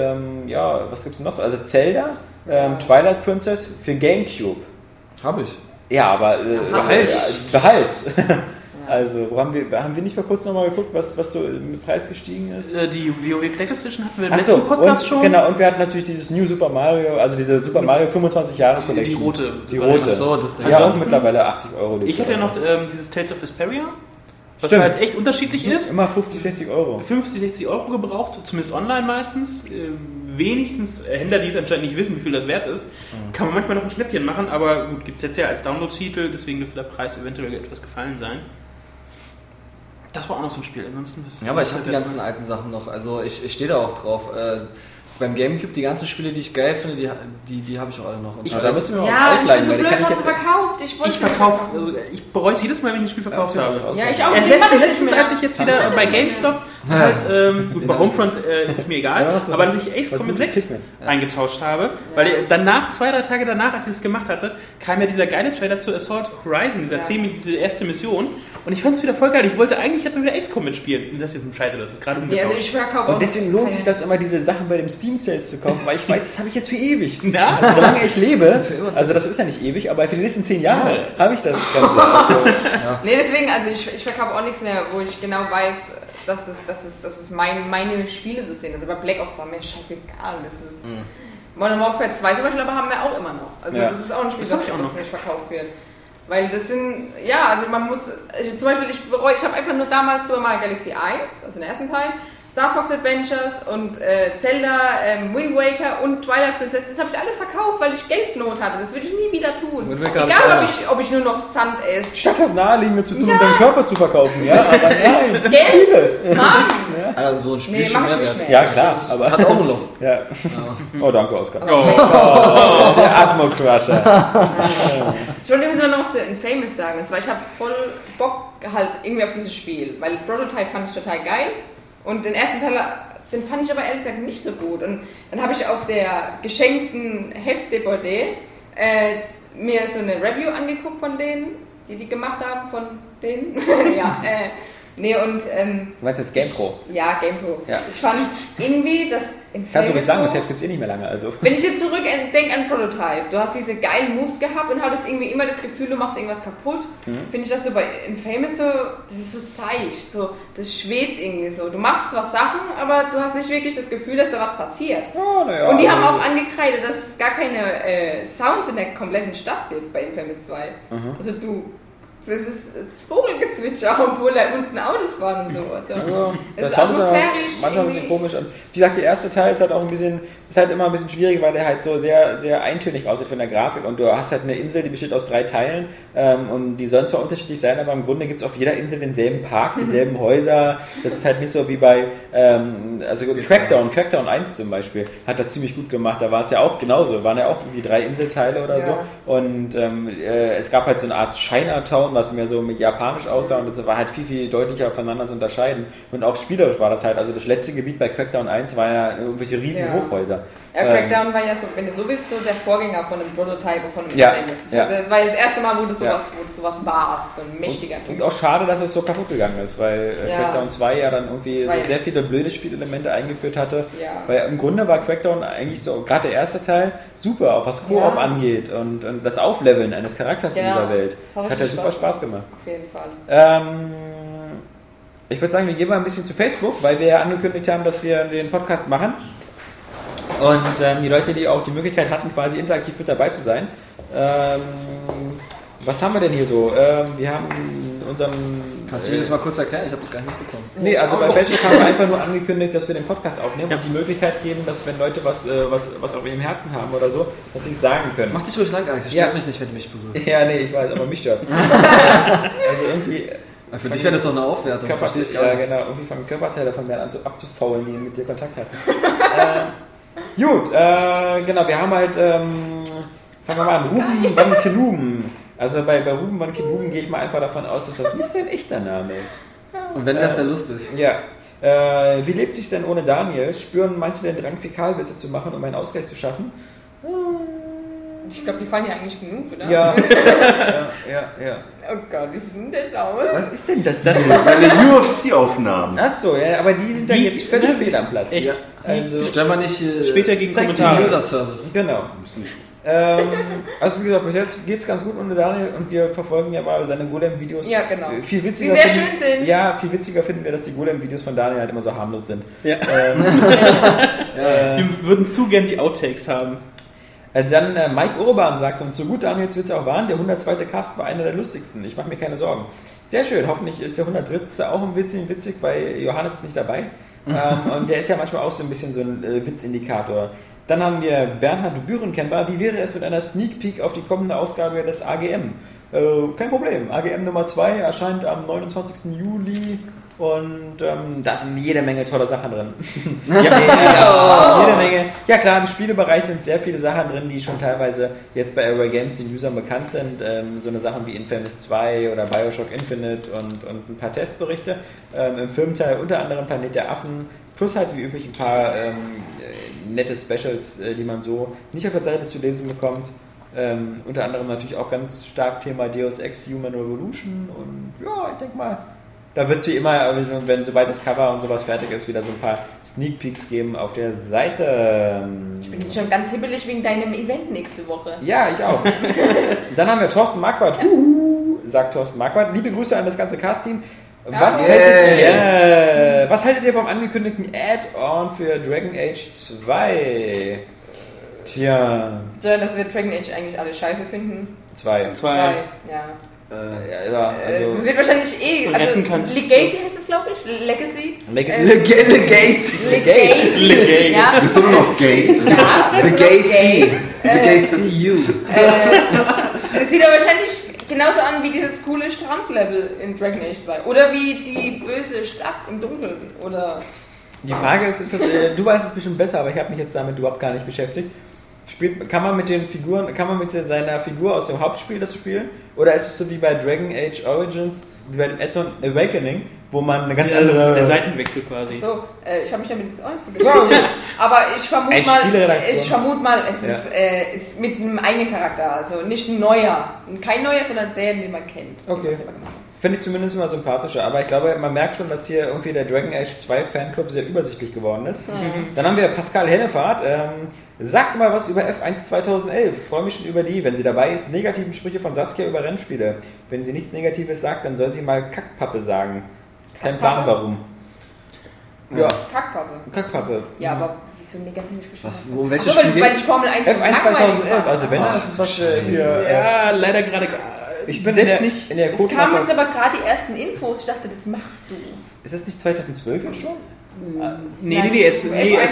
was gibt's denn noch so? Also Zelda, Twilight Princess für GameCube. Habe ich. Ja, aber Behalts. Also, haben wir nicht vor kurzem nochmal geguckt, was so mit Preis gestiegen ist? Die WoW Collectors Edition hatten wir im letzten Podcast schon. Genau, und wir hatten natürlich dieses New Super Mario, also diese Super Mario 25 Jahre Collection. Die rote. So, das ist ja auch mittlerweile 80 Euro. Ich hatte ja noch dieses Tales of Vesperia, was halt echt unterschiedlich ist. Immer 50, 60 Euro. 50, 60 Euro gebraucht, zumindest online meistens. Wenigstens Händler, die es anscheinend nicht wissen, wie viel das wert ist, kann man manchmal noch ein Schnäppchen machen, aber gut, gibt es jetzt ja als Download-Titel, deswegen dürfte der Preis eventuell etwas gefallen sein. Das war auch noch so ein Spiel, ansonsten... Ja, aber ich habe die ganzen alten Sachen noch, also ich stehe da auch drauf. Beim Gamecube, die ganzen Spiele, die ich geil finde, die habe ich auch alle noch. Da müssen wir auch ausleihen, weil die kann ich jetzt... Ich bereue es jedes Mal, wenn ich ein Spiel verkauft habe. Ja, ich auch. Letztens, als ich jetzt wieder bei GameStop... bei Homefront ist es mir egal, aber dass ich Ace Combat 6 eingetauscht habe, weil danach, 2-3 Tage danach, als ich das gemacht hatte, kam ja dieser geile Trailer zu Assault Horizon, diese erste Mission, Und ich fand es wieder voll geil. Ich wollte eigentlich, hätte wieder XCOM mitspielen. Und dachte, scheiße, das ist gerade umgetauscht. Ja, also und deswegen lohnt sich das immer, diese Sachen bei dem Steam-Sales zu kaufen, weil ich weiß, das habe ich jetzt für ewig. Na? Solange ich lebe, also das ist ja nicht ewig, aber für die nächsten 10 Jahre habe ich das Ganze. Also, ja. Nee, deswegen, also ich verkaufe auch nichts mehr, wo ich genau weiß, das ist meine Spielesystem. Also bei Black Ops war mir scheißegal. Das ist... Mhm. Modern Warfare 2 zum Beispiel, aber haben wir auch immer noch. Also ja. Das ist auch ein Spiel, das nicht verkauft wird. Weil das sind, ja, also man muss, zum Beispiel, ich habe einfach nur damals Super Mario Galaxy 1, also den ersten Teil, Star Fox Adventures und Zelda, Wind Waker und Twilight Princess, das habe ich alles verkauft, weil ich Geldnot hatte. Das würde ich nie wieder tun. Egal, ob ich nur noch Sand esse. Ich habe das naheliegend zu tun, um deinen Körper zu verkaufen, ja? Aber nein, Geld? Nein! Ja. Also so ein Spiel mehr. Ja, klar, aber... Hat auch ein Loch. Ja. Ja. Oh, danke, Oskar. Oh, der Atmo-Crusher. Ich wollte übrigens noch so Infamous sagen. Und zwar, ich habe voll Bock halt irgendwie auf dieses Spiel, weil Prototype fand ich total geil. Und den ersten Teil, den fand ich aber ehrlich gesagt nicht so gut. Und dann habe ich auf der geschenkten Heft-DVD mir so eine Review angeguckt von denen, die gemacht haben, von denen. Ja, nee, und... du meinst jetzt GamePro? Ja, GamePro. Ja. Ich fand irgendwie, dass... Kannst du ruhig sagen, das Heft gibt es eh nicht mehr lange. Also. Wenn ich jetzt zurückdenke an Prototype, du hast diese geilen Moves gehabt und hattest irgendwie immer das Gefühl, du machst irgendwas kaputt. Mhm. Finde ich das so bei Infamous so, das ist so seicht, so, das schwebt irgendwie so. Du machst zwar Sachen, aber du hast nicht wirklich das Gefühl, dass da was passiert. Oh, na ja, und die haben auch angekreidet, dass es gar keine Sounds in der kompletten Stadt gibt bei Infamous 2. Mhm. Also das ist Vogelgezwitscher, obwohl da unten Autos fahren und so. Ja, das ist atmosphärisch. Manchmal ein bisschen komisch. Und wie gesagt, der erste Teil ist halt auch ein bisschen, ist halt immer ein bisschen schwierig, weil der halt so sehr, sehr eintönig aussieht von der Grafik. Und du hast halt eine Insel, die besteht aus 3 Teilen. Und die sollen zwar unterschiedlich sein, aber im Grunde gibt es auf jeder Insel denselben Park, dieselben Häuser. Das ist halt nicht so wie bei, also Crackdown 1 zum Beispiel hat das ziemlich gut gemacht. Da war es ja auch genauso. Waren ja auch irgendwie 3 Inselteile oder so. Und es gab halt so eine Art Chinatown, was mehr so mit japanisch aussah, und das war halt viel, viel deutlicher voneinander zu unterscheiden. Und auch spielerisch war das halt, also das letzte Gebiet bei Crackdown 1 war ja irgendwelche riesen Hochhäuser. Ja, Crackdown war ja so, wenn du so willst, so der Vorgänger von einem Prototype, von einem Infamous. Ja. Das war das erste Mal, wo du sowas warst, so ein mächtiger Typ. Und auch schade, dass es so kaputt gegangen ist, weil Crackdown 2 ja dann irgendwie so sehr viele blöde Spielelemente eingeführt hatte. Ja. Weil im Grunde war Crackdown eigentlich so, gerade der erste Teil, super, auch was Koop angeht und das Aufleveln eines Charakters in dieser Welt. Hat ja super Spaß gemacht. Auf jeden Fall. Ich würde sagen, wir gehen mal ein bisschen zu Facebook, weil wir ja angekündigt haben, dass wir den Podcast machen. Und die Leute, die auch die Möglichkeit hatten, quasi interaktiv mit dabei zu sein. Was haben wir denn hier so? Wir haben unseren... Kannst du mir das mal kurz erklären? Ich habe das gar nicht mitbekommen. Nee, also bei Facebook haben wir einfach nur angekündigt, dass wir den Podcast aufnehmen und die Möglichkeit geben, dass wenn Leute was auf ihrem Herzen haben oder so, dass sie es sagen können. Mach dich ruhig lang, Alex. Das stört mich nicht, wenn du mich berührst. Ja, nee, ich weiß, aber mich stört es. Also irgendwie... Für dich wäre das doch eine Aufwertung. Genau, irgendwie vom Körperteil davon werden abzufaulen, die mit dir Kontakt hat. Gut, genau, wir haben halt, fangen wir mal an, Ruben van Knuben. Also bei Ruben van Knuben gehe ich mal einfach davon aus, dass das nicht sein echter Name ist. Und wenn das dann lustig. Ja. Wie lebt sich denn ohne Daniel? Spüren manche den Drang, Fäkalwitze zu machen, um einen Ausgleich zu schaffen? Ich glaube, die fallen ja eigentlich genug, oder? Ja, ja. Oh Gott, wie sieht denn das aus? Was ist denn das? Das sind meine UFC-Aufnahmen. Achso, ja, aber die sind da jetzt völlig fehl am Platz. Echt? Ja. Also, nicht, später gegen Kommentare. User-Service. Genau. Also wie gesagt, bis jetzt geht es ganz gut ohne Daniel und wir verfolgen ja mal seine Golem-Videos. Ja, genau. Viel witziger, die sehr schön sind. Ja, viel witziger finden wir, dass die Golem-Videos von Daniel halt immer so harmlos sind. Ja. Wir würden zu gern die Outtakes haben. Dann Mike Urban sagt uns, so gut Daniels Witze auch waren, der 102. Cast war einer der lustigsten. Ich mache mir keine Sorgen. Sehr schön, hoffentlich ist der 103. auch ein bisschen witzig, weil Johannes ist nicht dabei. Und der ist ja manchmal auch so ein bisschen so ein Witzindikator. Dann haben wir Bernhard Bührenkämper. Wie wäre es mit einer Sneak Peek auf die kommende Ausgabe des AGM? Kein Problem, AGM Nummer 2 erscheint am 29. Juli. Und da sind jede Menge toller Sachen drin. Jede Menge. Ja klar, im Spielebereich sind sehr viele Sachen drin, die schon teilweise jetzt bei Airway Games den Usern bekannt sind. So eine Sachen wie Infamous 2 oder Bioshock Infinite und ein paar Testberichte. Im Filmteil unter anderem Planet der Affen. Plus halt wie üblich ein paar nette Specials, die man so nicht auf der Seite zu lesen bekommt. Unter anderem natürlich auch ganz stark Thema Deus Ex Human Revolution und ja, ich denke mal, da wird es wie immer, wenn sobald das Cover und sowas fertig ist, wieder so ein paar Sneak Peeks geben auf der Seite. Ich bin jetzt schon ganz hibbelig wegen deinem Event nächste Woche. Ja, ich auch. Dann haben wir Thorsten Marquardt. Sagt Thorsten Marquardt. Liebe Grüße an das ganze Cast-Team. Was haltet ihr vom angekündigten Add-on für Dragon Age 2? Tja. So, dass wir Dragon Age eigentlich alle scheiße finden. Zwei. Ja. Also das wird wahrscheinlich also Legacy heißt es, glaube ich. Legacy. Ja. Wir sind nur noch gay. Ja, Legacy. Das sieht aber wahrscheinlich genauso an wie dieses coole Strandlevel in Dragon Age 2. Oder wie die böse Stadt im Dunkeln. Oder die Frage ist das, du weißt es bestimmt besser, aber ich habe mich jetzt damit überhaupt gar nicht beschäftigt. Kann man mit seiner Figur aus dem Hauptspiel das spielen? Oder ist es so wie bei Dragon Age Origins, wie bei dem Add-on Awakening, wo man eine ganz andere Seitenwechsel quasi. So, ich habe mich damit jetzt auch nicht so beschäftigt. Aber ich vermute mal, es ist mit einem eigenen Charakter, also nicht ein neuer. Kein neuer, sondern der, den man kennt. Okay. Finde ich zumindest immer sympathischer, aber ich glaube, man merkt schon, dass hier irgendwie der Dragon Age 2 Fanclub sehr übersichtlich geworden ist. Mhm. Dann haben wir Pascal Hennefahrt. Sagt mal was über F1 2011. Freue mich schon über die, wenn sie dabei ist, negativen Sprüche von Saskia über Rennspiele. Wenn sie nichts Negatives sagt, dann soll sie mal Kackpappe sagen. Kein Plan warum. Ja. Kackpappe. Ja, aber wieso negative Sprüche? Weil die Formel 1 F1 2011, also wenn das ist was für... Ja, leider gerade... Ich bin selbst nicht in der Code. Es kamen jetzt aber gerade die ersten Infos. Ich dachte, das machst du. Ist das nicht 2012 jetzt schon? Nein, es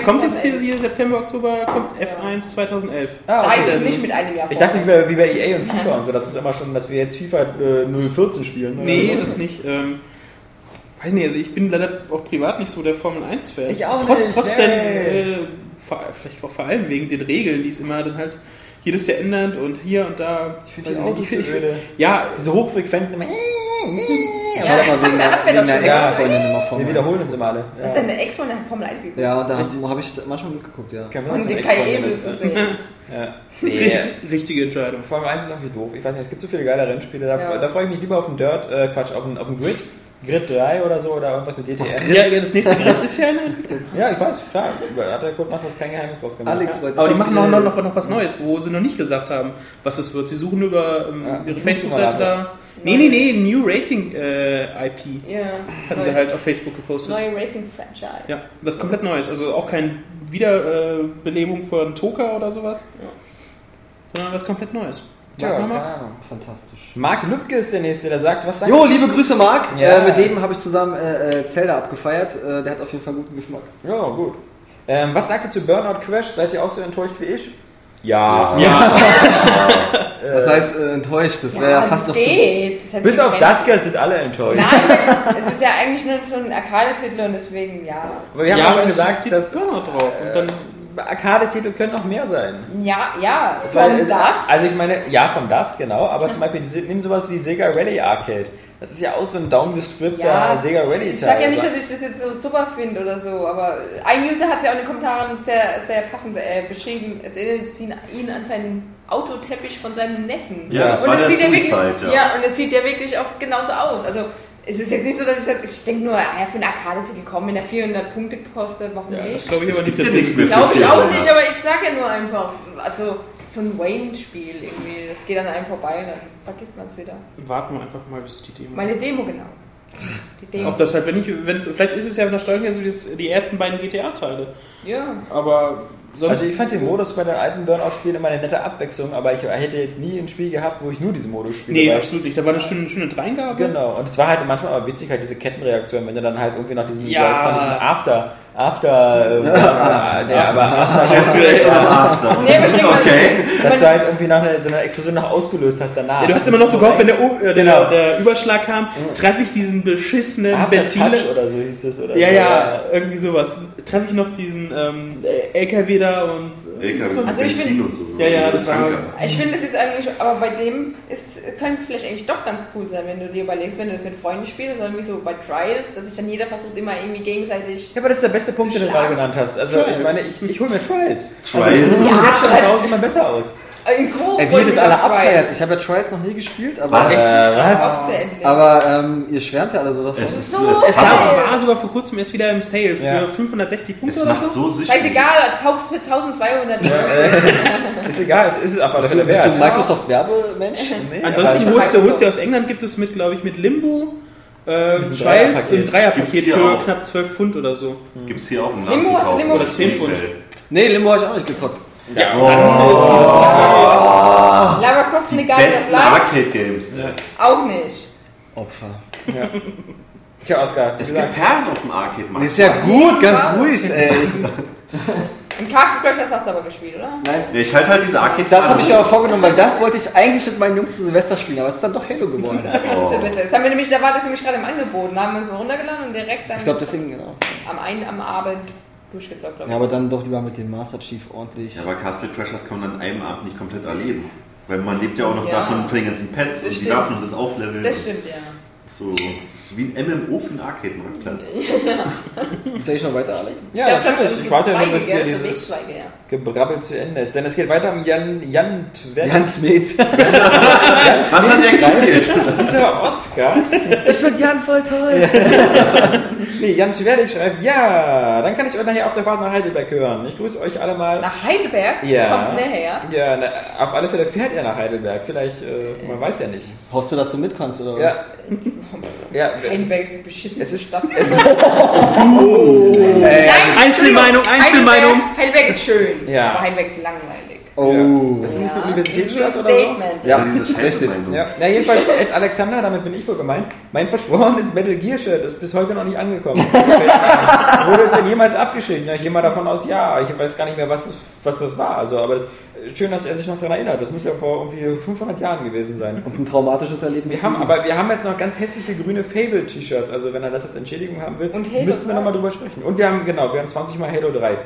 kommt jetzt hier September, Oktober, kommt F1 2011. Ah, okay. Da ist es nicht mit einem Jahr vor. Ich dachte, wie bei EA und FIFA und so, das ist immer schon, dass wir jetzt FIFA 014 spielen. Nee, das nicht. Weiß nicht, also ich bin leider auch privat nicht so der Formel 1-Fan. Ich auch nicht. Trotzdem, vielleicht auch vor allem wegen den Regeln, die es immer dann halt... Jedes Jahr ändert und hier und da. Ich finde die Autos so öde. Ja, diese hochfrequenten immer. Ich habe aber wegen der Ex-Freundin immer Formel 1. Wir wiederholen uns immer alle. Ja. Ist denn eine Ex-Freundin hat Formel 1 geguckt? Ja, da habe ich manchmal mitgeguckt, ja. Und die KI willst du sehen. Ja. Nee. Richtige Entscheidung. Formel 1 ist irgendwie doof. Ich weiß nicht, es gibt so viele geile Rennspiele. Da freue ich mich lieber auf den auf den Grid. Grid 3 oder so, oder irgendwas mit DTM. Ja, das nächste Grid ist ja in der Entwicklung. Ja, ich weiß, klar. Da hat der Codemasters kein Geheimnis draus gemacht. Alex, aber die machen noch was Neues, wo sie noch nicht gesagt haben, was das wird. Sie suchen über ihre Facebook-Seite da. Nee, New Racing IP. Ja. Hatten sie halt auf Facebook gepostet. Neue Racing Franchise. Ja, was komplett Neues. Also auch keine Wiederbelebung von Toka oder sowas, sondern was komplett Neues. Ja, fantastisch. Marc Lübke ist der Nächste, der sagt, was sagt... Jo, liebe Grüße, Marc. Ja. Mit dem habe ich zusammen Zelda abgefeiert. Der hat auf jeden Fall guten Geschmack. Ja, gut. Was sagt ihr zu Burnout Crash? Seid ihr auch so enttäuscht wie ich? Ja. Das heißt enttäuscht, das wäre ja fast noch zu... Bis auf Saskia sind alle enttäuscht. Nein, es ist ja eigentlich nur so ein Arcade-Titel und deswegen ja. Aber wir haben ja schon gesagt, dass... Burnout drauf und dann... Arcade-Titel können noch mehr sein. Ja, von Dust. Also ich meine, ja, von Dust, genau, aber zum Beispiel, nimm sowas wie Sega Rally Arcade. Das ist ja auch so ein downgestrippter Sega Rally Teil. Ich sag ja nicht, dass ich das jetzt so super finde oder so, aber ein User hat es ja auch in den Kommentaren sehr, sehr passend beschrieben, es erinnert ihn an seinen Autoteppich von seinem Neffen. Ja, das war der Suicide, ja. Ja, und es sieht ja wirklich auch genauso aus, also... Es ist jetzt nicht so, dass ich sage, ich denke nur, für einen Arcade-Titel kommen, wenn er 400 Punkte kostet, warum nicht? Das glaube ich aber nicht, dass nichts mehr glaube ich auch nicht, aber ich sage ja nur einfach, also so ein Wayne-Spiel irgendwie, das geht an einem vorbei und dann vergisst man es wieder. Warten wir einfach mal, bis die Demo... Meine Demo, genau. Die Demo. Ob das halt, vielleicht ist es ja von der Steuerung her so die ersten beiden GTA-Teile. Ja. Aber... Also ich fand den Modus bei den alten Burnout-Spielen immer eine nette Abwechslung, aber ich hätte jetzt nie ein Spiel gehabt, wo ich nur diesen Modus spiele. Nee, absolut nicht. Da war eine schöne Dreingabe. Genau. Und es war halt manchmal aber witzig, halt diese Kettenreaktion, wenn du dann halt irgendwie nach diesem After. Nee, aber ich denke, dass du halt irgendwie nach so einer Explosion noch ausgelöst hast danach. Ja, du hast immer noch so gehofft, wenn der Überschlag kam, treffe ich diesen beschissenen Benziner. After-Touch oder so hieß das, oder? Ja, irgendwie sowas. Treffe ich noch diesen LKW da und... Also ich finde, und so. Ja, das war... Ich finde das jetzt eigentlich... Aber bei dem könnte es vielleicht eigentlich doch ganz cool sein, wenn du dir überlegst, wenn du das mit Freunden spielst, sondern wie so bei Trials, dass sich dann jeder versucht, immer irgendwie gegenseitig... Ja, aber das ist der beste Punkt, den du gerade genannt hast. Also ich meine, ich hole mir Trials. Also, das sieht schon 1000 Mal besser aus. Wie ihr das alle abfeiert. Ich habe ja Trials noch nie gespielt, aber. Was? Aber ihr schwärmt ja alle so davon. Es war sogar vor kurzem erst wieder im Sale für 560 Punkte. Es macht so süchtig. Ist egal, kaufst für 1200. Ist egal, es ist auf alle Fälle wert. Bist du Microsoft-Werbemensch? Nee, ansonsten holst du aus England, gibt es mit, glaube ich, mit Limbo. Trials im Dreierpaket für auch knapp 12 Pfund oder so. Gibt's hier auch einen Laden zu kaufen? Oder 10 Pfund. Nee, Limbo habe ich auch nicht gezockt. Ja. Oh. Lara Croft eine geile besten Arcade Games. Ja. Auch nicht. Opfer. Ja. Tja, Oscar. Es gibt Perlen auf dem Arcade-Markt. Ist ja gut, ganz ruhig, ey. Im Castle Crashers hast du aber gespielt, oder? Nein. Nee, ich halte halt diese Arcade. Das habe ich mir aber vorgenommen, weil das wollte ich eigentlich mit meinen Jungs zu Silvester spielen, aber es ist dann doch Halo geworden. Das habe ich zu Silvester. Das haben wir nämlich, da war das nämlich gerade im Angebot. Da haben wir uns runtergeladen und direkt dann. Ich glaube, deswegen, genau. Am Abend. Ja, aber dann doch lieber mit dem Master Chief ordentlich. Ja, aber Castle Crashers kann man an einem Abend nicht komplett erleben. Weil man lebt ja auch noch davon von den ganzen Pets und die Waffen und das Aufleveln. Das stimmt, ja. So wie ein MMO für einen Arcade-Marktplatz. Ja. Jetzt sag ich noch weiter, Alex. Ja, natürlich. Ich warte ja nur, bis hier dieses Gebrabbel zu Ende ist. Denn es geht weiter um Jan Smets. Was hat der gespielt? Dieser Oscar. Ich finde Jan voll toll. Nee, Jan Twerdig schreibt, ja, dann kann ich euch nachher auf der Fahrt nach Heidelberg hören. Ich grüße euch alle mal. Nach Heidelberg? Ja. Kommt näher? Ja, auf alle Fälle fährt er nach Heidelberg. Vielleicht, man weiß ja nicht. Hoffst du, dass du mitkommst, oder? Ja. Ja, Heidelberg ist ein beschissenes Stadt. Einzelmeinung. Heidelberg ist schön, aber Heidelberg ist langweilig. Oh. Ist das nicht so Universitätsstadt oder Statement. Ja, diese richtig. Ja. Na, jedenfalls, Ed Alexander, damit bin ich wohl gemeint. Mein versprochenes Metal Gear Shirt ist bis heute noch nicht angekommen. Wurde es denn jemals abgeschrieben? Ja, ich gehe mal davon aus, ich weiß gar nicht mehr, was das war. Also, aber schön, dass er sich noch daran erinnert. Das muss ja vor irgendwie 500 Jahren gewesen sein. Und ein traumatisches Erlebnis. Wir haben jetzt noch ganz hässliche grüne Fable-T-Shirts. Also wenn er das als Entschädigung haben will, müssten wir nochmal drüber sprechen. Und wir haben 20 mal Halo 3.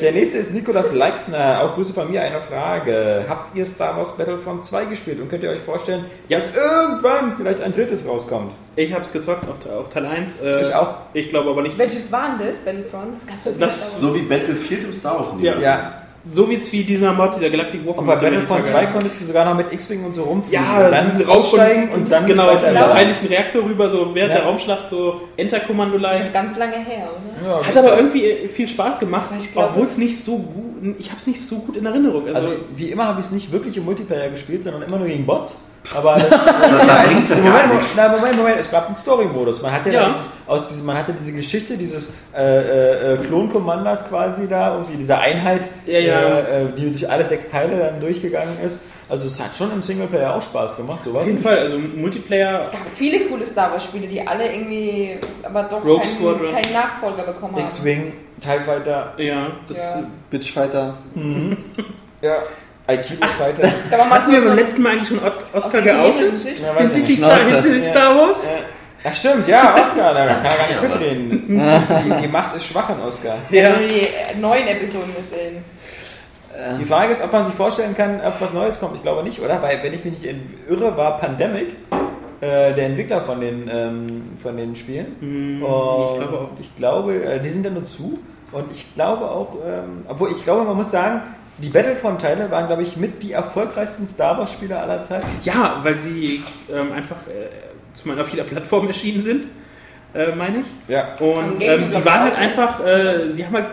Der nächste ist Nikolas Leixner. Auch Grüße von mir. Eine Frage. Habt ihr Star Wars Battlefront 2 gespielt? Und könnt ihr euch vorstellen, dass irgendwann vielleicht ein drittes rauskommt? Ich hab's gezockt, auch Teil 1. Ich auch. Ich glaube aber nicht. Welches waren das? Battlefront? Das so wie Battlefield im Star Wars. Ja. So wie dieser Mod, dieser Galactic Warfare. Und bei Battlefront 2 konntest du sogar noch mit X-Wing und so rumfliegen. Ja, und dann raussteigen und dann genau zum heiligen Reaktor rüber, so während der Raumschlacht, so Enterkommando-Line. Das ist schon ganz lange her, oder? Ja, hat aber irgendwie viel Spaß gemacht, obwohl es nicht so gut, ich hab's nicht so gut in Erinnerung. Also wie immer habe ich es nicht wirklich im Multiplayer gespielt, sondern immer nur gegen Bots. Aber das, Moment, es gab einen Story-Modus. Man hatte diese Geschichte dieses Klon-Commanders quasi da, irgendwie diese Einheit, die durch alle 6 Teile dann durchgegangen ist. Also es hat schon im Singleplayer auch Spaß gemacht, sowas. Auf jeden Fall, also Multiplayer... Es gab viele coole Star Wars-Spiele, die alle irgendwie, aber doch keinen Nachfolger bekommen haben. X-Wing, TIE Fighter, Bitch Fighter. Mhm. Ja. Aikido-Fighter. Da waren wir beim letzten Mal eigentlich schon Oscar geoutet? Hinsichtlich Star Wars? Ja, stimmt, Oscar, da kann er gar nicht mitreden. Die Macht ist schwach in Oscar. Ja. Wenn du die 9 Episoden gesehen. Die Frage ist, ob man sich vorstellen kann, ob was Neues kommt. Ich glaube nicht, oder? Weil, wenn ich mich nicht irre, war Pandemic der Entwickler von den Spielen. Und ich glaube, die sind ja nur zu. Und ich glaube auch, man muss sagen, die Battlefront-Teile waren, glaube ich, mit die erfolgreichsten Star Wars-Spiele aller Zeiten. Ja, weil sie einfach auf jeder Plattform erschienen sind, meine ich. Ja. Und sie waren halt einfach, sie haben halt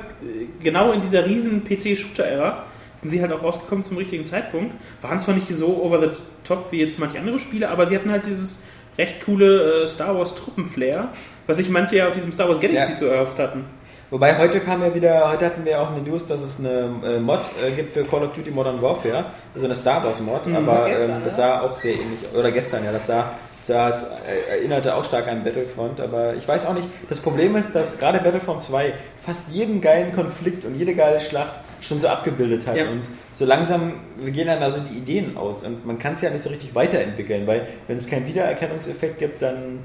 genau in dieser riesen PC-Shooter-Ära, sind sie halt auch rausgekommen zum richtigen Zeitpunkt. Waren zwar nicht so over the top wie jetzt manche andere Spiele, aber sie hatten halt dieses recht coole Star Wars-Truppen-Flair, was sich manche ja auf diesem Star Wars Galaxy so erhofft hatten. Wobei heute hatten wir auch eine News, dass es eine Mod gibt für Call of Duty Modern Warfare, also eine Star Wars Mod, aber gestern, das sah auch sehr ähnlich, oder gestern, das erinnerte auch stark an Battlefront, aber ich weiß auch nicht, das Problem ist, dass gerade Battlefront 2 fast jeden geilen Konflikt und jede geile Schlacht schon so abgebildet hat und so langsam gehen dann also die Ideen aus und man kann es ja nicht so richtig weiterentwickeln, weil wenn es keinen Wiedererkennungseffekt gibt, dann,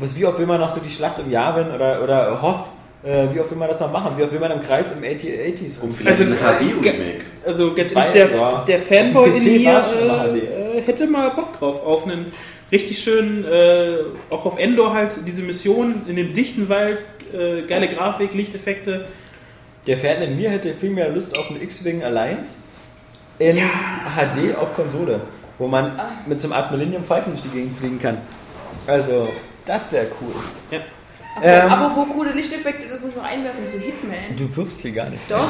wie oft will man noch so die Schlacht um Yavin oder Hoth, wie oft will man das noch machen? Wie oft will man im Kreis um 80s rumfliegen? Also ein HD-Remake. Also jetzt der Fanboy in mir hätte mal Bock drauf auf einen richtig schönen, auch auf Endor halt, diese Mission in dem dichten Wald, geile Grafik, Lichteffekte. Der Fan in mir hätte viel mehr Lust auf einen X-Wing Alliance. in HD auf Konsole, wo man mit so einem Art Millennium Falcon durch die Gegend fliegen kann. Also, das wäre cool. Ja. Okay, apropos coole Lichteffekte, das muss ich noch einwerfen, so Hitman. Du wirfst hier gar nicht. Doch,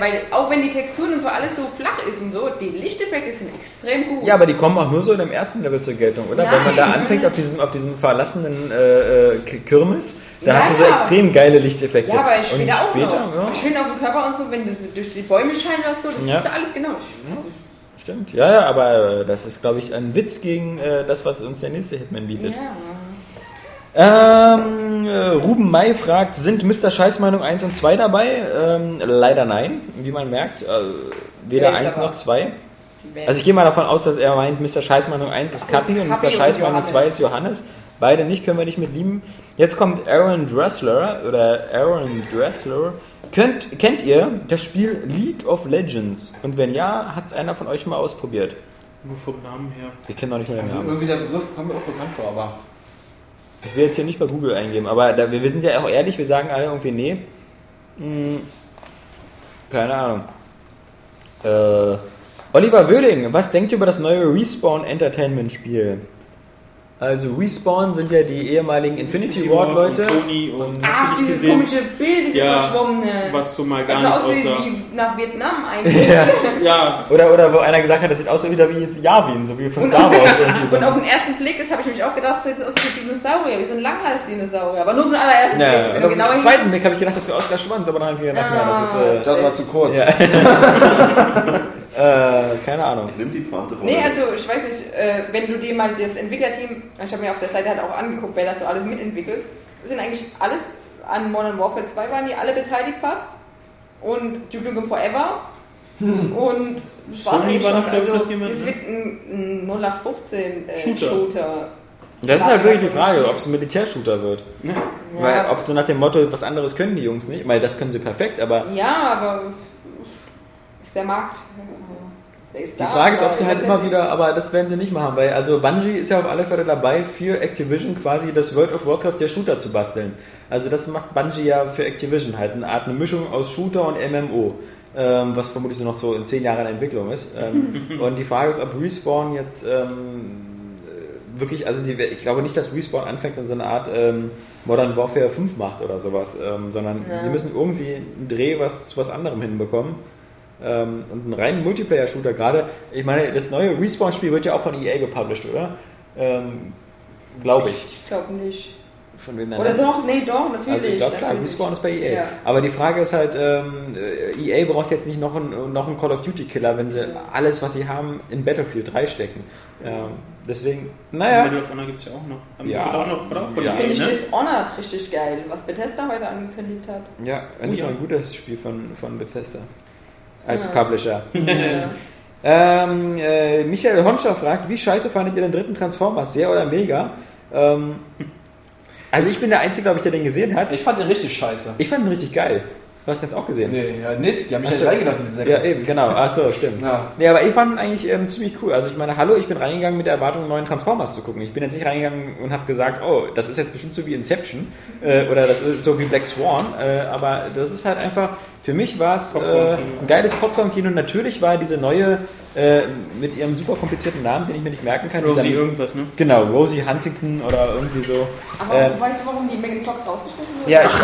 weil auch wenn die Texturen und so alles so flach ist und so, die Lichteffekte sind extrem gut. Ja, aber die kommen auch nur so in dem ersten Level zur Geltung, oder? Nein. Wenn man da anfängt auf diesem verlassenen Kirmes, dann hast du so extrem geile Lichteffekte. Ja, aber später auch noch. Ja. Schön auf dem Körper und so, wenn du durch die Bäume scheinst oder so, das ist alles genau. Stimmt, ja, aber das ist, glaube ich, ein Witz gegen das, was uns der nächste Hitman bietet. Ja. Ruben May fragt, sind Mr. Scheißmeinung 1 und 2 dabei? Leider nein, wie man merkt. Weder 1 noch 2. Also ich gehe mal davon aus, dass er meint, Mr. Scheißmeinung 1 ist Kapi und Mr. Scheißmeinung 2 ist Johannes. Beide nicht, können wir nicht mitlieben. Jetzt kommt Aaron Dressler. Kennt ihr das Spiel League of Legends? Und wenn ja, hat es einer von euch mal ausprobiert? Nur vom Namen her. Wir kennen doch nicht mehr den Namen. Irgendwie der Begriff kommt mir auch bekannt vor, aber... Ich will jetzt hier nicht bei Google eingeben, aber wir sind ja auch ehrlich, wir sagen alle irgendwie, nee. Keine Ahnung. Oliver Wöhling, was denkt ihr über das neue Respawn Entertainment Spiel? Also Respawn sind ja die ehemaligen Infinity Ward Leute. Ach, dieses komische Bild, dieses verschwommene. Was so mal gar nicht aussieht wie nach Vietnam eigentlich. Ja. Oder wo einer gesagt hat, das sieht aus wieder wie Yavin, so wie von Star Wars. So. Und auf den ersten Blick habe ich mich auch gedacht, das sieht aus wie Dinosaurier, wie so ein Langhals-Dinosaurier. Aber nur von allerersten Blick. Und auf den zweiten Blick habe ich gedacht, das wäre Oscar Schwanz, aber dann habe ich gedacht, das war zu kurz. Ja. Keine Ahnung. Nimm die Pointe von. Nee, also ich weiß nicht, wenn du dir mal das Entwicklerteam, ich habe mir auf der Seite halt auch angeguckt, wer das so alles mitentwickelt, sind eigentlich alles an Modern Warfare 2 waren die alle beteiligt fast und Duke Nukem Forever und Sony war noch das wird ein 0815 Shooter. Das ist halt wirklich die Frage, ob es ein Militärshooter wird. Ja. Weil ob so nach dem Motto, was anderes können die Jungs nicht, weil das können sie perfekt, aber... Ja, aber... Der Markt, der ist da. Die Frage ist, ob sie halt immer wieder, aber das werden sie nicht machen, weil also Bungie ist ja auf alle Fälle dabei, für Activision quasi das World of Warcraft der Shooter zu basteln. Also das macht Bungie ja für Activision halt eine Art, eine Mischung aus Shooter und MMO, was vermutlich noch so in 10 Jahren in Entwicklung ist. Und die Frage ist, ob Respawn jetzt wirklich, also ich glaube nicht, dass Respawn anfängt und so eine Art Modern Warfare 5 macht oder sowas, sondern sie müssen irgendwie einen Dreh zu was anderem hinbekommen. Und einen reinen Multiplayer-Shooter gerade. Ich meine, das neue Respawn-Spiel wird ja auch von EA gepublished, oder? Glaube ich. Ich glaube nicht. Von wem denn? Oder doch? Nee, doch, natürlich. Also ich glaube, klar, Respawn ist bei EA. Ja. Aber die Frage ist halt, EA braucht jetzt nicht noch einen Call of Duty-Killer, wenn sie alles, was sie haben, in Battlefield 3 stecken. Deswegen, naja. Medal of Honor gibt es ja auch noch. Finde ich Dishonored richtig geil, was Bethesda heute angekündigt hat. Ja, endlich mal ein gutes Spiel von Bethesda. Als Publisher. Michael Honscher fragt, wie scheiße fandet ihr den dritten Transformers? Sehr oder mega? Also ich bin der Einzige, glaube ich, der den gesehen hat. Ich fand den richtig scheiße. Ich fand den richtig geil. Du hast den jetzt auch gesehen? Nee, ja, nicht. Die haben mich ja nicht reingelassen, diese Säcke. Ja, eben, genau. Achso, stimmt. Ja. Nee, aber ich fand ihn eigentlich ziemlich cool. Also ich meine, hallo, ich bin reingegangen mit der Erwartung, neuen Transformers zu gucken. Ich bin jetzt nicht reingegangen und habe gesagt, oh, das ist jetzt bestimmt so wie Inception oder das ist so wie Black Swan. Aber das ist halt einfach... Für mich war es ein geiles Popcorn-Kino. Natürlich war diese neue, mit ihrem super komplizierten Namen, den ich mir nicht merken kann. Rosie irgendwas, ne? Genau, Rosie Huntington oder irgendwie so. Aber weißt du, warum die Megan Fox rausgeschnitten wurde? Ja, ich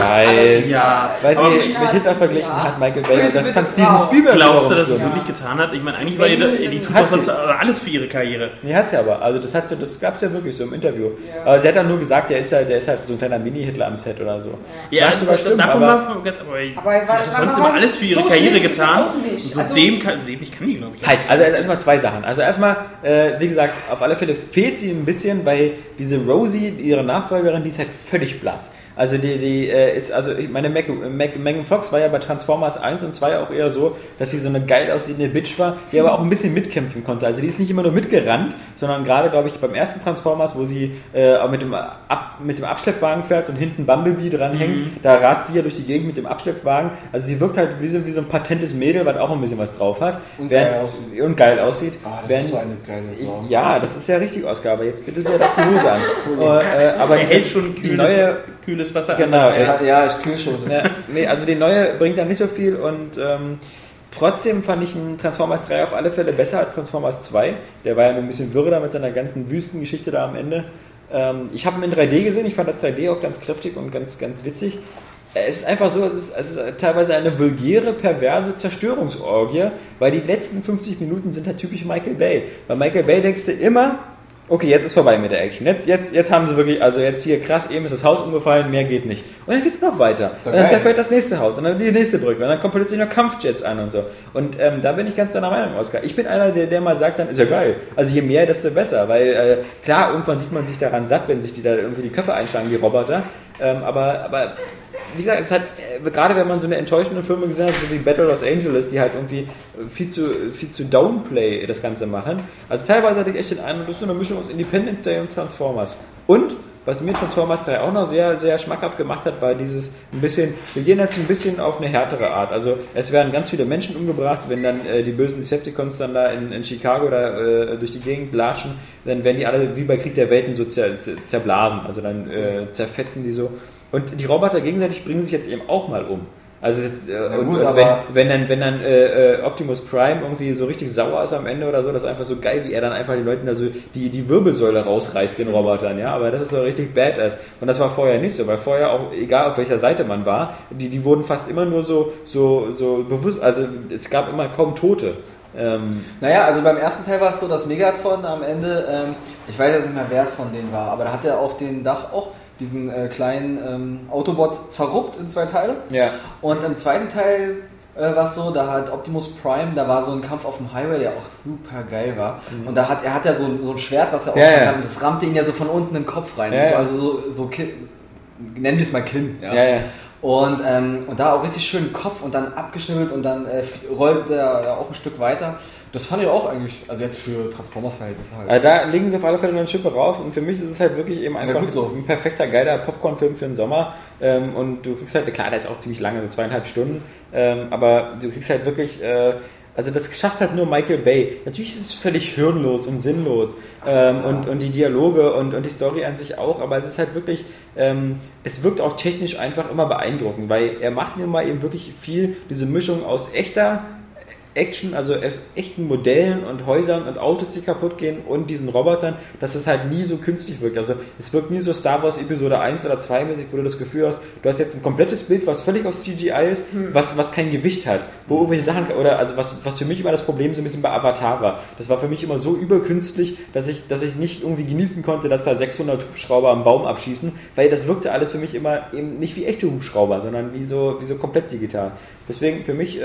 weiß. Weil sie mit Hitler verglichen hat, Michael Bay. Das kann Steven Spielberg. Glaubst du, dass es wirklich getan hat? Ich meine, eigentlich war die tut doch sonst alles für ihre Karriere. Nee, hat sie aber. Also das gab es ja wirklich so im Interview. Ja. Aber sie hat dann nur gesagt, der ist halt so ein kleiner Mini-Hitler am Set oder so. Ja, das stimmt. Davon war ganz... Aber er war... Sie haben alles für ihre Karriere getan. Ich kann die, glaube ich. Halt, also erstmal zwei Sachen. Also erstmal, wie gesagt, auf alle Fälle fehlt sie ein bisschen, weil diese Rosie, ihre Nachfolgerin, die ist halt völlig blass. Also die ist, also ich meine, Megan Fox war ja bei Transformers 1 und 2 auch eher so, dass sie so eine geil aussehende Bitch war, die aber auch ein bisschen mitkämpfen konnte. Also die ist nicht immer nur mitgerannt, sondern gerade, glaube ich, beim ersten Transformers, wo sie mit dem Abschleppwagen fährt und hinten Bumblebee dranhängt, da rast sie ja durch die Gegend mit dem Abschleppwagen. Also sie wirkt halt wie so ein patentes Mädel, was auch ein bisschen was drauf hat. Und geil aussieht. Ah, das ist so eine geile Sau. Ja, das ist ja richtig, Oscar, aber jetzt bitte sehr das die Hose an. Aber die hält schon die neue... Kühles Wasser. Genau. Ja, ich kühl schon. Also die neue bringt dann nicht so viel und Trotzdem fand ich einen Transformers 3 auf alle Fälle besser als Transformers 2. Der war ja ein bisschen wirre da mit seiner ganzen Wüstengeschichte da am Ende. Ich habe ihn in 3D gesehen, ich fand das 3D auch ganz kräftig und ganz witzig. Es ist einfach so, es ist teilweise eine vulgäre, perverse Zerstörungsorgie, weil die letzten 50 Minuten sind halt typisch Michael Bay. Bei Michael Bay denkst du immer, okay, jetzt ist vorbei mit der Action. Jetzt haben sie wirklich, also jetzt hier krass, eben ist das Haus umgefallen, mehr geht nicht. Und dann geht's noch weiter. Und dann zerfällt das nächste Haus, und dann die nächste Brücke, und dann kommen plötzlich noch Kampfjets an und so. Und da bin ich ganz deiner Meinung, Oskar. Ich bin einer, der mal sagt, dann ist ja geil. Also je mehr, desto besser. Weil klar, irgendwann sieht man sich daran satt, wenn sich die da irgendwie die Köpfe einschlagen, die Roboter. Aber wie gesagt, es hat, gerade wenn man so eine enttäuschende Filme gesehen hat, so wie Battle Los Angeles, die halt irgendwie viel zu Downplay das Ganze machen. Also teilweise hatte ich echt den Eindruck, das ist so eine Mischung aus Independence Day und Transformers. Und was mir Transformers 3 auch noch sehr, sehr schmackhaft gemacht hat, war dieses ein bisschen, wir gehen jetzt ein bisschen auf eine härtere Art. Also es werden ganz viele Menschen umgebracht, wenn dann die bösen Decepticons dann da in Chicago da durch die Gegend latschen, dann werden die alle wie bei Krieg der Welten so zerblasen. Also dann zerfetzen die so. Und die Roboter gegenseitig bringen sich jetzt eben auch mal um. Also jetzt, wenn dann Optimus Prime irgendwie so richtig sauer ist am Ende oder so, das ist einfach so geil, wie er dann einfach den Leuten da so die Wirbelsäule rausreißt, den Robotern, ja, aber das ist so richtig badass. Und das war vorher nicht so, weil vorher auch, egal auf welcher Seite man war, die wurden fast immer nur so bewusst, also es gab immer kaum Tote. Naja, also beim ersten Teil war es so, dass Megatron am Ende, ich weiß jetzt nicht mehr, wer es von denen war, aber da hat er auf dem Dach auch diesen kleinen Autobot zerruppt in 2 Teile. Ja. Und im zweiten Teil war es so, da hat Optimus Prime, da war so ein Kampf auf dem Highway, der auch super geil war. Mhm. Und da hat er so ein Schwert, was er aufmachen kann, und das rammte ihn ja so von unten in den Kopf rein. Ja, und so, also nennen wir es mal Kinn. Ja. Ja, ja. Und da auch richtig schön Kopf und dann abgeschnibbelt und dann rollt er ja auch ein Stück weiter. Das fand ich auch eigentlich, also jetzt für Transformers-Verhältnisse halt. Also da legen sie auf alle Fälle eine Schippe rauf und für mich ist es halt wirklich eben einfach so ein perfekter, geiler Popcorn-Film für den Sommer und du kriegst halt, klar, der ist auch ziemlich lange, so 2,5 Stunden, aber du kriegst halt wirklich, also das schafft halt nur Michael Bay. Natürlich ist es völlig hirnlos und sinnlos und die Dialoge und die Story an sich auch, aber es ist halt wirklich, es wirkt auch technisch einfach immer beeindruckend, weil er macht nun mal eben wirklich viel diese Mischung aus echter Action, also echten Modellen und Häusern und Autos, die kaputt gehen und diesen Robotern, dass es halt nie so künstlich wirkt. Also es wirkt nie so Star Wars Episode 1 oder 2 mäßig, wo du das Gefühl hast, du hast jetzt ein komplettes Bild, was völlig auf CGI ist, was kein Gewicht hat, wo irgendwelche Sachen, oder also was für mich immer das Problem so ein bisschen bei Avatar war. Das war für mich immer so überkünstlich, dass ich nicht irgendwie genießen konnte, dass da 600 Hubschrauber am Baum abschießen, weil das wirkte alles für mich immer eben nicht wie echte Hubschrauber, sondern wie so komplett digital. Deswegen für mich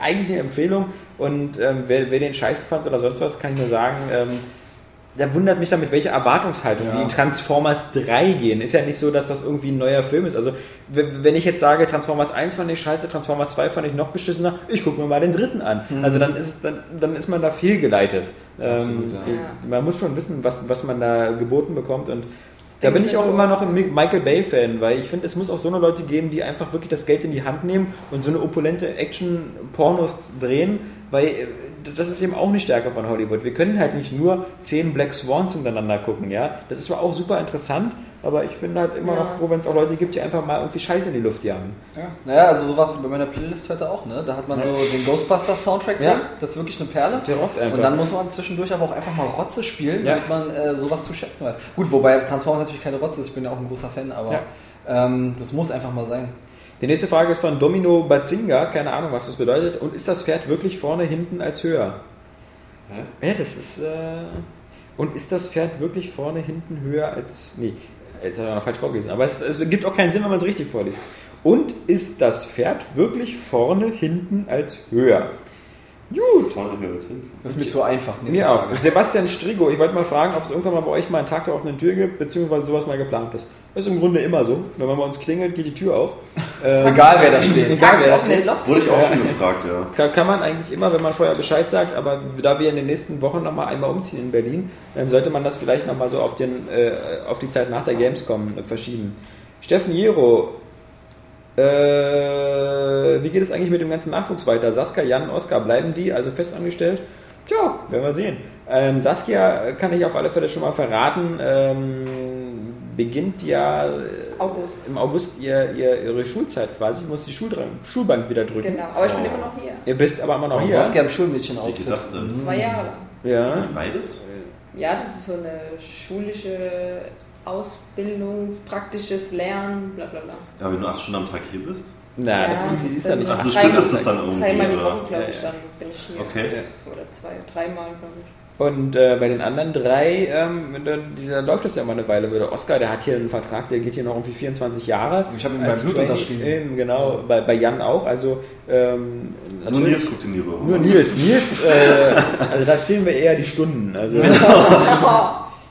eigentlich eine Empfehlung und wer den Scheiß fand oder sonst was, kann ich nur sagen, da wundert mich damit, welche Erwartungshaltung die in Transformers 3 gehen. Ist ja nicht so, dass das irgendwie ein neuer Film ist. Also wenn ich jetzt sage, Transformers 1 fand ich scheiße, Transformers 2 fand ich noch beschissener, ich gucke mir mal den dritten an. Mhm. Also dann ist man da fehlgeleitet. Absolut, Man muss schon wissen, was man da geboten bekommt und da bin ich auch immer noch ein Michael Bay-Fan, weil ich finde, es muss auch so eine Leute geben, die einfach wirklich das Geld in die Hand nehmen und so eine opulente Action-Pornos drehen, weil das ist eben auch eine Stärke von Hollywood. Wir können halt nicht nur 10 Black Swans hintereinander gucken, ja. Das ist zwar auch super interessant, aber ich bin halt immer noch froh, wenn es auch Leute gibt, die einfach mal irgendwie Scheiße in die Luft jagen. Ja. Naja, also sowas bei meiner Playlist heute auch, ne? Da hat man so den Ghostbusters-Soundtrack drin, das ist wirklich eine Perle. Der rockt einfach. Und dann muss man zwischendurch aber auch einfach mal Rotze spielen, damit man sowas zu schätzen weiß. Gut, wobei Transformers natürlich keine Rotze ist, ich bin ja auch ein großer Fan, aber das muss einfach mal sein. Die nächste Frage ist von Domino Bazinga, keine Ahnung, was das bedeutet. Und ist das Pferd wirklich vorne, hinten als höher? Hä? Ja, das ist... und ist das Pferd wirklich vorne, hinten höher als... Nee, jetzt hat er noch falsch vorgelesen. Aber es gibt auch keinen Sinn, wenn man es richtig vorliest. Und ist das Pferd wirklich vorne, hinten als höher? Gut. Das ist mir zu einfach. Mir auch. Sebastian Strigo, ich wollte mal fragen, ob es irgendwann mal bei euch mal einen Tag der offenen Tür gibt, beziehungsweise sowas mal geplant ist. Das ist im Grunde immer so. Wenn man bei uns klingelt, geht die Tür auf. Egal wer da steht. Egal wer da steht. Wurde ich auch schon gefragt, ja. Kann man eigentlich immer, wenn man vorher Bescheid sagt, aber da wir in den nächsten Wochen nochmal einmal umziehen in Berlin, sollte man das vielleicht nochmal so auf die Zeit nach der Gamescom verschieben. Steffen Jero, wie geht es eigentlich mit dem ganzen Nachwuchs weiter? Saskia, Jan, Oskar, bleiben die also festangestellt? Tja, werden wir sehen. Saskia kann ich auf alle Fälle schon mal verraten, beginnt ja August. Im August ihre Schulzeit quasi. Ich muss die Schulbank wieder drücken. Genau, aber ich bin immer noch hier. Ihr bist aber immer noch hier. Du hast gerne ein Schulmädchen-Outfit. 2 Jahre lang. Ja. Beides? Ja, das ist so eine schulische ausbildungspraktisches Lernen, bla bla bla. Ja, wenn du 8 Stunden am Tag hier bist? Nein, ja, das ist dann nicht. Ach, du splittest es dann irgendwie, 3-mal die Woche, glaube ich, dann bin ich hier. Okay. Oder 2-3 Mal, glaube ich. Und bei den anderen 3, da läuft das ja immer eine Weile. Würde Oskar, der hat hier einen Vertrag, der geht hier noch irgendwie 24 Jahre. Ich habe ihn beim Blut unterschrieben. Genau, bei Jan auch. Also, nur Nils guckt in die Röhre. Nur Nils. Nils, also da zählen wir eher die Stunden. Also,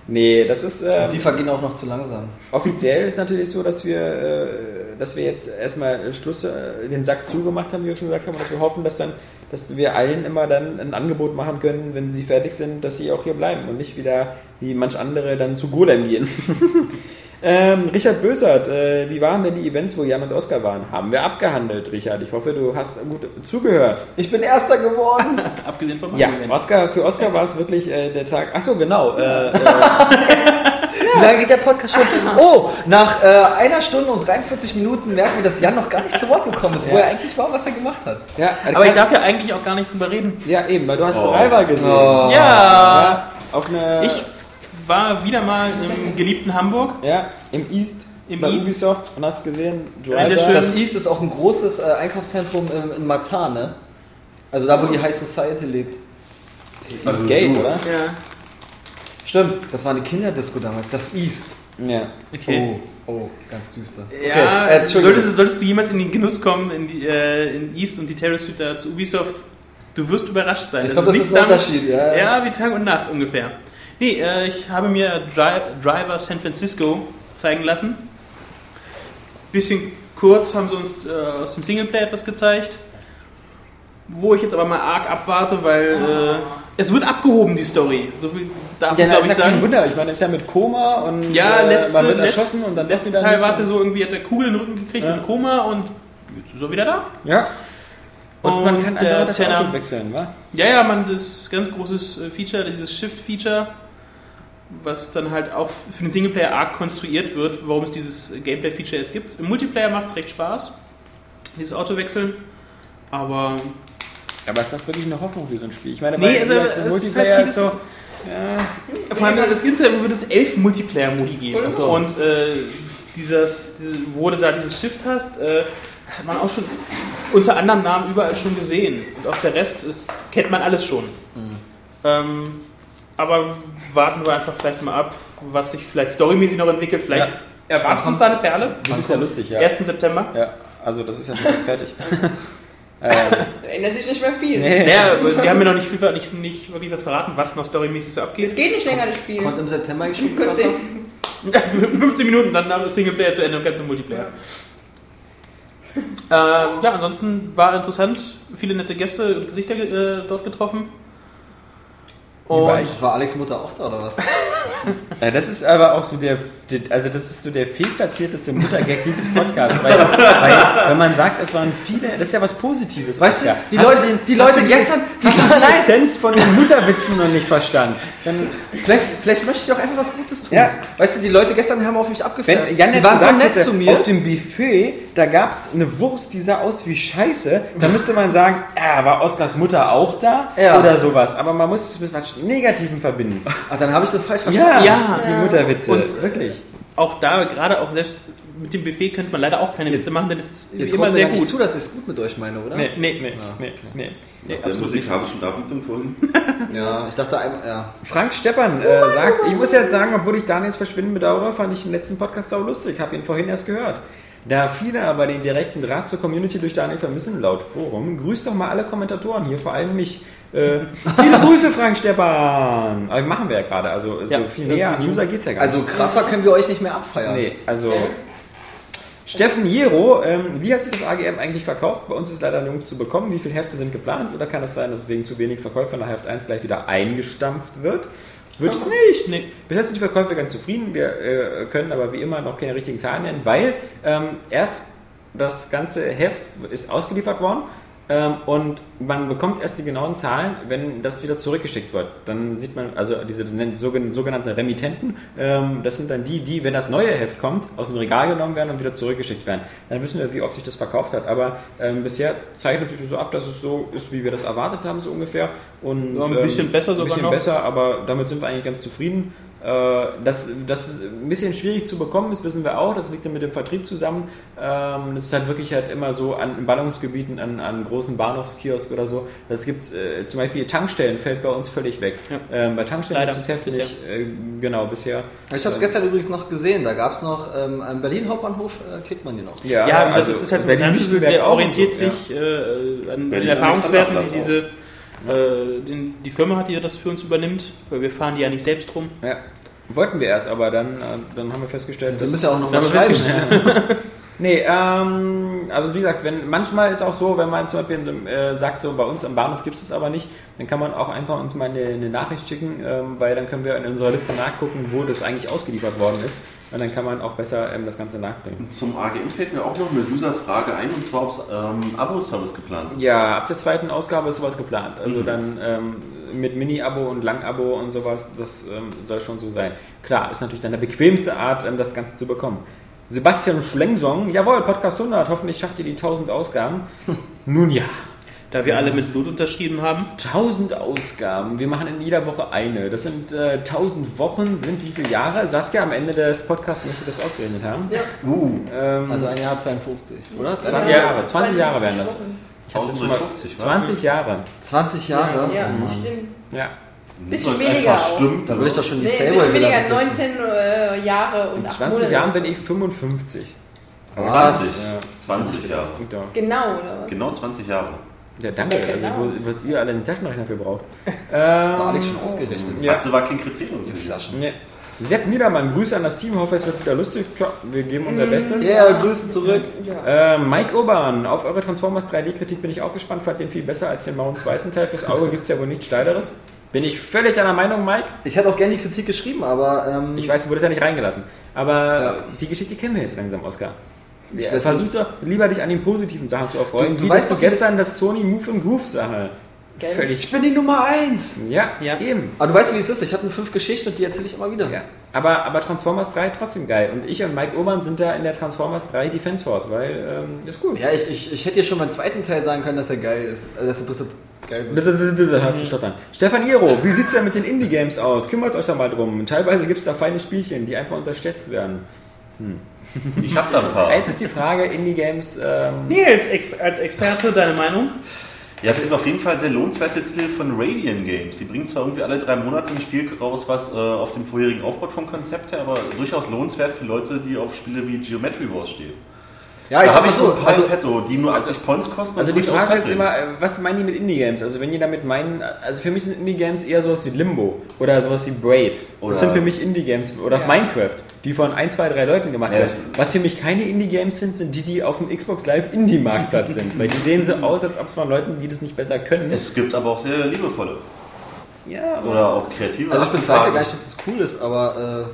nee, das ist... die vergehen auch noch zu langsam. Offiziell ist natürlich so, dass wir jetzt erstmal Schluss, den Sack zugemacht haben, wie wir schon gesagt haben, und dass wir hoffen, dass wir allen immer dann ein Angebot machen können, wenn sie fertig sind, dass sie auch hier bleiben und nicht wieder, wie manch andere, dann zu Golem gehen. Richard Bösert, wie waren denn die Events, wo Jan und Oskar waren? Haben wir abgehandelt, Richard. Ich hoffe, du hast gut zugehört. Ich bin Erster geworden. Abgesehen von meinem Event. Oskar, für Oskar war es wirklich der Tag... Achso, genau. Wie lange geht der Podcast schon? Oh, nach 1 Stunde und 43 Minuten merken wir, dass Jan noch gar nicht zu Wort gekommen ist, wo er eigentlich war, was er gemacht hat. Ja, aber ich darf ja eigentlich auch gar nicht drüber reden. Ja, eben, weil du hast Reiber gesehen. Oh. Ja. Auf eine... Ich war wieder mal im geliebten Hamburg. Ja, im East. Bei Ubisoft und hast gesehen, das East ist auch ein großes Einkaufszentrum in Marzahn, ne? Also da, wo die High Society lebt. Das East Gate, oder? Ja. Stimmt, das war eine Kinderdisco damals, das East. Ja. Okay. Oh, ganz düster. Ja, okay. Solltest du jemals in den Genuss kommen, in East und die Terrace Suite zu Ubisoft, du wirst überrascht sein. Ich glaube, das ist ein Unterschied, ja. Ja, wie Tag und Nacht ungefähr. Nee, ich habe mir Driver San Francisco zeigen lassen. Bisschen kurz haben sie uns aus dem Singleplayer etwas gezeigt. Wo ich jetzt aber mal arg abwarte, weil... es wird abgehoben, die Story. So viel darf ich, glaube ich, sagen. Kein Wunder. Ich meine, es ist ja mit Koma und man wird erschossen und dann letzten Teil war es ja so, irgendwie hat der Kugel in den Rücken gekriegt und Koma und jetzt ist er wieder da. Ja. Und man kann das Auto wechseln, wa? Ja, das ganz großes Feature, dieses Shift-Feature, was dann halt auch für den Singleplayer arg konstruiert wird, warum es dieses Gameplay-Feature jetzt gibt. Im Multiplayer macht es recht Spaß, dieses Auto wechseln, aber ist das wirklich eine Hoffnung für so ein Spiel? Ich meine, weil Multiplayer ist so... Ja. Vor allem, das Internet würde es 11 Multiplayer-Modi geben. Also. Und wo du da dieses Shift hast, hat man auch schon unter anderem Namen überall schon gesehen. Und auch der Rest kennt man alles schon. Mhm. Aber warten wir einfach vielleicht mal ab, was sich vielleicht storymäßig noch entwickelt. Vielleicht erwartet uns da eine Perle. Das ist ja lustig, ja. 1. September. Ja, also das ist ja schon fast fertig. Da ändert sich nicht mehr viel. Nee. Die haben mir noch nicht wirklich was verraten, was noch storymäßig so abgeht. Es geht nicht länger, das Spiel. Kommt im September gespielt. 15 Minuten, dann nach Singleplayer zu Ende und ganz im Multiplayer. Ansonsten war interessant. Viele nette Gäste und Gesichter dort getroffen. War Alex Mutter auch da, oder was? Ja, das ist aber auch so der fehlplatzierteste Muttergag dieses Podcasts, weil wenn man sagt, es waren viele, das ist ja was Positives. Weißt du, die Leute gestern haben die Essenz von den Mutterwitzen noch nicht verstanden. Dann vielleicht möchte ich auch einfach was Gutes tun. Ja. Weißt du, die Leute gestern haben auf mich abgefärbt. Die waren so nett zu mir. Auf dem Buffet, da gab es eine Wurst, die sah aus wie Scheiße. Da müsste man sagen, war Oskars Mutter auch da? Ja. Oder sowas. Aber man muss es mit was Negativem verbinden. Ach, dann habe ich das falsch verstanden. Ja, die Mutterwitze. Und wirklich. Auch da, gerade auch selbst mit dem Buffet könnte man leider auch keine Witze machen, denn es ist immer sehr gut. Zu, dass ich es gut mit euch meine, oder? Nee. Der musikalischen Darbietung vorhin. Ja, ich dachte einmal, ja. Frank Steppern sagt, ich muss jetzt sagen, obwohl ich Daniels Verschwinden bedauere, fand ich den letzten Podcast sau lustig. Habe ihn vorhin erst gehört. Da viele aber den direkten Draht zur Community durch Daniel vermissen, laut Forum, grüßt doch mal alle Kommentatoren hier, vor allem mich. Viele Grüße, Frank Steppern! Aber machen wir ja gerade, also so viel mehr an User geht's ja gar nicht. Also krasser können wir euch nicht mehr abfeiern. Nee, also... Steffen Jero, wie hat sich das AGM eigentlich verkauft? Bei uns ist leider nirgends zu bekommen. Wie viele Hefte sind geplant? Oder kann es sein, dass wegen zu wenig Verkäufer nach Heft 1 gleich wieder eingestampft wird? Wird es nicht. Nee. Bis jetzt sind die Verkäufer ganz zufrieden. Wir können aber wie immer noch keine richtigen Zahlen nennen, weil erst das ganze Heft ist ausgeliefert worden. Und man bekommt erst die genauen Zahlen, wenn das wieder zurückgeschickt wird. Dann sieht man, also diese sogenannten Remittenten, das sind dann die, wenn das neue Heft kommt, aus dem Regal genommen werden und wieder zurückgeschickt werden. Dann wissen wir, wie oft sich das verkauft hat. Aber bisher zeichnet sich das so ab, dass es so ist, wie wir das erwartet haben, so ungefähr. Und so ein bisschen besser sogar noch. Ein bisschen besser, aber damit sind wir eigentlich ganz zufrieden. Dass das ein bisschen schwierig zu bekommen ist, wissen wir auch. Das liegt dann mit dem Vertrieb zusammen. Das ist halt wirklich halt immer so in Ballungsgebieten, an großen Bahnhofskiosk oder so. Das gibt es zum Beispiel Tankstellen, fällt bei uns völlig weg. Ja. Bei Tankstellen gibt es das Heft nicht. Genau, bisher. Ich habe es gestern übrigens noch gesehen. Da gab es noch am Berlin Hauptbahnhof, kriegt man die noch. Ja, ja, also das ist halt so ein der orientiert so, sich an den Erfahrungswerten, die diese... Die Firma hat, die das für uns übernimmt, weil wir fahren die ja nicht selbst rum. Ja, wollten wir erst, aber dann haben wir festgestellt, ja, wir müssen ja auch noch was schreiben. Nee, also wie gesagt, manchmal ist auch so, wenn man zum Beispiel sagt, so bei uns am Bahnhof gibt es das aber nicht, dann kann man auch einfach uns mal eine Nachricht schicken, weil dann können wir in unserer Liste nachgucken, wo das eigentlich ausgeliefert worden ist. Und dann kann man auch besser das Ganze nachbringen. Zum AGM fällt mir auch noch eine User-Frage ein, und zwar, ob es Abo-Service geplant ist. Ja, ab der zweiten Ausgabe ist sowas geplant. Also dann mit Mini-Abo und Lang-Abo und sowas, das soll schon so sein. Klar, ist natürlich dann der bequemste Art, das Ganze zu bekommen. Sebastian Schlengsong, jawohl, Podcast 100, hoffentlich schafft ihr die 1000 Ausgaben. Nun ja. Da wir alle mit Blut unterschrieben haben. 1000 Ausgaben, wir machen in jeder Woche eine. Das sind 1000 Wochen, sind wie viele Jahre? Saskia am Ende des Podcasts möchte das ausgerechnet haben. Ja. Also ein Jahr 52, oder? 20 Jahre werden das. 20 Jahre. 20 Jahre? Ja, stimmt. Ja. Bisschen weniger auch. Stimmt, da würde ich doch schon die Playboy wieder besitzen. 19 Jahre und 8 Monate. In 20 Jahren bin ich 55. 20? Ja. 20 Jahre. Genau, oder was? Genau 20 Jahre. Ja, danke. Ja, genau. Also, was ihr alle den Taschenrechner dafür braucht. Da habe ich schon ausgerechnet. Ja. Das war kein Kriterium für Flaschen. Nee. Sepp Niedermann, Grüße an das Team, hoffe es wird wieder lustig. Wir geben unser Bestes. Ja, Grüße zurück. Ja. Mike Urban, auf eure Transformers 3D-Kritik bin ich auch gespannt, fand den viel besser als den Mauen zweiten Teil. Fürs Auge gibt es ja wohl nichts Steileres. Bin ich völlig deiner Meinung, Mike? Ich hätte auch gerne die Kritik geschrieben, aber... ich weiß, du wurdest ja nicht reingelassen. Aber die Geschichte kennen wir jetzt langsam, Oskar. Versuch doch lieber, dich an den positiven Sachen zu erfreuen. Du weißt doch gestern das Sony Move and Groove Sache. Völlig. Ich bin die Nummer 1. Ja, eben. Aber du weißt, wie es ist. Ich hatte 5 Geschichten und die erzähle ich immer wieder. Ja. Aber Transformers 3 trotzdem geil. Und ich und Mike Urban sind da in der Transformers 3 Defense Force, weil ist cool. Ja, ich hätte dir schon beim zweiten Teil sagen können, dass er geil ist. Also dass der dritte geil wird. Stefan Iro, wie sieht's denn mit den Indie-Games aus? Kümmert euch da mal drum. Teilweise gibt es da feine Spielchen, die einfach unterschätzt werden. Ich hab da ein paar. Jetzt ist die Frage, Indie-Games... Nils, als Experte, deine Meinung? Ja, es sind auf jeden Fall sehr lohnenswerte Titel von Radiant Games. Die bringen zwar irgendwie alle 3 Monate ein Spiel raus, was auf dem vorherigen Aufbau vom Konzept her, aber durchaus lohnenswert für Leute, die auf Spiele wie Geometry Wars stehen. Ja, da habe ich so ein paar Petto, die nur 80 Points kosten. Also die Frage ist immer, was meinen die mit Indie-Games? Also wenn die damit meinen, also für mich sind Indie-Games eher sowas wie Limbo oder sowas wie Braid. Oder das sind für mich Indie-Games oder Minecraft, die von 1, 2, 3 Leuten gemacht werden. Was für mich keine Indie-Games sind die auf dem Xbox Live Indie-Marktplatz sind. Weil die sehen so aus, als ob es von Leuten, die das nicht besser können. Es gibt aber auch sehr liebevolle. Ja. Oder auch kreative. Also ich bezweifle gar nicht, dass es cool ist, aber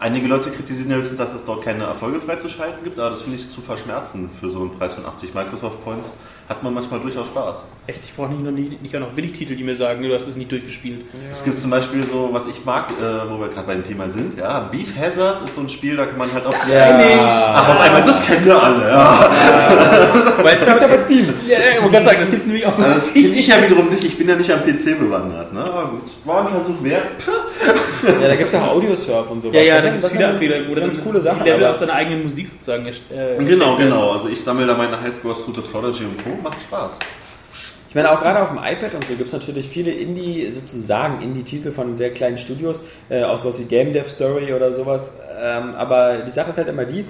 einige Leute kritisieren ja höchstens, dass es dort keine Erfolge freizuschalten gibt, aber das finde ich zu verschmerzen. Für so einen Preis von 80 Microsoft Points hat man manchmal durchaus Spaß. Echt, ich brauche nicht auch noch Billigtitel, die mir sagen, du hast es nicht durchgespielt. Ja. Es gibt zum Beispiel so, was ich mag, wo wir gerade bei dem Thema sind, Beat Hazard ist so ein Spiel, da kann man halt auf... Das kenne ich! Ach, auf einmal, das kennen wir alle, Weil es gibt es ja bei Steam. Ja, man kann sagen, das gibt es nämlich auch bei Steam. Das kenne ich ja wiederum nicht, ich bin ja nicht am PC bewandert, ne? Aber gut, war ein Versuch wert. Ja, da gibt es ja auch Audiosurf und sowas. Ja, das sind ganz coole Sachen. Der will aus seiner eigenen Musik sozusagen Genau. Also ich sammle da meine Highscores zu Tetrology und Co. Macht Spaß. Ich meine, auch gerade auf dem iPad und so gibt es natürlich viele Indie-Titel von sehr kleinen Studios, auch sowas wie Game Dev Story oder sowas. Aber die Sache ist halt immer die,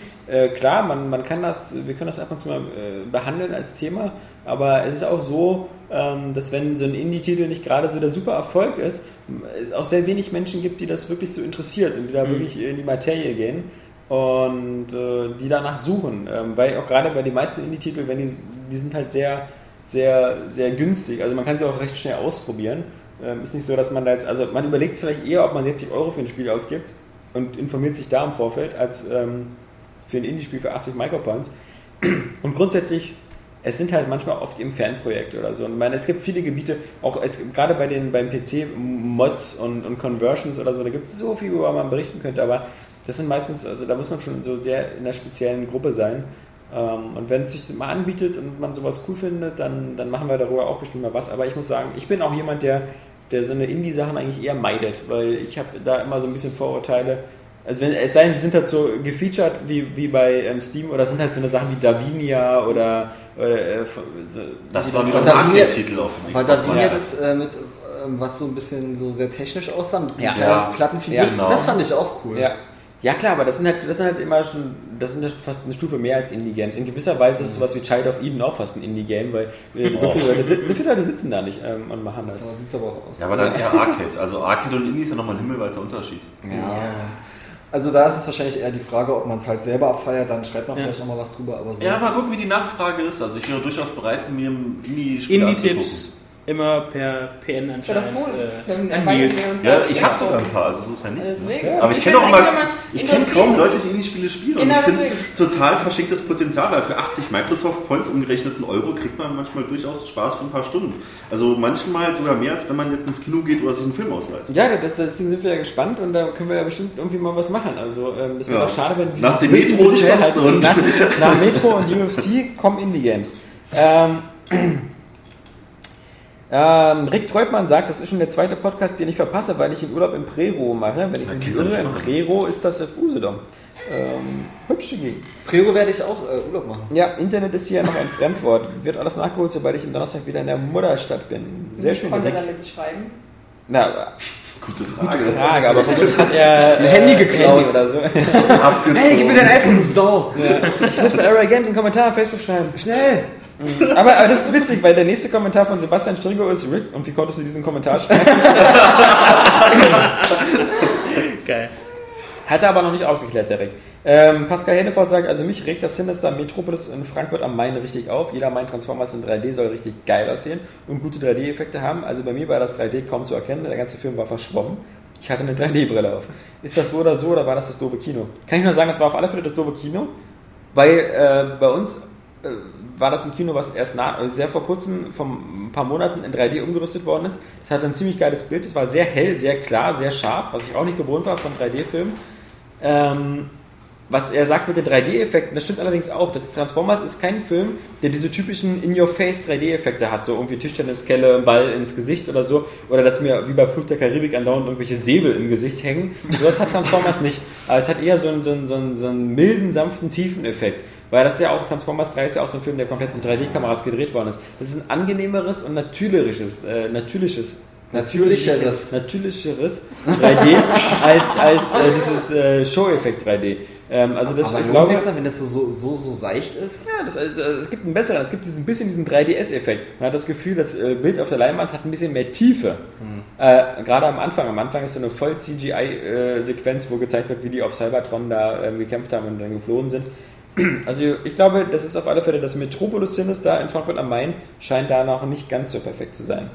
klar, man kann das, wir können das ab und zu mal behandeln als Thema, aber es ist auch so, dass wenn so ein Indie-Titel nicht gerade so der super Erfolg ist, es auch sehr wenig Menschen gibt, die das wirklich so interessiert und die da wirklich in die Materie gehen und die danach suchen. Weil auch gerade bei den meisten Indie-Titeln, die sind halt sehr, sehr, sehr günstig. Also man kann sie auch recht schnell ausprobieren. Ist nicht so, dass man da jetzt, also man überlegt vielleicht eher, ob man 60 Euro für ein Spiel ausgibt und informiert sich da im Vorfeld, als für ein Indie-Spiel für 80 Micropoints. Und grundsätzlich es sind halt manchmal oft eben Fanprojekte oder so. Und ich meine, es gibt viele Gebiete, auch gerade bei beim PC-Mods und Conversions oder so, da gibt es so viel, worüber man berichten könnte, aber das sind meistens, also da muss man schon so sehr in einer speziellen Gruppe sein. Und wenn es sich mal anbietet und man sowas cool findet, dann machen wir darüber auch bestimmt mal was. Aber ich muss sagen, ich bin auch jemand, der so eine Indie-Sachen eigentlich eher meidet, weil ich habe da immer so ein bisschen Vorurteile. Also es sei denn, sie sind halt so gefeatured wie bei Steam oder sind halt so eine Sachen wie Davinia oder das war wieder ein Davinia-Titel auf dem Xbox. War Davinia das mit was so ein bisschen so sehr technisch aussah, mit Plattenfiguren? Ja, genau. Das fand ich auch cool. Ja. Ja klar, aber das sind halt immer schon, das sind halt fast eine Stufe mehr als Indie-Games. In gewisser Weise ist sowas wie Child of Eden auch fast ein Indie-Game, weil so viele Leute sitzen da nicht und machen das. Ja, sieht's aber auch aus. Ja, aber dann eher Arcade. Also Arcade und Indie ist ja nochmal ein himmelweiter Unterschied. Ja. Also da ist es wahrscheinlich eher die Frage, ob man es halt selber abfeiert, dann schreibt man vielleicht nochmal was drüber. Aber so. Ja, mal gucken, wie die Nachfrage ist. Also ich bin durchaus bereit, mir ein Indie-Spiel anzugucken. Indie-Tipps. Immer per PN anscheinend. Ja, ich habe sogar ein paar, also so ist ja nicht. Ne? Aber ich kenne kaum Leute, die Indie-Spiele spielen. Genau, und ich finde es total verschenktes Potenzial, weil für 80 Microsoft Points umgerechneten Euro kriegt man manchmal durchaus Spaß für ein paar Stunden. Also manchmal sogar mehr, als wenn man jetzt ins Kino geht oder sich einen Film ausleiht. Ja, deswegen sind wir ja gespannt und da können wir ja bestimmt irgendwie mal was machen. Also das wäre schade, wenn... Nach dem Metro-Test und... Nach Metro und UFC kommen Indie-Games. Rick Treutmann sagt, das ist schon der zweite Podcast, den ich verpasse, weil ich im Urlaub in Prerow mache. Wenn ich mich irre, in Prerow ist das auf Usedom. Hübsche Gegend. Prerow werde ich auch Urlaub machen. Ja, Internet ist hier noch ein Fremdwort. Wird alles nachgeholt, sobald ich am Donnerstag wieder in der Mutterstadt bin. Sehr schön. Kann man damit schreiben? Na, gute Frage, aber vermutlich hat er ein Handy geklaut oder so. Hey, gib mir dein iPhone, du Sau! Ja. Ich muss bei Area Games einen Kommentar auf Facebook schreiben. Schnell! Aber das ist witzig, weil der nächste Kommentar von Sebastian Strigo ist: Rick, und wie konntest du diesen Kommentar schreiben? Geil. Hat er aber noch nicht aufgeklärt, der Rick. Pascal Hennefort sagt, also mich regt das Sinister Metropolis in Frankfurt am Main richtig auf. Jeder meint, Transformers in 3D soll richtig geil aussehen und gute 3D-Effekte haben. Also bei mir war das 3D kaum zu erkennen, der ganze Film war verschwommen. Ich hatte eine 3D-Brille auf. Ist das so oder so, oder war das doofe Kino? Kann ich nur sagen, es war auf alle Fälle das doofe Kino, weil bei uns... war das ein Kino, was erst sehr vor kurzem, vor ein paar Monaten in 3D umgerüstet worden ist. Es hatte ein ziemlich geiles Bild, es war sehr hell, sehr klar, sehr scharf, was ich auch nicht gewohnt war von 3D-Filmen. Was er sagt mit den 3D-Effekten, das stimmt allerdings auch. Das Transformers ist kein Film, der diese typischen In-Your-Face 3D-Effekte hat, so irgendwie Tischtenniskelle, Ball ins Gesicht oder so, oder dass mir wie bei Fluch der Karibik andauernd irgendwelche Säbel im Gesicht hängen. So das hat Transformers nicht. Aber es hat eher so einen milden, sanften, tiefen Effekt. Weil das ist ja auch, Transformers 3 ist ja auch so ein Film, der komplett mit 3D-Kameras gedreht worden ist. Das ist ein angenehmeres und natürlicheres 3D als dieses Show-Effekt 3D. Also das, aber ich glaube, lohnt sich das, wenn das so seicht ist? Ja, es gibt einen besseren, es gibt ein bisschen diesen 3DS-Effekt. Man hat das Gefühl, das Bild auf der Leinwand hat ein bisschen mehr Tiefe. Gerade am Anfang. Am Anfang ist so eine Voll-CGI-Sequenz, wo gezeigt wird, wie die auf Cybertron da gekämpft haben und dann geflohen sind. Also ich glaube, das ist auf alle Fälle, das Metropolis Sinister in Frankfurt am Main scheint da noch nicht ganz so perfekt zu sein.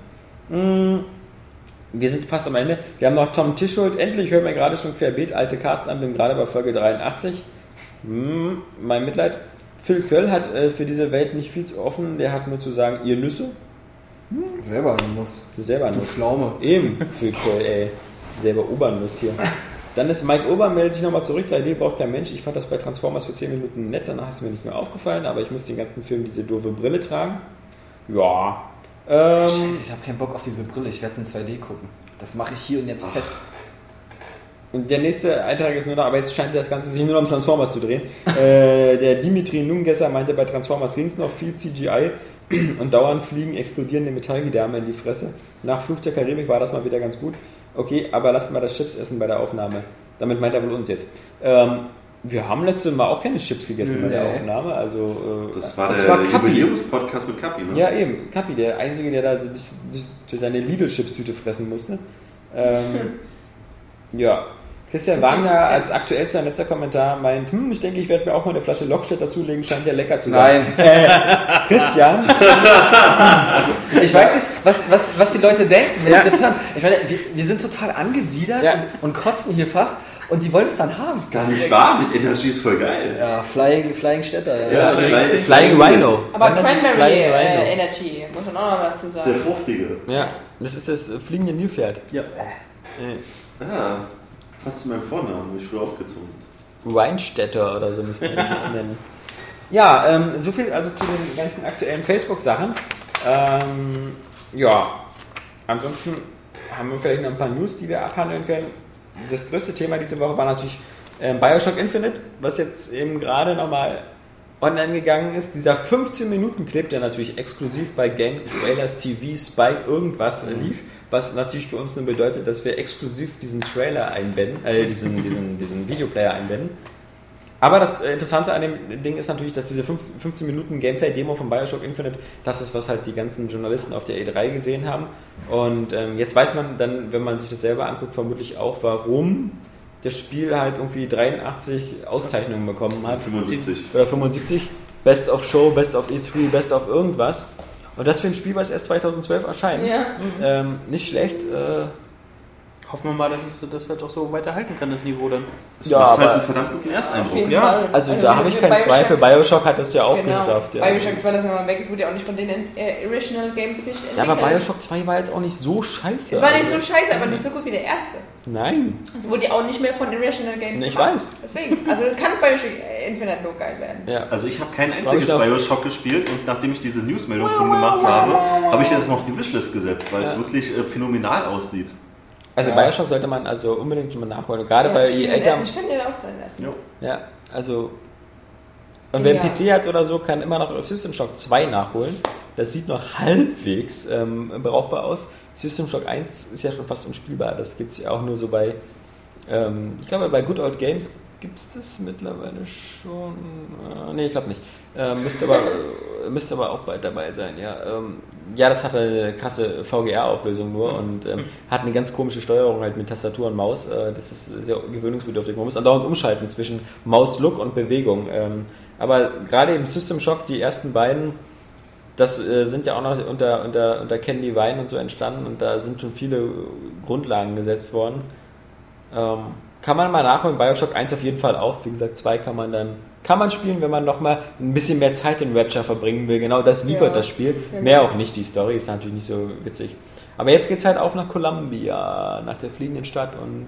Wir sind fast am Ende. Wir haben noch Tom Tischholt. Endlich hören wir gerade schon querbeet alte Casts an, bin gerade bei Folge 83. Mein Mitleid. Phil Köll hat für diese Welt nicht viel offen. Der hat nur zu sagen, ihr Nüsse. Selber Nuss. Du Pflaume. Eben, Phil Köll, ey. Selber Obernuss hier. Dann ist Mike Ober, meldet sich nochmal zurück, 3D braucht kein Mensch. Ich fand das bei Transformers für 10 Minuten nett, danach ist es mir nicht mehr aufgefallen, aber ich muss den ganzen Film diese doofe Brille tragen. Ja. Scheiße, ich habe keinen Bock auf diese Brille, ich werde es in 2D gucken. Das mache ich hier und jetzt fest. Und der nächste Eintrag ist nur noch, aber jetzt scheint das Ganze sich nur noch um Transformers zu drehen. Der Dimitri Nungesser meinte, bei Transformers ging es noch viel CGI und dauernd fliegen, explodierende Metallgedärme in die Fresse. Nach Fluch der Karibik war das mal wieder ganz gut. Okay, aber lasst mal das Chips essen bei der Aufnahme. Damit meint er wohl uns jetzt. Wir haben letztes Mal auch keine Chips gegessen bei der Aufnahme. Also, das war der Jubiläums-Podcast mit Kappi, ne? Ja, eben. Kappi, der Einzige, der da durch seine Lidl-Chips-Tüte fressen musste. Ja. Christian Wagner als aktuell sein letzter Kommentar meint, ich denke, ich werde mir auch mal eine Flasche Lockstedt dazulegen, scheint ja lecker zu sein. Nein. Christian? Ich weiß nicht, was die Leute denken, wenn die das hören. Ich meine, wir sind total angewidert und kotzen hier fast. Und die wollen es dann haben. Das ist nicht wahr, mit Energy ist voll geil. Ja, Flying Städter. Ja, Flying Rhino. Aber Cranberry Energy, muss man auch noch dazu sagen. Der fruchtige. Ja, das ist das fliegende Nilpferd. Ja. Ah, fast zu meinem Vornamen, mich früher aufgezogen. Rheinstädter oder so müsste man das nennen. Ja, so viel also zu den ganzen aktuellen Facebook-Sachen. Ja, ansonsten haben wir vielleicht noch ein paar News, die wir abhandeln können. Das größte Thema diese Woche war natürlich Bioshock Infinite, was jetzt eben gerade nochmal online gegangen ist. Dieser 15-Minuten-Clip, der natürlich exklusiv bei Game Trailers TV, Spike, irgendwas lief, was natürlich für uns nur bedeutet, dass wir exklusiv diesen Trailer einbinden, diesen Videoplayer einbinden. Aber das Interessante an dem Ding ist natürlich, dass diese 15 Minuten Gameplay-Demo von Bioshock Infinite, das ist, was halt die ganzen Journalisten auf der E3 gesehen haben. Und jetzt weiß man dann, wenn man sich das selber anguckt, vermutlich auch, warum das Spiel halt irgendwie 83 Auszeichnungen bekommen hat. 75. Best of Show, Best of E3, Best of irgendwas. Und das für ein Spiel, was erst 2012 erscheint. Ja. Nicht schlecht. Hoffen wir mal, dass es das halt auch so weiterhalten kann, das Niveau dann. Das ja, aber halt einen verdammt guten Ersteindruck. Ja. Also da habe ich keinen Zweifel. Bioshock hat das ja auch geschafft. Ja. Bioshock 2, das war mal weg. Es wurde ja auch nicht von den Irrational Games nicht entwickelt. Ja, aber Bioshock 2 war jetzt auch nicht so scheiße. Es war nicht so scheiße, aber nicht so gut wie der erste. Nein. Es wurde ja auch nicht mehr von Irrational Games gemacht. Ich weiß. Deswegen. Also kann Bioshock Infinite noch geil werden. Ja. Also ich habe kein einziges Bioshock gespielt und nachdem ich diese Newsmeldung von gemacht habe, habe ich das mal auf die Wishlist gesetzt, weil es wirklich phänomenal aussieht. Also Bioshock sollte man also unbedingt schon mal nachholen. Gerade bei EA. Ich kann den ausfallen lassen. Ja, also. Und wer einen PC hat oder so, kann immer noch System Shock 2 nachholen. Das sieht noch halbwegs brauchbar aus. System Shock 1 ist ja schon fast unspielbar. Das gibt es ja auch nur so bei. Ich glaube, bei Good Old Games gibt es das mittlerweile schon. Ne, ich glaube nicht. Müsste aber auch bald dabei sein, ja. Ja, das hat eine krasse VGA-Auflösung nur und hat eine ganz komische Steuerung halt mit Tastatur und Maus. Das ist sehr gewöhnungsbedürftig. Man muss andauernd umschalten zwischen Maus-Look und Bewegung. Aber gerade im System Shock, die ersten beiden, das sind ja auch noch unter Ken Levine und so entstanden und da sind schon viele Grundlagen gesetzt worden. Kann man mal nachholen, Bioshock 1 auf jeden Fall auch. Wie gesagt, 2 kann man spielen, wenn man nochmal ein bisschen mehr Zeit in Rapture verbringen will. Genau das liefert das Spiel. Genau. Mehr auch nicht, die Story ist natürlich nicht so witzig. Aber jetzt geht's halt auf nach Columbia, nach der fliegenden Stadt und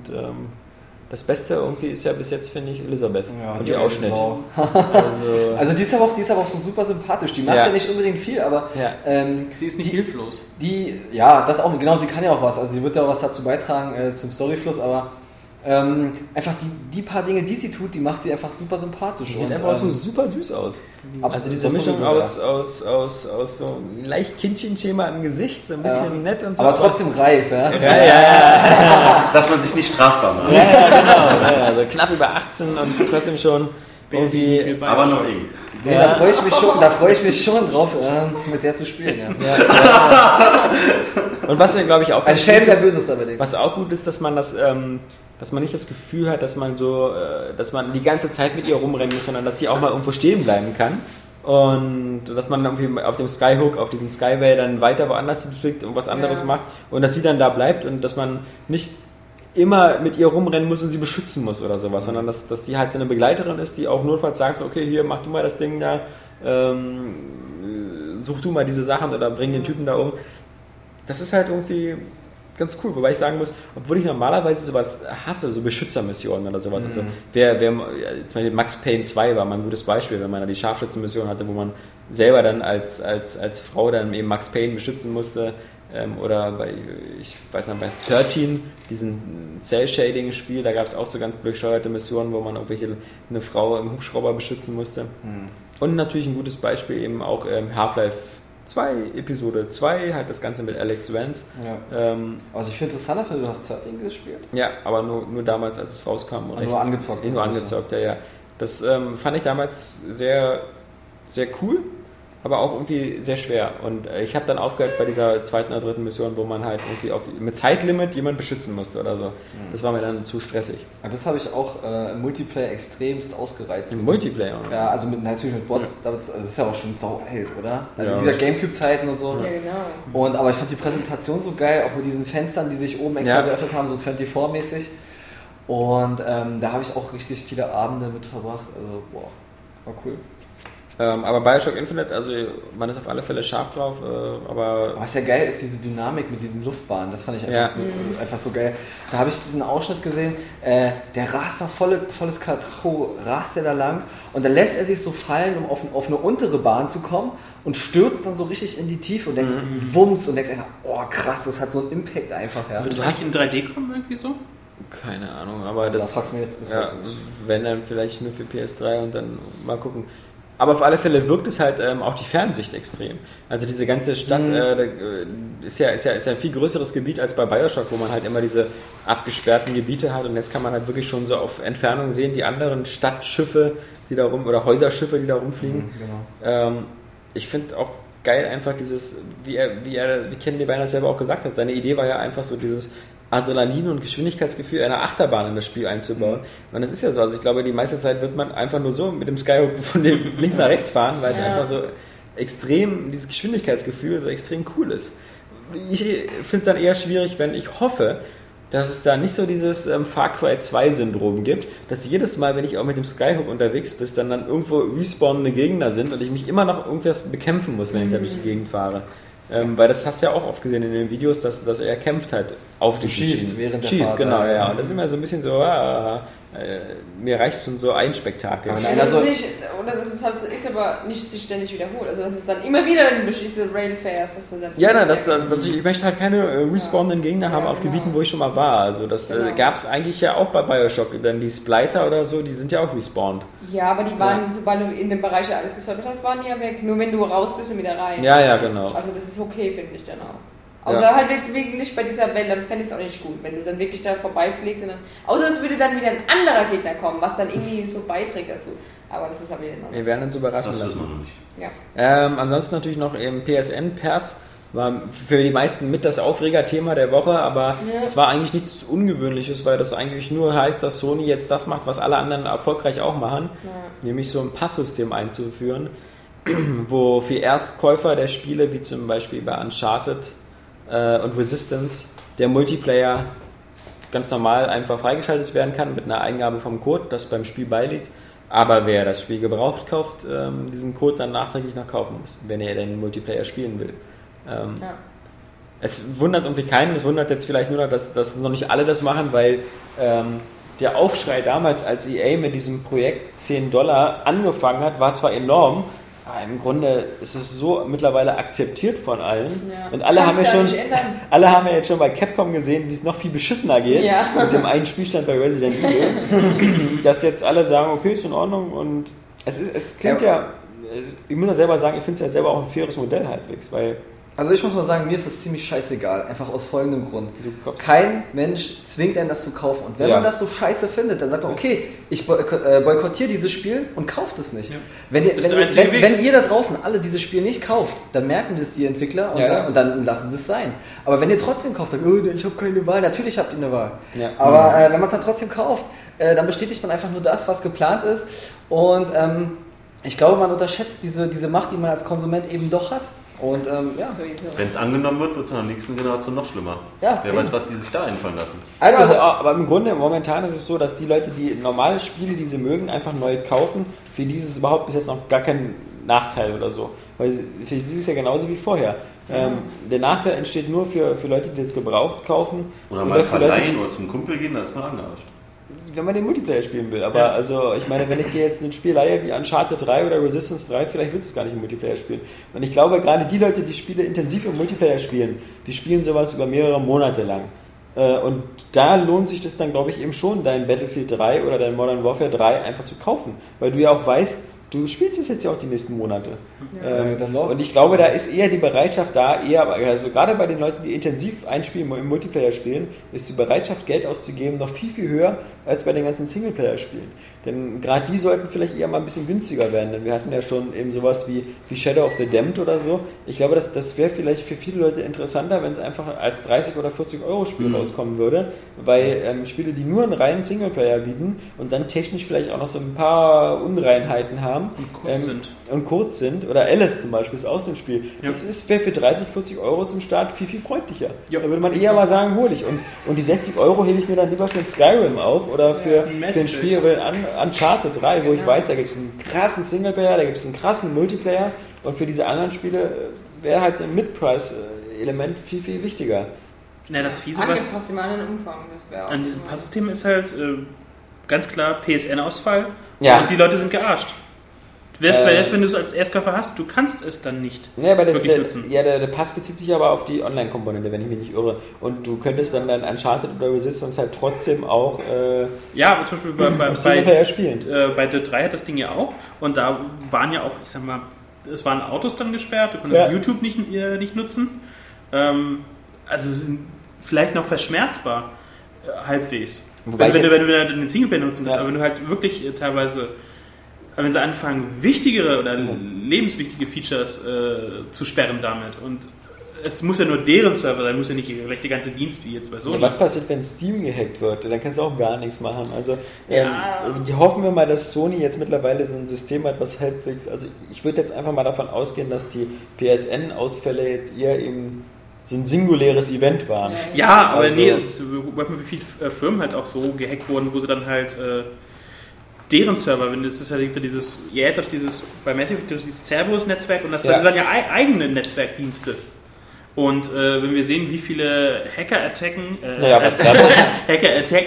das Beste irgendwie ist ja bis jetzt, finde ich, Elisabeth. Ja, und ihr Ausschnitt. Also die ist aber auch so super sympathisch. Die macht ja nicht unbedingt viel, aber sie ist nicht hilflos. Das auch, genau, sie kann ja auch was. Also sie wird ja auch was dazu beitragen zum Storyfluss, aber einfach die paar Dinge, die sie tut, die macht sie einfach super sympathisch. Die sieht einfach so super süß aus. Also diese Mischung aus so leicht Kindchenschema im Gesicht, so ein bisschen nett und so. Aber trotzdem reif, ja? Ja. Dass man sich nicht strafbar macht. Ja, genau. Also knapp über 18 und trotzdem schon irgendwie... Aber noch eh. Ja. Ja, da freue ich mich schon drauf, mit der zu spielen. Ja. Und was ja, glaube ich, auch... Ein Schelm, der Böses dabei denkt. Was auch gut ist, dass man das... dass man nicht das Gefühl hat, dass man die ganze Zeit mit ihr rumrennen muss, sondern dass sie auch mal irgendwo stehen bleiben kann. Und dass man irgendwie auf dem Skyhook, auf diesem Skyway dann weiter woanders fliegt und was anderes macht und dass sie dann da bleibt und dass man nicht immer mit ihr rumrennen muss und sie beschützen muss oder sowas, sondern dass sie halt so eine Begleiterin ist, die auch notfalls sagt, so, okay, hier, mach du mal das Ding da, such du mal diese Sachen oder bring den Typen da um. Das ist halt irgendwie... ganz cool, wobei ich sagen muss, obwohl ich normalerweise sowas hasse, so Beschützermissionen oder sowas. Also zum Beispiel Max Payne 2 war mal ein gutes Beispiel, wenn man da die Scharfschützenmission hatte, wo man selber dann als Frau dann eben Max Payne beschützen musste. Oder bei, ich weiß nicht, bei 13, diesen Cell-Shading-Spiel, da gab es auch so ganz bescheuerte Missionen, wo man irgendwelche eine Frau im Hubschrauber beschützen musste. Und natürlich ein gutes Beispiel eben auch Half-Life 2, Episode 2, halt das Ganze mit Alex Vance. Ja. Was ich viel interessanter finde, du hast 13 gespielt. Ja, aber nur damals, als es rauskam. Und nur angezockt. Nur angezockt. Das fand ich damals sehr, sehr cool, aber auch irgendwie sehr schwer. Und ich habe dann aufgehört bei dieser zweiten oder dritten Mission, wo man halt irgendwie mit Zeitlimit jemanden beschützen musste oder so. Das war mir dann zu stressig. Und das habe ich auch im Multiplayer extremst ausgereizt. Im Multiplayer? Oder? Ja, also mit Bots. Ja. Das ist ja auch schon sau alt, oder? Also mit dieser Gamecube-Zeiten und so. Ja, genau. Aber ich fand die Präsentation so geil, auch mit diesen Fenstern, die sich oben extra geöffnet haben, so 24-mäßig. Und da habe ich auch richtig viele Abende mit verbracht. Also, boah, war cool. Aber Bioshock Infinite, also man ist auf alle Fälle scharf drauf, aber... Was ja geil ist, diese Dynamik mit diesen Luftbahnen, das fand ich einfach, einfach so geil. Da habe ich diesen Ausschnitt gesehen, der rast da volles Karacho, rast der da lang und dann lässt er sich so fallen, um auf eine untere Bahn zu kommen und stürzt dann so richtig in die Tiefe und denkst, wumms, und denkst einfach, oh krass, das hat so einen Impact einfach. Ja. Würdest du das in 3D kommen irgendwie so? Keine Ahnung, aber das... Da fragst du mir jetzt, das ja, wenn dann vielleicht nur für PS3 und dann mal gucken. Aber auf alle Fälle wirkt es halt auch die Fernsicht extrem. Also diese ganze Stadt ist ja ein viel größeres Gebiet als bei Bioshock, wo man halt immer diese abgesperrten Gebiete hat. Und jetzt kann man halt wirklich schon so auf Entfernung sehen, die anderen Stadtschiffe, die da rum, oder Häuserschiffe, die da rumfliegen. Genau. Ich finde auch geil einfach dieses, wie Ken Lebeiner selber auch gesagt hat, seine Idee war ja einfach so dieses Adrenalin und Geschwindigkeitsgefühl einer Achterbahn in das Spiel einzubauen. Und das ist ja so. Also ich glaube, die meiste Zeit wird man einfach nur so mit dem Skyhook von links nach rechts fahren, weil es einfach so extrem, dieses Geschwindigkeitsgefühl so extrem cool ist. Ich finde es dann eher schwierig, wenn ich hoffe, dass es da nicht so dieses Far Cry 2 Syndrom gibt, dass jedes Mal, wenn ich auch mit dem Skyhook unterwegs bin, dann irgendwo respawnende Gegner sind und ich mich immer noch irgendwas bekämpfen muss, wenn ich da durch die Gegend fahre. Weil das hast du ja auch oft gesehen in den Videos, dass er kämpft halt auf die Schießt während der Fahrt. Schießt, genau, ja. Und das ist immer so ein bisschen so, mir reicht schon so ein Spektakel. Nein, also das nicht, oder das ist halt so, ist aber nicht sich ständig wiederholt. Also das ist dann immer wieder, wenn du diese Rail fährst, dass du dann... Ja, nein, ich möchte halt keine respawnenden Gegner haben auf Gebieten, wo ich schon mal war. Also das gab es eigentlich ja auch bei Bioshock. Denn die Splicer oder so, die sind ja auch respawned. Ja, aber die waren, sobald du in dem Bereich alles gesäubert hast, waren die ja weg. Nur wenn du raus bist und wieder rein. Ja, genau. Also das ist okay, finde ich dann auch. Außer halt jetzt wirklich bei dieser Welt, dann fände ich es auch nicht gut, wenn du dann wirklich da vorbeifliegst. Außer es würde dann wieder ein anderer Gegner kommen, was dann irgendwie so beiträgt dazu. Aber das ist aber wieder anders. Wir werden uns überraschen lassen. Das wissen wir noch nicht. Ja. Ansonsten natürlich noch im PSN-Pass. War für die meisten mit das Aufregerthema der Woche, aber es war eigentlich nichts Ungewöhnliches, weil das eigentlich nur heißt, dass Sony jetzt das macht, was alle anderen erfolgreich auch machen, nämlich so ein Passsystem einzuführen, wo für Erstkäufer der Spiele, wie zum Beispiel bei Uncharted und Resistance, der Multiplayer ganz normal einfach freigeschaltet werden kann mit einer Eingabe vom Code, das beim Spiel beiliegt. Aber wer das Spiel gebraucht kauft, diesen Code dann nachträglich noch kaufen muss, wenn er den Multiplayer spielen will. Es wundert irgendwie keinen, es wundert jetzt vielleicht nur noch, dass noch nicht alle das machen, weil der Aufschrei damals, als EA mit diesem Projekt $10 angefangen hat, war zwar enorm, aber im Grunde ist es so mittlerweile akzeptiert von allen und alle haben ja jetzt schon bei Capcom gesehen, wie es noch viel beschissener geht mit dem einen Spielstand bei Resident Evil, dass jetzt alle sagen, okay, ist in Ordnung und es klingt ich muss ja selber sagen, ich finde es ja selber auch ein faires Modell halbwegs, weil... Also ich muss mal sagen, mir ist das ziemlich scheißegal, einfach aus folgendem Grund. Kein Mensch zwingt einen, das zu kaufen. Und wenn man das so scheiße findet, dann sagt man, okay, ich boykottiere dieses Spiel und kauft es nicht. Ja. Wenn ihr da draußen alle dieses Spiel nicht kauft, dann merken das die Entwickler und dann lassen sie es sein. Aber wenn ihr trotzdem kauft, sagt, oh, ich habe keine Wahl. Natürlich habt ihr eine Wahl. Ja. Aber wenn man es dann trotzdem kauft, dann bestätigt man einfach nur das, was geplant ist. Und ich glaube, man unterschätzt diese Macht, die man als Konsument eben doch hat. Und wenn es angenommen wird, wird es in der nächsten Generation noch schlimmer. Ja, wer weiß, was die sich da einfallen lassen. Also, aber im Grunde, momentan ist es so, dass die Leute, die normale Spiele, die sie mögen, einfach neu kaufen. Für die ist es überhaupt bis jetzt noch gar kein Nachteil oder so. Weil für die ist es ja genauso wie vorher. Der Nachteil entsteht nur für Leute, die das gebraucht kaufen. Oder mal verleihen oder zum Kumpel gehen, dann ist man angearscht. Wenn man den Multiplayer spielen will, aber also ich meine, wenn ich dir jetzt ein Spiel leihe wie Uncharted 3 oder Resistance 3, vielleicht willst du es gar nicht im Multiplayer spielen. Und ich glaube, gerade die Leute, die Spiele intensiv im Multiplayer spielen, die spielen sowas über mehrere Monate lang. Und da lohnt sich das dann, glaube ich, eben schon, dein Battlefield 3 oder dein Modern Warfare 3 einfach zu kaufen, weil du ja auch weißt, du spielst es jetzt ja auch die nächsten Monate. Und ich glaube, da ist eher die Bereitschaft da, also gerade bei den Leuten, die intensiv ein Spiel im Multiplayer spielen, ist die Bereitschaft, Geld auszugeben, noch viel, viel höher als bei den ganzen Singleplayer-Spielen. Denn gerade die sollten vielleicht eher mal ein bisschen günstiger werden, denn wir hatten ja schon eben sowas wie Shadow of the Damned oder so. Ich glaube, das wäre vielleicht für viele Leute interessanter, wenn es einfach als 30 oder 40 Euro Spiel rauskommen würde, weil Spiele, die nur einen reinen Singleplayer bieten und dann technisch vielleicht auch noch so ein paar Unreinheiten haben und kurz sind, oder Alice zum Beispiel ist auch so ein Spiel, das wäre für 30, 40 Euro zum Start viel, viel freundlicher. Ja. Da würde man eher mal sagen, hol ich. Und die 60 Euro hebe ich mir dann lieber für ein Skyrim auf oder für ein Spiel über Uncharted 3, wo ich weiß, da gibt es einen krassen Singleplayer, da gibt es einen krassen Multiplayer, und für diese anderen Spiele wäre halt so ein Mid-Price-Element viel, viel wichtiger. Na, das Fiese, was im anderen Umfang, das wäre auch an diesem Passsystem ist halt ganz klar PSN-Ausfall und die Leute sind gearscht. Wenn du es als Erstkäufer hast, du kannst es dann nicht nutzen. Ja, der Pass bezieht sich aber auf die Online-Komponente, wenn ich mich nicht irre. Und du könntest dann Uncharted oder Resistance halt trotzdem auch aber zum Beispiel bei spielen. Bei Dirt 3 hat das Ding ja auch. Und da waren ja auch, ich sag mal, es waren Autos dann gesperrt, du konntest YouTube nicht nutzen. Also vielleicht noch verschmerzbar, halbwegs. Wenn du den Singleplayer nutzen willst, aber wenn du halt wirklich teilweise... Aber wenn sie anfangen, wichtigere oder lebenswichtige Features zu sperren damit, und es muss ja nur deren Server sein, muss ja nicht vielleicht der ganze Dienst wie jetzt bei Sony. Ja, was passiert, wenn Steam gehackt wird? Dann kannst du auch gar nichts machen. Also hoffen wir mal, dass Sony jetzt mittlerweile so ein System hat, was halbwegs... Also ich würde jetzt einfach mal davon ausgehen, dass die PSN-Ausfälle jetzt eher eben so ein singuläres Event waren. Ja, aber also, wie viele Firmen halt auch so gehackt wurden, wo sie dann halt... deren Server, wenn das ist halt dieses bei Massive dieses Cerberus-Netzwerk, und das waren dann eigene Netzwerkdienste. Und wenn wir sehen, wie viele Hacker-Attacken...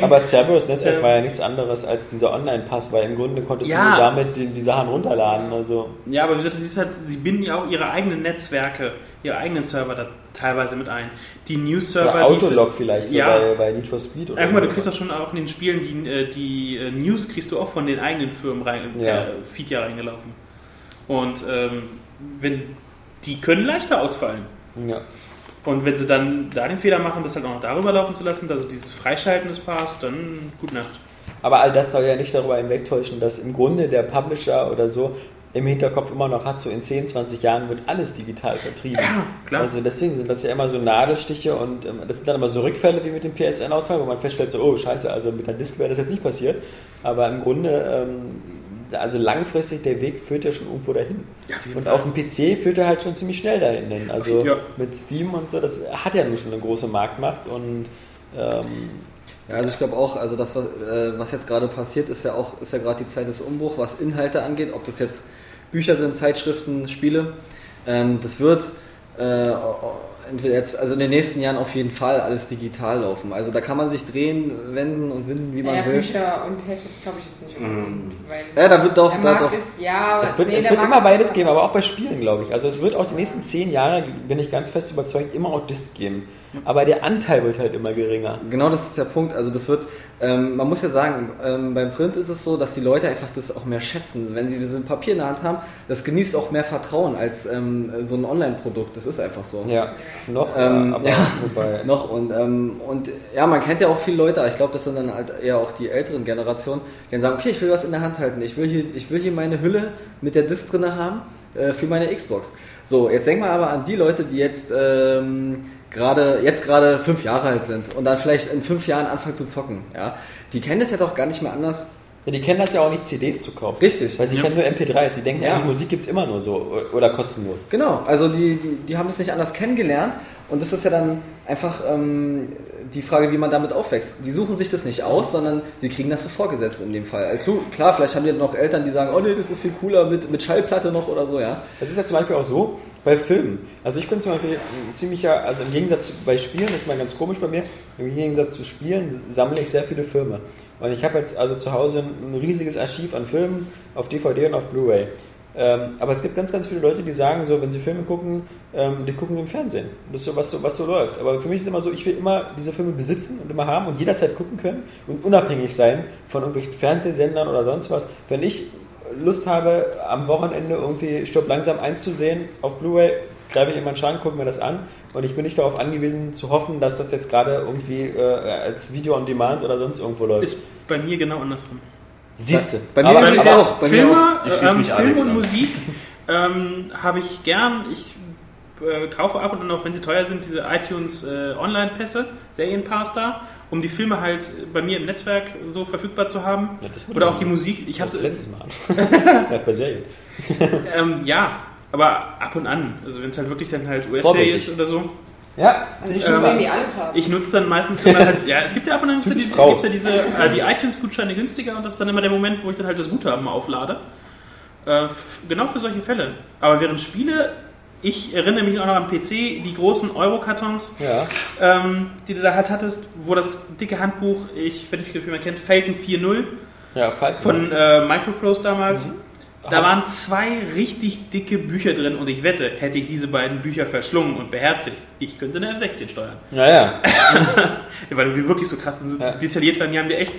aber Cerberus-Netzwerk war ja nichts anderes als dieser Online-Pass, weil im Grunde konntest du damit die Sachen runterladen. Also. Ja, aber wie gesagt, sie binden ja auch ihre eigenen Netzwerke, ihre eigenen Server da teilweise mit ein. Die News-Server... Ja, Autolog vielleicht, bei Need for Speed oder so. Du kriegst doch schon auch in den Spielen, die News kriegst du auch von den eigenen Firmen reingelaufen. Und die können leichter ausfallen. Ja. Und wenn sie dann da den Fehler machen, das halt auch noch darüber laufen zu lassen, also dieses Freischalten des Paares, dann gute Nacht. Aber all das soll ja nicht darüber hinwegtäuschen, dass im Grunde der Publisher oder so im Hinterkopf immer noch hat, so in 10, 20 Jahren wird alles digital vertrieben. Ja, klar. Also deswegen sind das ja immer so Nadelstiche, und das sind dann immer so Rückfälle wie mit dem PSN-Ausfall, wo man feststellt, so, oh scheiße, also mit der Disk wäre das jetzt nicht passiert. Aber im Grunde... also langfristig, der Weg führt ja schon irgendwo dahin. Ja, und auf dem PC führt er halt schon ziemlich schnell dahin. Denn also mit Steam und so, das hat ja nun schon eine große Marktmacht. Und also ich glaube auch, also das, was jetzt gerade passiert, ist ja gerade die Zeit des Umbruchs, was Inhalte angeht, ob das jetzt Bücher sind, Zeitschriften, Spiele. Das wird entweder jetzt, also in den nächsten Jahren auf jeden Fall alles digital laufen. Also da kann man sich drehen, wenden und winden, wie man will. Bücher und Hefte glaube ich jetzt nicht unbedingt. Ja, da wird doch... Es wird immer beides geben, aber auch bei Spielen, glaube ich. Also es wird auch die nächsten 10 Jahre, bin ich ganz fest überzeugt, immer auch Disc geben. Aber der Anteil wird halt immer geringer. Genau, das ist der Punkt. Also das wird, man muss ja sagen, beim Print ist es so, dass die Leute einfach das auch mehr schätzen. Wenn sie diesen Papier in der Hand haben, das genießt auch mehr Vertrauen als so ein Online-Produkt. Das ist einfach so. Ja, man kennt ja auch viele Leute, ich glaube, das sind dann halt eher auch die älteren Generationen, die dann sagen, okay, ich will was in der Hand halten, ich will hier meine Hülle mit der Disc drin haben für meine Xbox. So, jetzt denk mal aber an die Leute, die jetzt... gerade 5 Jahre alt sind und dann vielleicht in 5 Jahren anfangen zu zocken. Ja? Die kennen das ja doch gar nicht mehr anders. Ja, die kennen das ja auch nicht, CDs zu kaufen. Richtig. Weil sie kennen nur MP3s. Sie denken, die Musik gibt es immer nur so oder kostenlos. Genau, also die haben das nicht anders kennengelernt, und das ist ja dann einfach die Frage, wie man damit aufwächst. Die suchen sich das nicht aus, sondern sie kriegen das so vorgesetzt in dem Fall. Also klar, vielleicht haben die noch Eltern, die sagen, oh nee, das ist viel cooler mit Schallplatte noch oder so. Ja. Das ist ja zum Beispiel auch so, bei Filmen. Also ich bin zum Beispiel ein ziemlicher, also im Gegensatz bei Spielen, das ist mal ganz komisch bei mir, im Gegensatz zu Spielen sammle ich sehr viele Filme. Und ich habe jetzt also zu Hause ein riesiges Archiv an Filmen auf DVD und auf Blu-ray. Aber es gibt ganz, ganz viele Leute, die sagen so, wenn sie Filme gucken, die gucken im Fernsehen. Das ist so, was so läuft. Aber für mich ist es immer so, ich will immer diese Filme besitzen und immer haben und jederzeit gucken können und unabhängig sein von irgendwelchen Fernsehsendern oder sonst was. Wenn ich Lust habe, am Wochenende irgendwie Stirb langsam 1 zu sehen auf Blu-ray, greife ich in meinen Schrank, gucke mir das an, und ich bin nicht darauf angewiesen zu hoffen, dass das jetzt gerade irgendwie als Video on Demand oder sonst irgendwo läuft. Ist bei mir genau andersrum. Siehste. Bei mir aber ist auch. Bei Filme, mir auch. Ich mich Film und an. Musik habe ich gern. Ich kaufe ab und an, auch wenn sie teuer sind, diese iTunes Online-Pässe, Serienpass da, um die Filme halt bei mir im Netzwerk so verfügbar zu haben. Ja, oder auch die Musik. Ich habe es letztes Mal an. Bei Serien. Ja, aber ab und an. Also wenn es halt wirklich dann halt US-Serie ist oder so. Ja, also ich nutze irgendwie alles haben. Ich nutze dann meistens immer halt, ja, es gibt ja ab und an die iTunes-Gutscheine günstiger und das ist dann immer der Moment, wo ich dann halt das Guthaben auflade. Genau für solche Fälle. Aber während Spiele, ich erinnere mich auch noch am PC, die großen Euro-Kartons, ja. Die du da halt hattest, wo das dicke Handbuch, wenn nicht jemand kennt, Falcon 4.0 ja, von Microprose damals. Mhm. Da waren 2 richtig dicke Bücher drin und ich wette, hätte ich diese beiden Bücher verschlungen und beherzigt, ich könnte eine F16 steuern. Naja. Weil wir wirklich so krass und so detailliert waren, die haben dir echt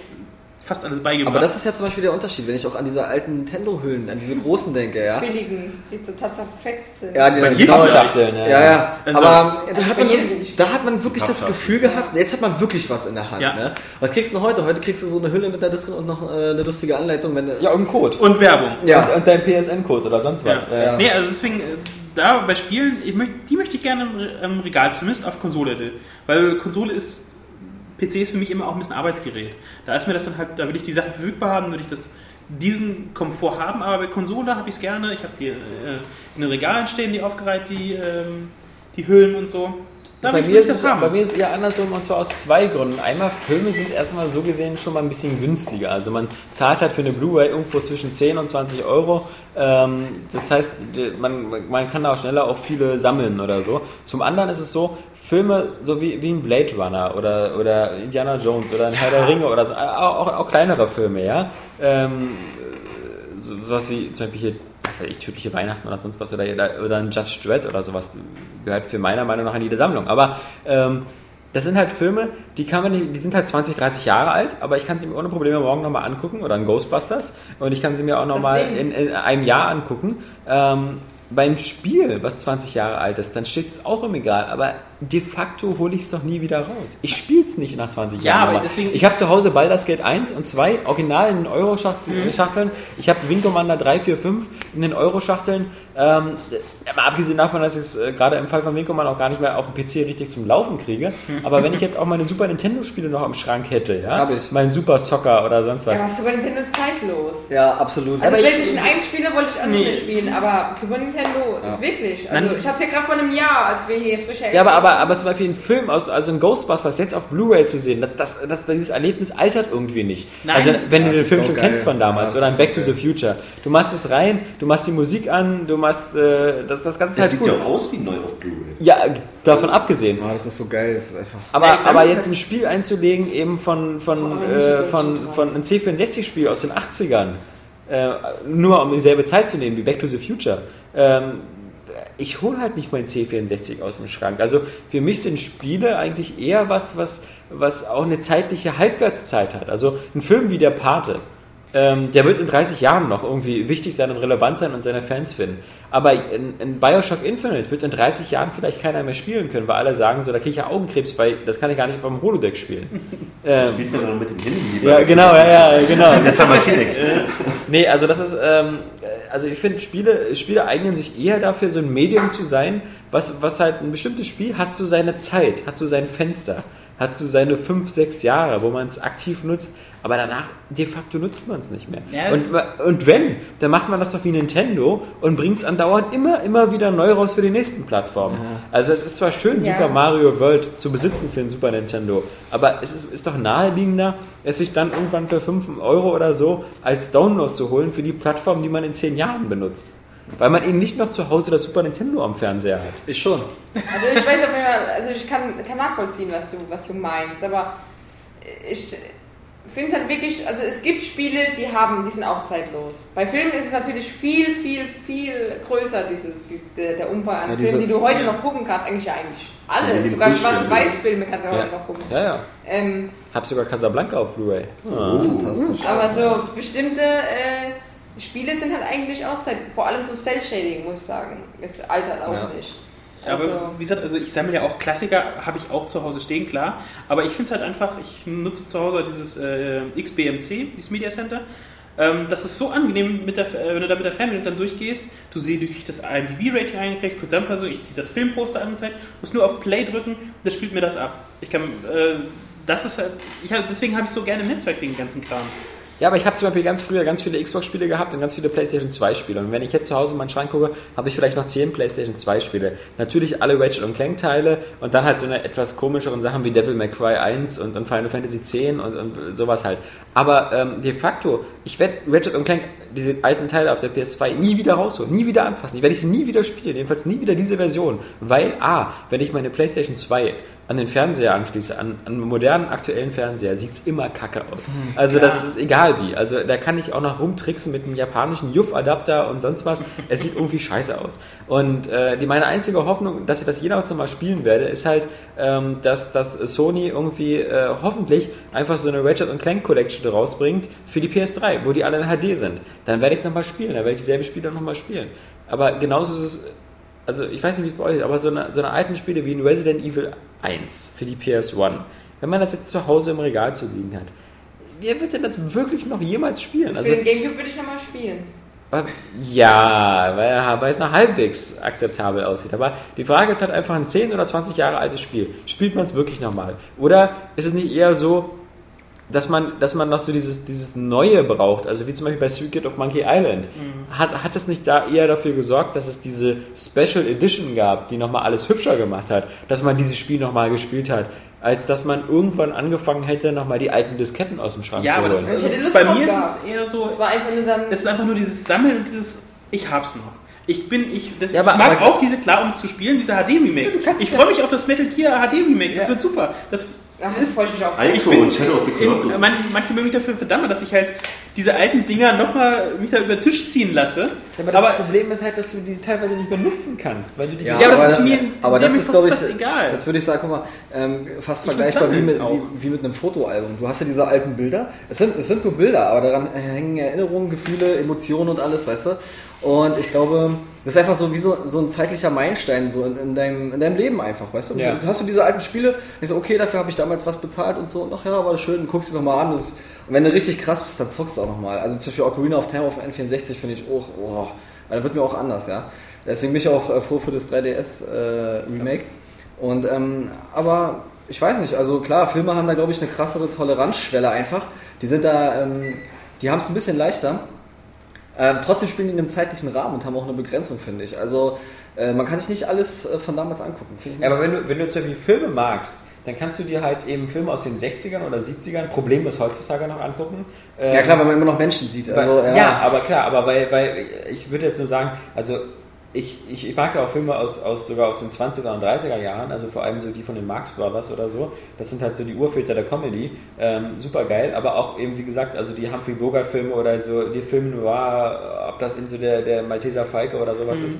fast alles beigebracht. Aber das ist ja zum Beispiel der Unterschied, wenn ich auch an diese alten Nintendo-Hüllen, an diese großen denke, ja. Billigen, die total zerfetzt sind. Ja, die genau Schachteln, ja. Also, aber da hat man wirklich das Gefühl gehabt, jetzt hat man wirklich was in der Hand. Ja. Ne? Was kriegst du denn heute? Heute kriegst du so eine Hülle mit der Disk und noch eine lustige Anleitung. Und einen Code. Und Werbung. Ja. Und dein PSN-Code oder sonst was. Ja. Nee, also deswegen, da bei Spielen, die möchte ich gerne im Regal, zumindest auf Konsole. Weil Konsole ist... PC ist für mich immer auch ein bisschen Arbeitsgerät. Da ist mir das dann halt, da will ich die Sachen verfügbar haben, will ich diesen Komfort haben, aber bei Konsole habe ich es gerne. Ich habe die in den Regalen stehen, die aufgereiht, die Hüllen und so. Bei mir ist es eher andersrum und zwar aus 2 Gründen. Einmal, Filme sind erstmal so gesehen schon mal ein bisschen günstiger. Also man zahlt halt für eine Blu-ray irgendwo zwischen 10 und 20 Euro. Das heißt, man kann da auch schneller auch viele sammeln oder so. Zum anderen ist es so, Filme so wie ein Blade Runner oder Indiana Jones oder ein Herr der Ringe oder so, auch kleinere Filme, ja. Sowas wie zum Beispiel hier Tödliche Weihnachten oder sonst was oder ein Judge Dredd oder sowas gehört für meiner Meinung nach in jede Sammlung. Aber das sind halt Filme, die sind halt 20, 30 Jahre alt, aber ich kann sie mir ohne Probleme morgen nochmal angucken oder ein Ghostbusters und ich kann sie mir auch nochmal in einem Jahr angucken. Beim Spiel, was 20 Jahre alt ist, dann steht es auch im Regal, aber de facto hole ich es doch nie wieder raus. Ich spiele es nicht nach 20 Jahren. Ja, aber ich habe zu Hause Baldur's Gate 1 und 2 original in den Euro-Schachteln. Ich habe Wing Commander 3, 4, 5 in den Euro-Schachteln. Mal abgesehen davon, dass ich es gerade im Fall von Wing Commander auch gar nicht mehr auf dem PC richtig zum Laufen kriege. Aber wenn ich jetzt auch meine Super Nintendo-Spiele noch im Schrank hätte, ja, mein Super Soccer oder sonst was. Ja, aber Super Nintendo ist zeitlos. Ja, absolut. Also PlayStation 1 Spiele wollte ich auch nicht mehr spielen, aber Super Nintendo ist wirklich. Also ich habe es ja gerade vor einem Jahr, als wir hier frisch erlebt haben. Aber zum Beispiel einen Film also einen Ghostbusters jetzt auf Blu-ray zu sehen, dieses Erlebnis altert irgendwie nicht. Nein. Also wenn du den Film schon kennst von damals oder ein Back to the Future, du machst es rein, du machst die Musik an, du machst das Ganze halt cool. Das sieht ja aus wie neu auf Blu-ray. Ja, davon abgesehen. Oh, das ist so geil, das ist einfach. Aber jetzt ein Spiel einzulegen eben von einem C64-Spiel aus den 80ern, nur um dieselbe Zeit zu nehmen wie Back to the Future. Ich hole halt nicht mein C64 aus dem Schrank. Also für mich sind Spiele eigentlich eher was auch eine zeitliche Halbwertszeit hat. Also ein Film wie Der Pate, der wird in 30 Jahren noch irgendwie wichtig sein und relevant sein und seine Fans finden. Aber in Bioshock Infinite wird in 30 Jahren vielleicht keiner mehr spielen können, weil alle sagen so, da kriege ich ja Augenkrebs, weil das kann ich gar nicht auf dem Holodeck spielen. Spielt man dann mit dem Handy. Ja, genau, genau. Das haben wir Kinect. Nee, also das ist, also ich finde, Spiele eignen sich eher dafür, so ein Medium zu sein, was halt ein bestimmtes Spiel hat so seine Zeit, hat so sein Fenster, hat so seine 5, 6 Jahre, wo man es aktiv nutzt. Aber danach, de facto nutzt man es nicht mehr. Ja, und wenn, dann macht man das doch wie Nintendo und bringt es andauernd immer wieder neu raus für die nächsten Plattformen. Ja. Also es ist zwar schön, Super Mario World zu besitzen für den Super Nintendo, aber es ist doch naheliegender, es sich dann irgendwann für 5 Euro oder so als Download zu holen für die Plattform, die man in 10 Jahren benutzt. Weil man eben nicht noch zu Hause das Super Nintendo am Fernseher hat. Ich schon. Also ich weiß auf jeden Fall, also ich kann nachvollziehen, was du meinst, aber ich finde es halt wirklich, also es gibt Spiele, die sind auch zeitlos. Bei Filmen ist es natürlich viel, viel, viel größer, der Umfang an Filmen, die du heute noch gucken kannst, eigentlich. Alle, sogar Schwarz-Weiß-Filme kannst du heute noch gucken. Ja. Hab sogar Casablanca auf Blu-ray. Oh, fantastisch. Aber so bestimmte Spiele sind halt eigentlich auch zeitlos. Vor allem so Cell-Shading, muss ich sagen, ist altert auch nicht. Also, aber wie gesagt, also ich sammle ja auch Klassiker, habe ich auch zu Hause stehen, klar. Aber ich finde es halt einfach, ich nutze zu Hause dieses XBMC, dieses Media Center, Das ist so angenehm, wenn du da mit der Fernbedienung dann durchgehst. Du kriegst das IMDb-Rating angezeigt, Kurzzusammenfassung, ich ziehe das Filmposter angezeigt, muss nur auf Play drücken und das spielt mir das ab. Ich kann, das ist halt, deswegen habe ich so gerne im Netzwerk den ganzen Kram. Ja, aber ich habe zum Beispiel ganz früher ganz viele Xbox-Spiele gehabt und ganz viele PlayStation 2-Spiele. Und wenn ich jetzt zu Hause in meinen Schrank gucke, habe ich vielleicht noch 10 PlayStation 2-Spiele. Natürlich alle Ratchet & Clank-Teile und dann halt so eine etwas komischeren Sachen wie Devil May Cry 1 und Final Fantasy 10 und sowas halt. Aber de facto, ich werde Ratchet & Clank, diese alten Teile auf der PS2, nie wieder rausholen, nie wieder anfassen. Ich werde sie nie wieder spielen, jedenfalls nie wieder diese Version. Weil wenn ich meine PlayStation 2 an den Fernseher anschließe, an einen modernen, aktuellen Fernseher, sieht es immer kacke aus. Also das ist egal wie. Also da kann ich auch noch rumtricksen mit einem japanischen Juff-Adapter und sonst was. Es sieht irgendwie scheiße aus. Und meine einzige Hoffnung, dass ich das jemals nochmal spielen werde, ist halt, dass Sony irgendwie hoffentlich einfach so eine Ratchet & Clank Collection rausbringt für die PS3, wo die alle in HD sind. Dann werde ich es nochmal spielen, dann werde ich dieselbe Spiele nochmal spielen. Aber genauso ist es. Also ich weiß nicht, wie es bei euch ist, aber so eine alten Spiele wie in Resident Evil 1 für die PS1, wenn man das jetzt zu Hause im Regal zu liegen hat, wer wird denn das wirklich noch jemals spielen? Für den Gamecube würde ich nochmal spielen. Ja, weil es noch halbwegs akzeptabel aussieht. Aber die Frage ist halt einfach, ein 10 oder 20 Jahre altes Spiel, spielt man es wirklich nochmal? Oder ist es nicht eher so, dass man noch so dieses Neue braucht, also wie zum Beispiel bei Sweet Kid of Monkey Island, hat es nicht da eher dafür gesorgt, dass es diese Special Edition gab, die nochmal alles hübscher gemacht hat, dass man dieses Spiel nochmal gespielt hat, als dass man irgendwann angefangen hätte, nochmal die alten Disketten aus dem Schrank zu holen. Aber ist es eher so, es ist einfach nur dieses Sammeln und dieses, ich hab's noch. Ich mag auch diese, klar, um es zu spielen, diese HD-Remakes. Ich freue mich auf das Metal Gear HD-Remake, das wird super. Das freue ich mich auch. Manche mögen mich dafür verdammt, dass ich halt diese alten Dinger nochmal mich da über den Tisch ziehen lasse. Aber das Problem ist halt, dass du die teilweise nicht benutzen kannst. Weil du die das ist mir fast egal. Das würde ich sagen, guck mal, fast vergleichbar wie mit einem Fotoalbum. Du hast ja diese alten Bilder. Es sind nur Bilder, aber daran hängen Erinnerungen, Gefühle, Emotionen und alles, weißt du? Und ich glaube, das ist einfach so wie so ein zeitlicher Meilenstein so in deinem Leben einfach, weißt du? Ja. Du hast diese alten Spiele, ich so, okay, dafür habe ich damals was bezahlt und so, und ach ja, war das schön, und guckst du nochmal an. Und wenn du richtig krass bist, dann zockst du auch nochmal. Also zum Beispiel Ocarina of Time auf N64 finde ich auch, da wird mir auch anders, ja. Deswegen bin ich auch froh für das 3DS Remake. Ja. Und aber ich weiß nicht, also klar, Filme haben da, glaube ich, eine krassere Toleranzschwelle einfach. Die sind da, die haben es ein bisschen leichter. Trotzdem spielen die in einem zeitlichen Rahmen und haben auch eine Begrenzung, finde ich. Also man kann sich nicht alles von damals angucken. Aber wenn du zum Beispiel Filme magst, dann kannst du dir halt eben Filme aus den 60ern oder 70ern, problemlos heutzutage noch angucken. Ja klar, weil man immer noch Menschen sieht. Also, aber ich würde jetzt nur sagen, also ich mag ja auch Filme sogar aus den 20er und 30er Jahren, also vor allem so die von den Marx Brothers oder so, das sind halt so die Urväter der Comedy, super geil, aber auch eben, wie gesagt, also die Humphrey Bogart Filme oder so, die Filme noir, ob das in so der Malteser Falke oder sowas ist,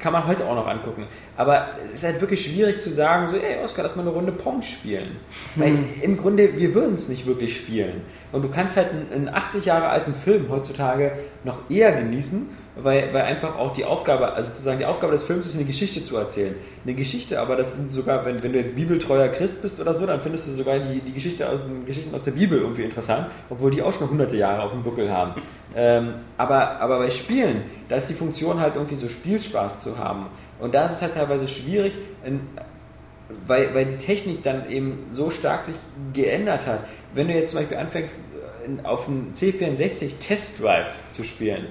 kann man heute auch noch angucken, aber es ist halt wirklich schwierig zu sagen, so, ey Oscar, lass mal eine Runde Pong spielen, weil im Grunde, wir würden es nicht wirklich spielen und du kannst halt einen 80 Jahre alten Film heutzutage noch eher genießen, weil einfach auch die Aufgabe, also sozusagen die Aufgabe des Films ist, eine Geschichte zu erzählen. Eine Geschichte, aber das sind sogar, wenn du jetzt bibeltreuer Christ bist oder so, dann findest du sogar die Geschichten aus der Bibel irgendwie interessant, obwohl die auch schon hunderte Jahre auf dem Buckel haben. Aber bei Spielen, da ist die Funktion halt irgendwie so Spielspaß zu haben. Und da ist es halt teilweise schwierig, weil die Technik dann eben so stark sich geändert hat. Wenn du jetzt zum Beispiel anfängst, auf dem C64 Test Drive zu spielen,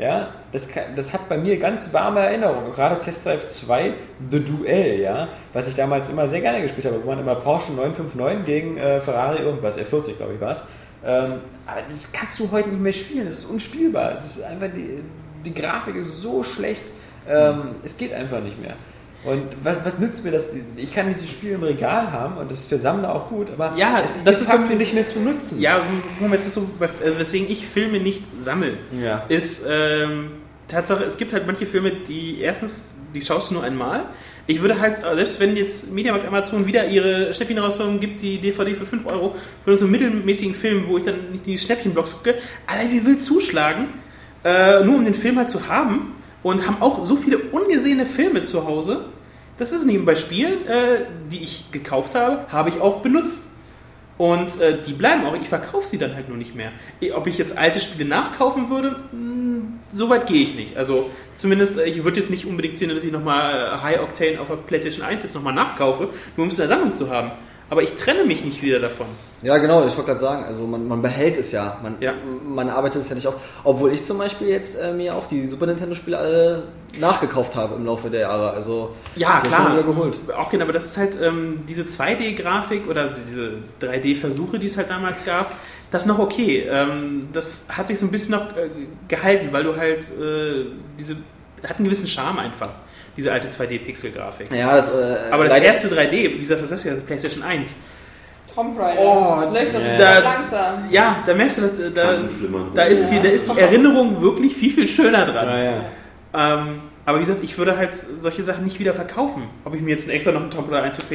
ja, das hat bei mir ganz warme Erinnerungen. Gerade Test Drive 2, The Duel, ja, was ich damals immer sehr gerne gespielt habe, wo man immer Porsche 959 gegen Ferrari irgendwas, F40 glaube ich war es. Aber das kannst du heute nicht mehr spielen, das ist unspielbar. Es ist einfach, die Grafik ist so schlecht, es geht einfach nicht mehr. Und was nützt mir das? Ich kann dieses Spiel im Regal haben und das ist für Sammler auch gut, aber ja, das ist für nicht mehr zu nutzen. Ja, das ist so, weswegen ich Filme nicht sammle, ist Tatsache, es gibt halt manche Filme, die erstens, die schaust du nur einmal. Ich würde halt, selbst wenn jetzt Mediamarkt, Amazon wieder ihre Schnäppchen rausholen, gibt die DVD für 5 Euro, für so einen mittelmäßigen Film, wo ich dann nicht die Schnäppchenblocks gucke, Alter, wie will zuschlagen, nur um den Film halt zu haben. Und haben auch so viele ungesehene Filme zu Hause. Das ist nebenbei Spielen, die ich gekauft habe, habe ich auch benutzt. Und die bleiben auch. Ich verkaufe sie dann halt nur nicht mehr. Ob ich jetzt alte Spiele nachkaufen würde, so weit gehe ich nicht. Also zumindest, ich würde jetzt nicht unbedingt sehen, dass ich nochmal High Octane auf der PlayStation 1 jetzt nochmal nachkaufe, nur um es in der Sammlung zu haben. Aber ich trenne mich nicht wieder davon. Ja, genau, ich wollte gerade sagen, also man behält es ja. Man arbeitet es ja nicht auf. Obwohl ich zum Beispiel jetzt mir auch die Super Nintendo-Spiele alle nachgekauft habe im Laufe der Jahre. Also, ja, klar, wieder geholt. Auch genau, aber das ist halt diese 2D-Grafik oder diese 3D-Versuche, die es halt damals gab, das ist noch okay. Das hat sich so ein bisschen noch gehalten, weil du halt hat einen gewissen Charme einfach. Diese alte 2D-Pixel-Grafik. Ja, aber das erste 3D, wie gesagt, das ist ja PlayStation 1. Tomb Raider. Oh, das läuft doch langsam. Ja, da merkst du, da ist die Erinnerung wirklich viel, viel schöner dran. Ja, ja. Aber wie gesagt, ich würde halt solche Sachen nicht wieder verkaufen. Ob ich mir jetzt extra noch einen Tomb Raider 1 für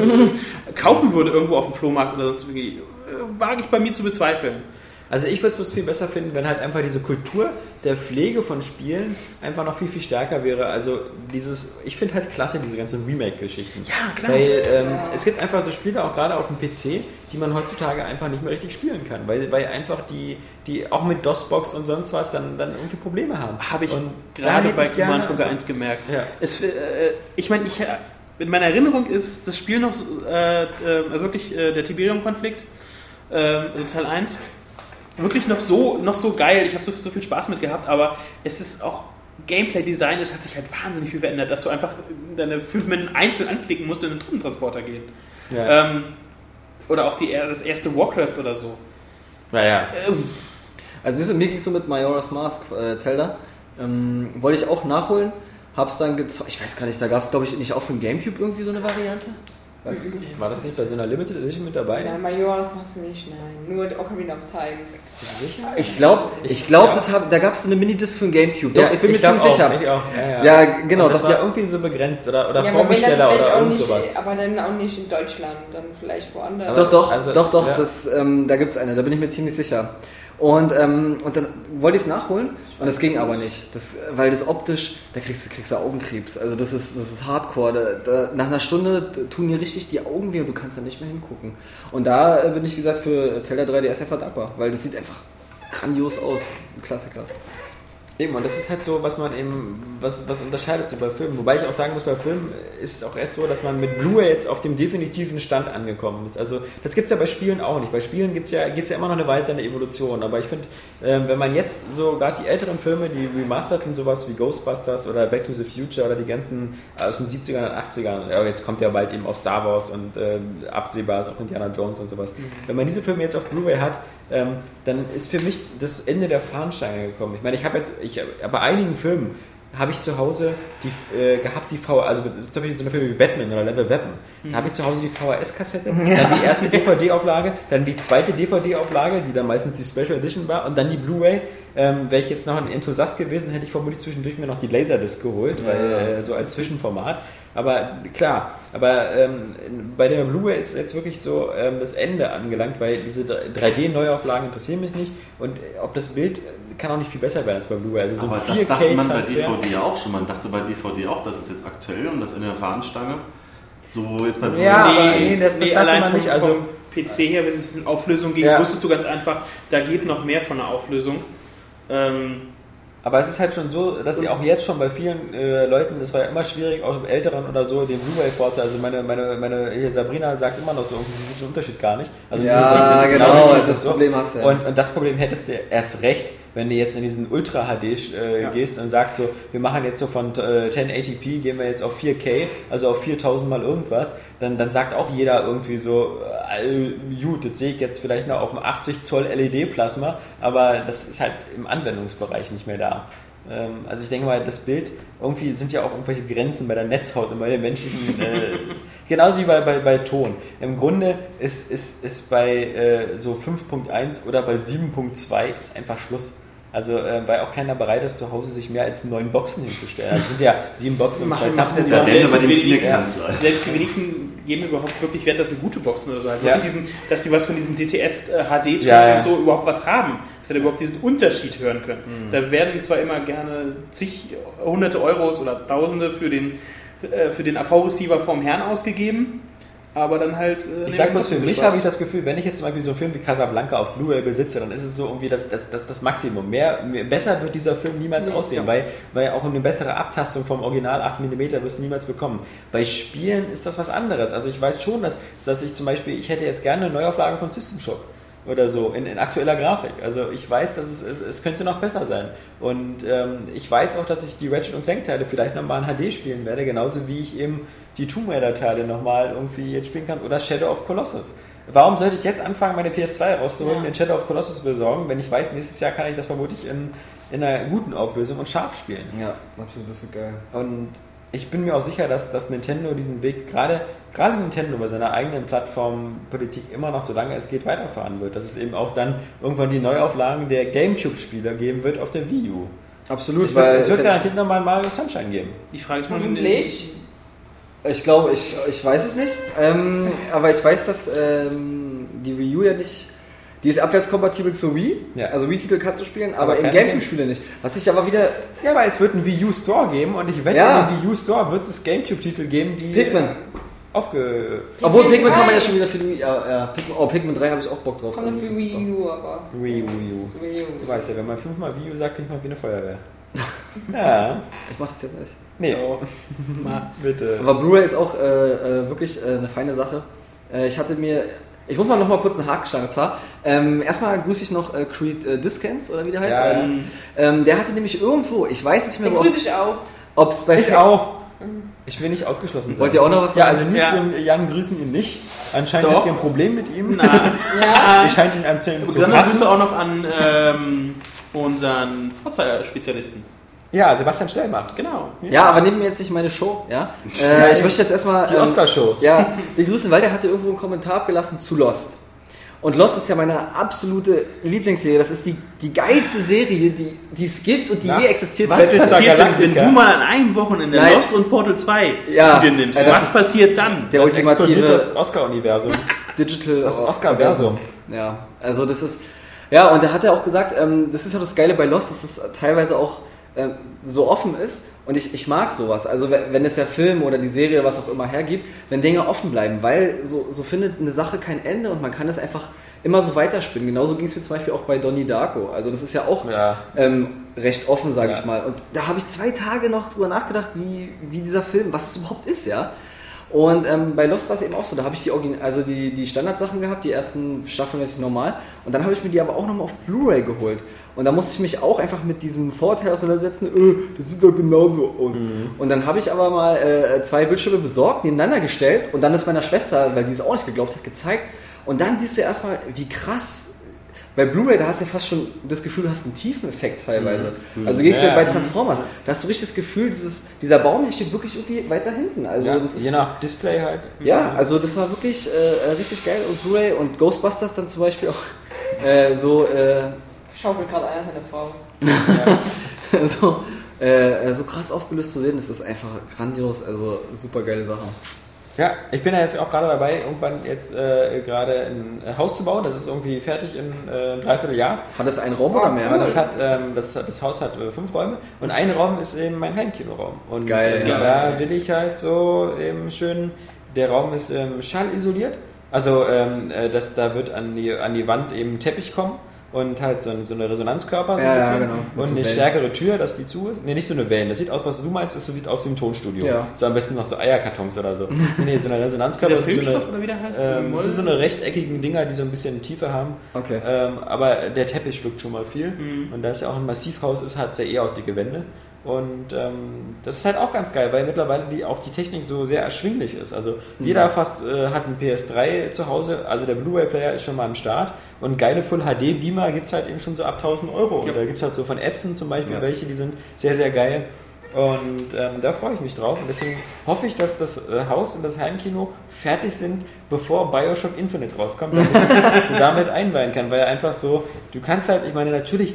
PS1 kaufen würde, irgendwo auf dem Flohmarkt oder sonst irgendwie, wage ich bei mir zu bezweifeln. Also ich würde es viel besser finden, wenn halt einfach diese Kultur der Pflege von Spielen einfach noch viel, viel stärker wäre. Also ich finde halt klasse diese ganzen Remake-Geschichten. Ja, klar. Weil es gibt einfach so Spiele, auch gerade auf dem PC, die man heutzutage einfach nicht mehr richtig spielen kann. Weil einfach die auch mit DOS-Box und sonst was dann irgendwie Probleme haben. Habe ich gerade bei Command Conquer 1 gemerkt. Ja. Ich meine, in meiner Erinnerung ist das Spiel noch der Tiberium-Konflikt, also Teil 1, wirklich noch so geil. Ich habe so viel Spaß mit gehabt, aber es ist auch Gameplay-Design, es hat sich halt wahnsinnig viel verändert, dass du einfach deine 5 Minuten einzeln anklicken musst und in den Truppentransporter gehen. Ja. Oder auch das erste Warcraft oder so. Naja. Also mir ging es so mit Majora's Mask, Zelda. Wollte ich auch nachholen, hab's dann gezockt. Ich weiß gar nicht, da gab es glaube ich nicht auch für den Gamecube irgendwie so eine Variante? War das nicht bei so einer Limited Edition mit dabei? Nein, Majora's machst du nicht, nein. Nur Ocarina of Time. Sicher? Ich glaube, da gab es eine Minidisc für ein Gamecube. Doch, ja, ich bin mir ziemlich sicher. Ich auch. Ja, genau. Und das war ja irgendwie so begrenzt oder Vorbesteller oder irgend sowas. Aber dann auch nicht in Deutschland, dann vielleicht woanders. Doch, ja. Da gibt es eine, da bin ich mir ziemlich sicher. Und dann wollte ich es nachholen und das ging aber nicht. Weil das optisch, da kriegst du Augenkrebs. Also das ist Hardcore. Nach einer Stunde tun dir richtig die Augen weh und du kannst da nicht mehr hingucken. Und da bin ich, wie gesagt, für Zelda 3DS einfach dankbar, weil das sieht einfach grandios aus. Ein Klassiker. Eben, und das ist halt so, was man eben, was unterscheidet so bei Filmen. Wobei ich auch sagen muss, bei Filmen ist es auch erst so, dass man mit Blu-ray jetzt auf dem definitiven Stand angekommen ist. Also, das gibt's ja bei Spielen auch nicht. Bei Spielen geht's ja immer noch eine weitere Evolution. Aber ich finde, wenn man jetzt so, gerade die älteren Filme, die remasterten, sowas wie Ghostbusters oder Back to the Future oder die ganzen aus den 70ern und 80ern, ja, jetzt kommt ja bald eben auch Star Wars und absehbar ist auch Indiana Jones und sowas. Wenn man diese Filme jetzt auf Blu-ray hat, dann ist für mich das Ende der Fahnenstange gekommen. Ich meine, bei einigen Filmen habe ich zu Hause zum Beispiel so eine Filme wie Batman oder Lethal Weapon, da habe ich zu Hause die VHS-Kassette, dann die erste DVD-Auflage, dann die zweite DVD-Auflage, die dann meistens die Special Edition war, und dann die Blu-ray. Wäre ich jetzt noch ein Enthusiast gewesen, hätte ich vermutlich zwischendurch mir noch die Laserdisc geholt, weil so als Zwischenformat. Aber klar, bei der Blu-ray ist jetzt wirklich so das Ende angelangt, weil diese 3D-Neuauflagen interessieren mich nicht, und ob das Bild kann auch nicht viel besser werden als bei Blu-ray. Also so aber das dachte man bei DVD auch schon. Man dachte bei DVD auch, das ist jetzt aktuell und das Ende der Fahnenstange. So jetzt bei Blu-ray. Ja, das dachte man nicht. Also vom PC her, wenn es eine Auflösung ging, wusstest du ganz einfach, da geht noch mehr von der Auflösung. Aber es ist halt schon so, dass sie auch jetzt schon bei vielen Leuten, es war ja immer schwierig, auch Älteren oder so, den Blu-ray-Vorteil, also meine Sabrina sagt immer noch so, sie sieht den Unterschied gar nicht. Also ja, genau, das Problem hast du. Und das Problem hättest du erst recht, wenn du jetzt in diesen Ultra-HD gehst und sagst so, wir machen jetzt so von 1080p, gehen wir jetzt auf 4K, also auf 4000 mal irgendwas, dann sagt auch jeder irgendwie so, gut, das sehe ich jetzt vielleicht noch auf dem 80 Zoll LED-Plasma, aber das ist halt im Anwendungsbereich nicht mehr da. Also ich denke mal, das Bild, irgendwie sind ja auch irgendwelche Grenzen bei der Netzhaut und bei der menschlichen, genauso wie bei Ton. Im Grunde ist bei so 5.1 oder bei 7.2 ist einfach Schluss. Also weil auch keiner bereit ist, zu Hause sich mehr als 9 Boxen hinzustellen. Also sind ja 7 Boxen und 2 Sachen. Da werden wir bei dem selbst die wenigsten geben überhaupt wirklich Wert, dass sie gute Boxen oder so haben. Ja. Dass die was von diesem DTS-HD-Ton und so überhaupt was haben. Dass sie da überhaupt diesen Unterschied hören können. Mhm. Da werden zwar immer gerne zig hunderte Euros oder Tausende für den AV-Receiver vom Herrn ausgegeben, aber dann halt... ich sag bloß, für mich habe ich das Gefühl, wenn ich jetzt zum Beispiel so einen Film wie Casablanca auf Blu-ray besitze, dann ist es so irgendwie das Maximum. Besser wird dieser Film niemals aussehen, ja. weil auch eine bessere Abtastung vom Original 8mm wirst du niemals bekommen. Bei Spielen ist das was anderes. Also ich weiß schon, dass ich zum Beispiel, ich hätte jetzt gerne eine Neuauflage von System Shock oder so, in aktueller Grafik. Also ich weiß, dass es könnte noch besser sein. Und ich weiß auch, dass ich die Ratchet- und Clank-Teile vielleicht nochmal in HD spielen werde, genauso wie ich eben die Tomb Raider-Teile nochmal irgendwie jetzt spielen kann oder Shadow of Colossus. Warum sollte ich jetzt anfangen, meine PS2 rauszuholen, mir Shadow of Colossus besorgen, wenn ich weiß, nächstes Jahr kann ich das vermutlich in einer guten Auflösung und scharf spielen. Ja, absolut, das wird geil. Und ich bin mir auch sicher, dass Nintendo diesen Weg, gerade Nintendo bei seiner eigenen Plattformpolitik immer noch, so lange es geht, weiterfahren wird. Dass es eben auch dann irgendwann die Neuauflagen der Gamecube-Spieler geben wird auf der Wii U. Absolut. Es wird garantiert nochmal Mario Sunshine geben. Ich frage mich mal... Ich glaube, ich weiß es nicht. Aber ich weiß, dass die Wii U ja nicht... Die ist abwärtskompatibel zur Wii, also Wii-Titel kannst du spielen, aber im Gamecube-Spiele nicht. Was ich aber wieder... Ja, aber es wird einen Wii U-Store geben und ich wette, im Wii U-Store wird es Gamecube-Titel geben, die... Obwohl, Pikmin kann man ja schon wieder für die Wii... Ja. Pikmin 3 habe ich auch Bock drauf. Kommt also für Wii U, aber... Wii U. Du weißt ja, wenn man 5-mal Wii U sagt, klingt man wie eine Feuerwehr. Ja. Ich mach das jetzt nicht. Nee. Oh. Bitte. Aber Blu-ray ist auch wirklich eine feine Sache. Ich muss mal noch mal kurz einen Haken schlagen. Und zwar, erstmal grüße ich noch Creed Discans, oder wie der heißt. Ja. Der hatte nämlich irgendwo, ich weiß nicht mehr, wo... Grüße ich auch. Ob's bei ich auch. Ich will nicht ausgeschlossen sein. Wollt ihr auch noch was sagen? Ja, also Nils und Jan grüßen ihn nicht. Anscheinend habt ihr ein Problem mit ihm. Na. Ja. Ihr scheint ihn zu passen. Dann grüße auch noch an unseren Vorzeiger-Spezialisten. Ja, Sebastian Stellmach. Genau. Ja, aber nehmen wir jetzt nicht meine Show. Ja? Ich möchte jetzt erstmal... Die Oscar-Show. Ja, begrüßen, weil der hatte irgendwo einen Kommentar abgelassen zu Lost. Und Lost ist ja meine absolute Lieblingsserie. Das ist die geilste Serie, die es gibt und die je existiert. Was passiert, wenn du mal an einem Wochenende Lost und Portal 2 zu dir nimmst? Was passiert dann? Der ultimative... Das Oscar-Universum. Digital... Das Oscar-Versum. Ja, also das ist... Ja, und da hat er auch gesagt, das ist ja das Geile bei Lost, dass es teilweise auch so offen ist, und ich mag sowas. Also wenn es der Film oder die Serie oder was auch immer hergibt, wenn Dinge offen bleiben, weil so findet eine Sache kein Ende und man kann es einfach immer so weiterspinnen. Genauso ging es mir zum Beispiel auch bei Donnie Darko. Also das ist ja auch recht offen, sage ich mal. Und da habe ich 2 Tage noch drüber nachgedacht, wie dieser Film, was es überhaupt ist, ja. Und bei Lost war es eben auch so, da habe ich die Standardsachen gehabt, die ersten Staffeln ist normal, und dann habe ich mir die aber auch nochmal auf Blu-ray geholt. Und da musste ich mich auch einfach mit diesem Vorteil auseinandersetzen, das sieht doch genauso aus. Mhm. Und dann habe ich aber mal 2 Bildschirme besorgt, nebeneinander gestellt, und dann ist meiner Schwester, weil die es auch nicht geglaubt hat, gezeigt. Und dann siehst du erstmal, wie krass. Bei Blu-ray, da hast du ja fast schon das Gefühl, du hast einen tiefen Effekt teilweise. Mhm. Also ging es mir bei Transformers. Da hast du richtig das Gefühl, dieser Baum, der steht wirklich irgendwie weiter hinten. Also das ist, je nach Display halt. Ja, also das war wirklich richtig geil. Und Blu-ray und Ghostbusters dann zum Beispiel auch schaufelt gerade einer seine Frau. Ja. so krass aufgelöst zu sehen, das ist einfach grandios. Also super geile Sache. Ja, ich bin ja jetzt auch gerade dabei, irgendwann jetzt gerade ein Haus zu bauen. Das ist irgendwie fertig in 3/4 Jahr. Hat das einen Raum oder mehr? Ja, das Haus hat 5 Räume und ein Raum ist eben mein Heimkinoraum. Und geil, da will ich halt so eben schön, der Raum ist schallisoliert. Also da wird an die Wand eben ein Teppich kommen. Und halt so eine Resonanzkörper, genau. Und eine stärkere Tür, dass die zu ist. Nee, nicht so eine Wellen. Das sieht aus, was du meinst, das sieht aus wie im Tonstudio. Ja. So am besten noch so Eierkartons oder so. Nee, so eine Resonanzkörper. Das sind so eine rechteckigen Dinger, die so ein bisschen Tiefe haben. Okay. Aber der Teppich schluckt schon mal viel. Mhm. Und da es ja auch ein Massivhaus ist, hat es ja auch dicke Wände. Und das ist halt auch ganz geil, weil mittlerweile auch die Technik so sehr erschwinglich ist. Also jeder fast hat einen PS3 zu Hause, also der Blu-ray-Player ist schon mal am Start. Und geile Full-HD-Beamer gibt es halt eben schon so ab 1.000 Euro. Ja. Und da gibt es halt so von Epson zum Beispiel welche, die sind sehr, sehr geil. Und da freue ich mich drauf. Und deswegen hoffe ich, dass das Haus und das Heimkino fertig sind, bevor Bioshock Infinite rauskommt, damit ich so damit einweihen kann. Weil einfach so, du kannst halt, ich meine natürlich...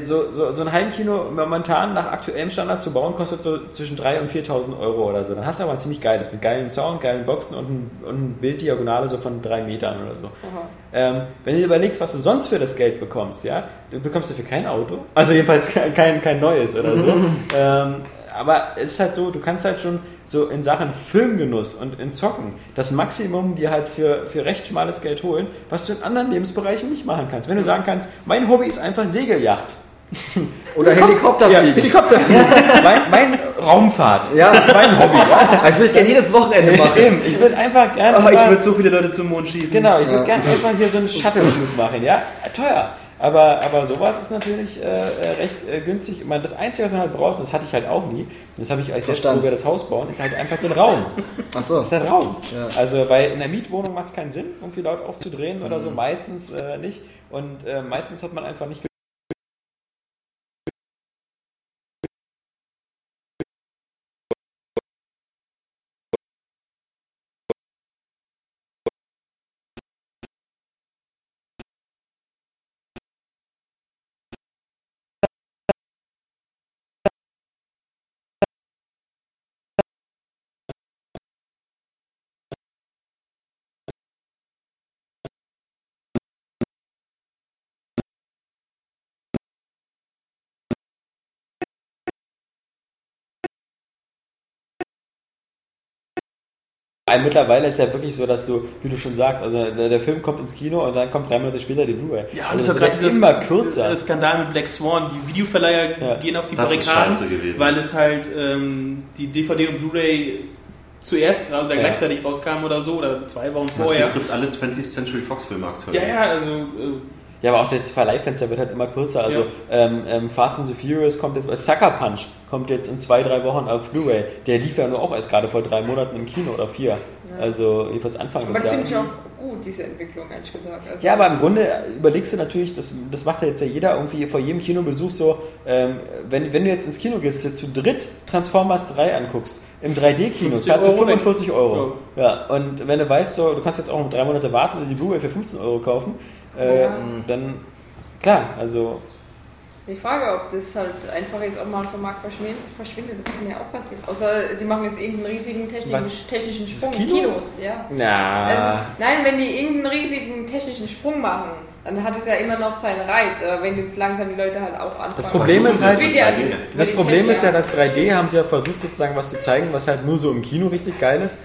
So ein Heimkino momentan nach aktuellem Standard zu bauen, kostet so zwischen 3.000 und 4.000 Euro oder so. Dann hast du aber ein ziemlich geiles, mit geilem Sound, geilen Boxen und ein Bilddiagonale so von 3 Metern oder so. Wenn du dir überlegst, was du sonst für das Geld bekommst, du bekommst dafür kein Auto, also jedenfalls kein neues oder so. aber es ist halt so, du kannst halt schon so in Sachen Filmgenuss und in Zocken das Maximum dir halt für recht schmales Geld holen, was du in anderen Lebensbereichen nicht machen kannst. Wenn du sagen kannst, mein Hobby ist einfach Segeljacht. Oder Helikopterfliegen. Ja, Helikopterfliegen. mein Raumfahrt. Ja, das ist mein Hobby. Das würde ich gerne jedes Wochenende machen. Ich würde einfach gerne. Ich würde so viele Leute zum Mond schießen. Genau, ich würde gerne einfach hier so einen Shuttleflug machen. Ja, teuer. Aber sowas ist natürlich recht günstig. Ich meine, das Einzige, was man halt braucht, und das hatte ich halt auch nie, das habe ich euch selbst sogar das Haus bauen, ist halt einfach den Raum. Ach so. Das ist der Raum. Ja. Also bei in der Mietwohnung macht es keinen Sinn, irgendwie laut aufzudrehen oder so, meistens nicht. Und meistens hat man einfach nicht mittlerweile ist ja wirklich so, dass du, wie du schon sagst, also der Film kommt ins Kino und dann kommt 3 Monate später die Blu-ray. Ja, und also das ist gerade immer kürzer. Der Skandal mit Black Swan, die Videoverleiher gehen auf die Barrikaden, weil es halt die DVD und Blu-ray zuerst oder gleichzeitig rauskam oder so, oder 2 Wochen vorher. Das betrifft alle 20th Century Fox Filme aktuell. Ja, also... Ja, aber auch das Verleihfenster wird halt immer kürzer. Also Fast and the Furious kommt jetzt, Sucker Punch kommt jetzt in 2-3 Wochen auf Blu-ray. Der lief ja nur auch erst gerade vor 3 Monaten im Kino oder 4. Ja. Also jedenfalls Anfang des Jahres. Aber das finde ich auch gut, diese Entwicklung, ehrlich gesagt. Also ja, aber im Grunde überlegst du natürlich, das macht ja jetzt ja jeder irgendwie vor jedem Kinobesuch so, wenn du jetzt ins Kino gehst, dir zu dritt Transformers 3 anguckst, im 3D-Kino zahlst du 45 Euro. Ja, und wenn du weißt, so, du kannst jetzt auch noch 3 Monate warten und die Blu-ray für 15 Euro kaufen, dann, klar, also... Ich frage, ob das halt einfach jetzt auch mal vom Markt verschwindet, das kann ja auch passieren. Außer, die machen jetzt irgendeinen riesigen technischen Sprung. Kinos, ja. Nein, wenn die irgendeinen riesigen technischen Sprung machen, dann hat es ja immer noch seinen Reiz, aber wenn jetzt langsam die Leute halt auch anfangen. Das Problem ist halt, das 3D haben sie ja versucht sozusagen was zu zeigen, was halt nur so im Kino richtig geil ist.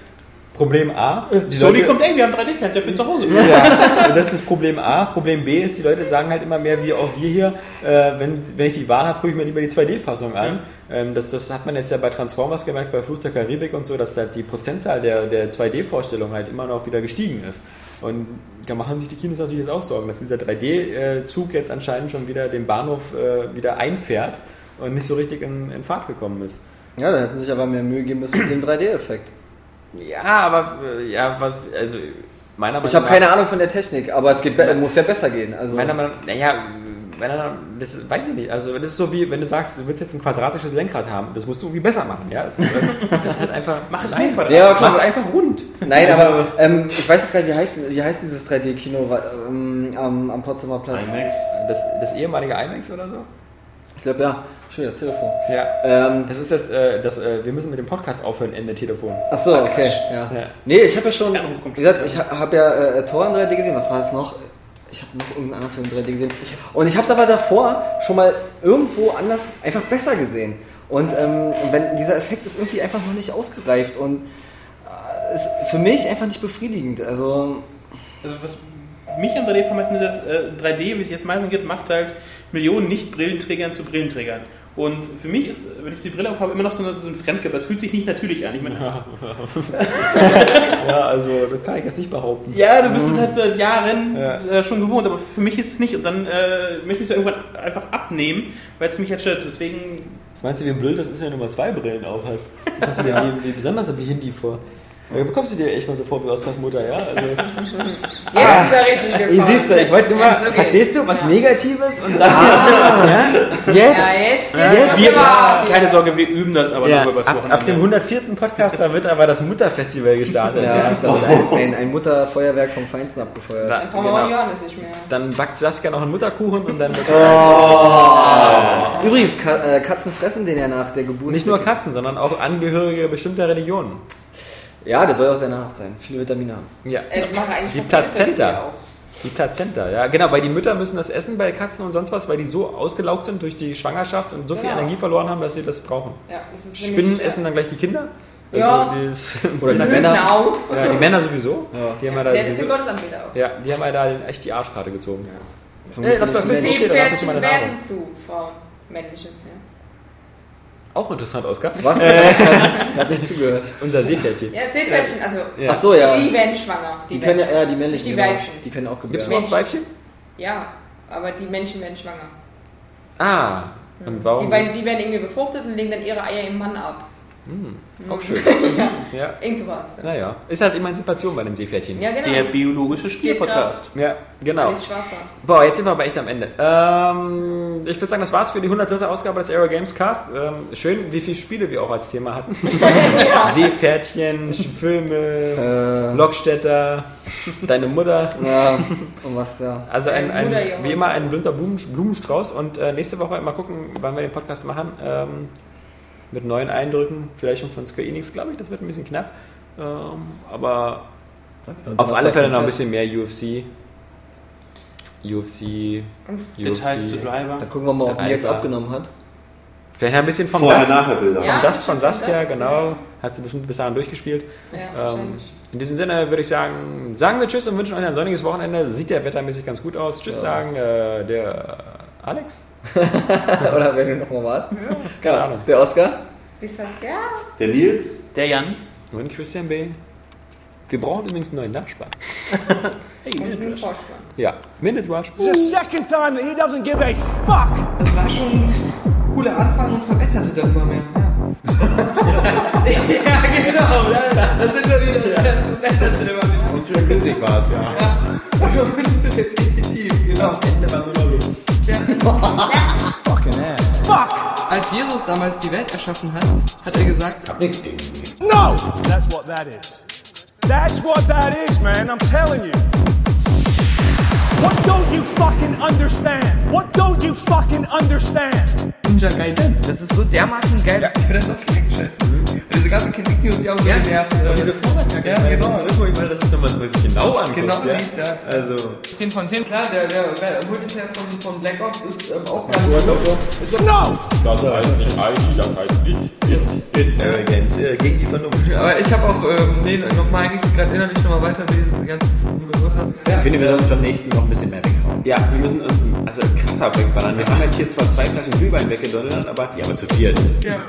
Problem A. Sony kommt, wir haben 3D-Fernseher für zu Hause. Ja, das ist Problem A. Problem B ist, die Leute sagen halt immer mehr, wie auch wir hier, wenn ich die Wahl habe, gucke ich mir lieber die 2D-Fassung an. Das hat man jetzt ja bei Transformers gemerkt, bei Fluch der Karibik und so, dass halt die Prozentzahl der 2D-Vorstellung halt immer noch wieder gestiegen ist. Und da machen sich die Kinos natürlich jetzt auch Sorgen, dass dieser 3D-Zug jetzt anscheinend schon wieder den Bahnhof wieder einfährt und nicht so richtig in Fahrt gekommen ist. Ja, da hätten sich aber mehr Mühe geben müssen mit dem 3D-Effekt. Ja, aber ich habe keine Ahnung von der Technik, aber es muss ja besser gehen. Also meiner Meinung nach, das weiß ich nicht. Also das ist so wie, wenn du sagst, du willst jetzt ein quadratisches Lenkrad haben, das musst du irgendwie besser machen, ja? Das ist halt einfach, mach es einfach rund. Nein, also, aber ich weiß jetzt gar nicht, wie heißt dieses 3D-Kino am Potsdamer Platz? IMAX. Das ehemalige IMAX oder so? Ich glaube ja. Schön, das Telefon. Ja. Das ist wir müssen mit dem Podcast aufhören, Ende Telefon. Achso, okay. Ja. Nee, ich habe ja schon, wie gesagt, ich habe ja Thor in 3D gesehen, was war das noch? Ich habe noch irgendeinen anderen Film in 3D gesehen. Und ich habe es aber davor schon mal irgendwo anders einfach besser gesehen. Und wenn dieser Effekt ist irgendwie einfach noch nicht ausgereift und ist für mich einfach nicht befriedigend. Also was mich an 3D vermessen hat, 3D, wie es jetzt meistens gibt, macht halt Millionen Nicht-Brillenträgern zu Brillenträgern. Und für mich ist, wenn ich die Brille aufhabe, immer noch so ein Fremdkörper. Das fühlt sich nicht natürlich an. Ich meine, das kann ich jetzt nicht behaupten. Ja, du bist es halt seit Jahren schon gewohnt, aber für mich ist es nicht. Und dann möchte ich es ja irgendwann einfach abnehmen, weil es mich halt stört. Deswegen. Was meinst du, wie blöd das ist, wenn du mal 2 Brillen aufhast? Du hast dir wie besonders wie Hindi vor. Da bekommst du dir echt mal so vor wie Oskars Mutter, ja? Also, ist er richtig gekommen. Ihr siehst, ich wollte nur mal, okay. Verstehst du, was Negatives und dann... Ja? Jetzt. Keine Sorge, wir üben das aber noch über das Wochenende. Ab dem 104. Podcast, da wird aber das Mutterfestival gestartet. Ja, da wird ein Mutterfeuerwerk vom Feinsten abgefeuert. Dann brauchen wir Johannes nicht mehr. Dann backt Saskia noch einen Mutterkuchen und dann... Übrigens, Katzen fressen den ja nach der Geburt. Nicht nur Katzen, sondern auch Angehörige bestimmter Religionen. Ja, der soll auch sehr nahrhaft sein. Viele Vitamine haben. Ja. Die Plazenta. Die Plazenta, ja genau, weil die Mütter müssen das essen bei Katzen und sonst was, weil die so ausgelaugt sind durch die Schwangerschaft und so viel Energie verloren haben, dass sie das brauchen. Ja, das ist Spinnen essen dann gleich die Kinder. Also ja. Oder die Männer. Ja, die Männer sowieso. Ja. Die haben ja, da sowieso. Auch. Ja, die haben ja da echt die Arschkarte gezogen. Ja. Zum das war für sie werden zu Frauen, männliche. Auch interessant, Oskar. Was? Er hat nicht zugehört. Unser Seepferdchen. Ja, Seepferdchen, also ja. Ach so, ja. Die werden schwanger. Die können ja, die männlichen. Die Weibchen. Die können auch gebären. Gibt es noch Weibchen? Ja, aber die Menschen werden schwanger. Ah, und warum? Die werden irgendwie befruchtet und legen dann ihre Eier im Mann ab. Auch schön. Ja. Irgend sowas. Ja. Naja, ist halt Emanzipation bei den Seepferdchen. Ja, genau. Der biologische Spielpodcast. Ja, genau. Boah, jetzt sind wir aber echt am Ende. Ich würde sagen, das war's für die 103. Ausgabe des Aero Games Cast. Schön, wie viele Spiele wir auch als Thema hatten. Ja. Seepferdchen, Filme, Lokstädter, deine Mutter. Ja, und was ja. Also ein wie immer ein bunter Blumenstrauß. Und nächste Woche mal gucken, wann wir den Podcast machen. Mit neuen Eindrücken, vielleicht schon von Square Enix, glaube ich, das wird ein bisschen knapp. Aber auf alle Fälle noch ein bisschen mehr UFC. Details zu Driver. Da gucken wir mal, ob mir jetzt abgenommen hat. Vielleicht ein bisschen vom Vorher-Nachher-Bilder. Ja, von Saskia, genau. Hat sie bestimmt bis dahin durchgespielt. Ja, in diesem Sinne würde ich sagen, sagen wir Tschüss und wünschen euch ein sonniges Wochenende. Sieht ja wettermäßig ganz gut aus. Tschüss sagen, der Alex. Oder wenn du nochmal warst. Ja, keine Ahnung. Der Oskar. Der Nils. Der Jan. Und Christian B. Wir brauchen übrigens einen neuen Nachspann. Hey, Minute Rush. Ja, Minute Rush. It's the second time that he doesn't give a fuck. Das war schon ein cooler Anfang und verbesserte dann immer mehr. Ja, genau. Das sind wir wieder. Das verbesserte immer mehr. Und schön bündig war es, ja. Und repetitiv, genau. Das Ende war so los. Fucking ass. Fuck! Als Jesus damals die Welt erschaffen hat, hat er gesagt: Ich hab nichts gegen dich. No! That's what that is. That's what that is, man. I'm telling you. What don't you fucking understand? What don't you fucking understand? Ninja Gaiden, das ist so dermaßen geil. Ja, ich finde das auf Krieg scheißen. Diese ganzen Kritik, die uns hier auch werfen. Diese Vorderkacke. Ja, genau. Das ist, wenn man es sich genau anguckt. Genau, ja. Also 10 von 10, klar, der Multiplayer von Black Ops ist auch ganz gut. No! Das heißt nicht eigentlich, das heißt nicht. Games, gegen die Vernunft. Aber ich habe auch, nochmal eigentlich gerade innerlich nochmal weiterlesen, diese ganzen Begriffshassen. Ich finde, wir sollten beim nächsten noch ein bisschen mehr weghauen. Ja, wir müssen uns krasser wegballern. Wir haben jetzt hier zwar 2 Flaschen Glühwein weggedonnert, aber zu viert. Ja.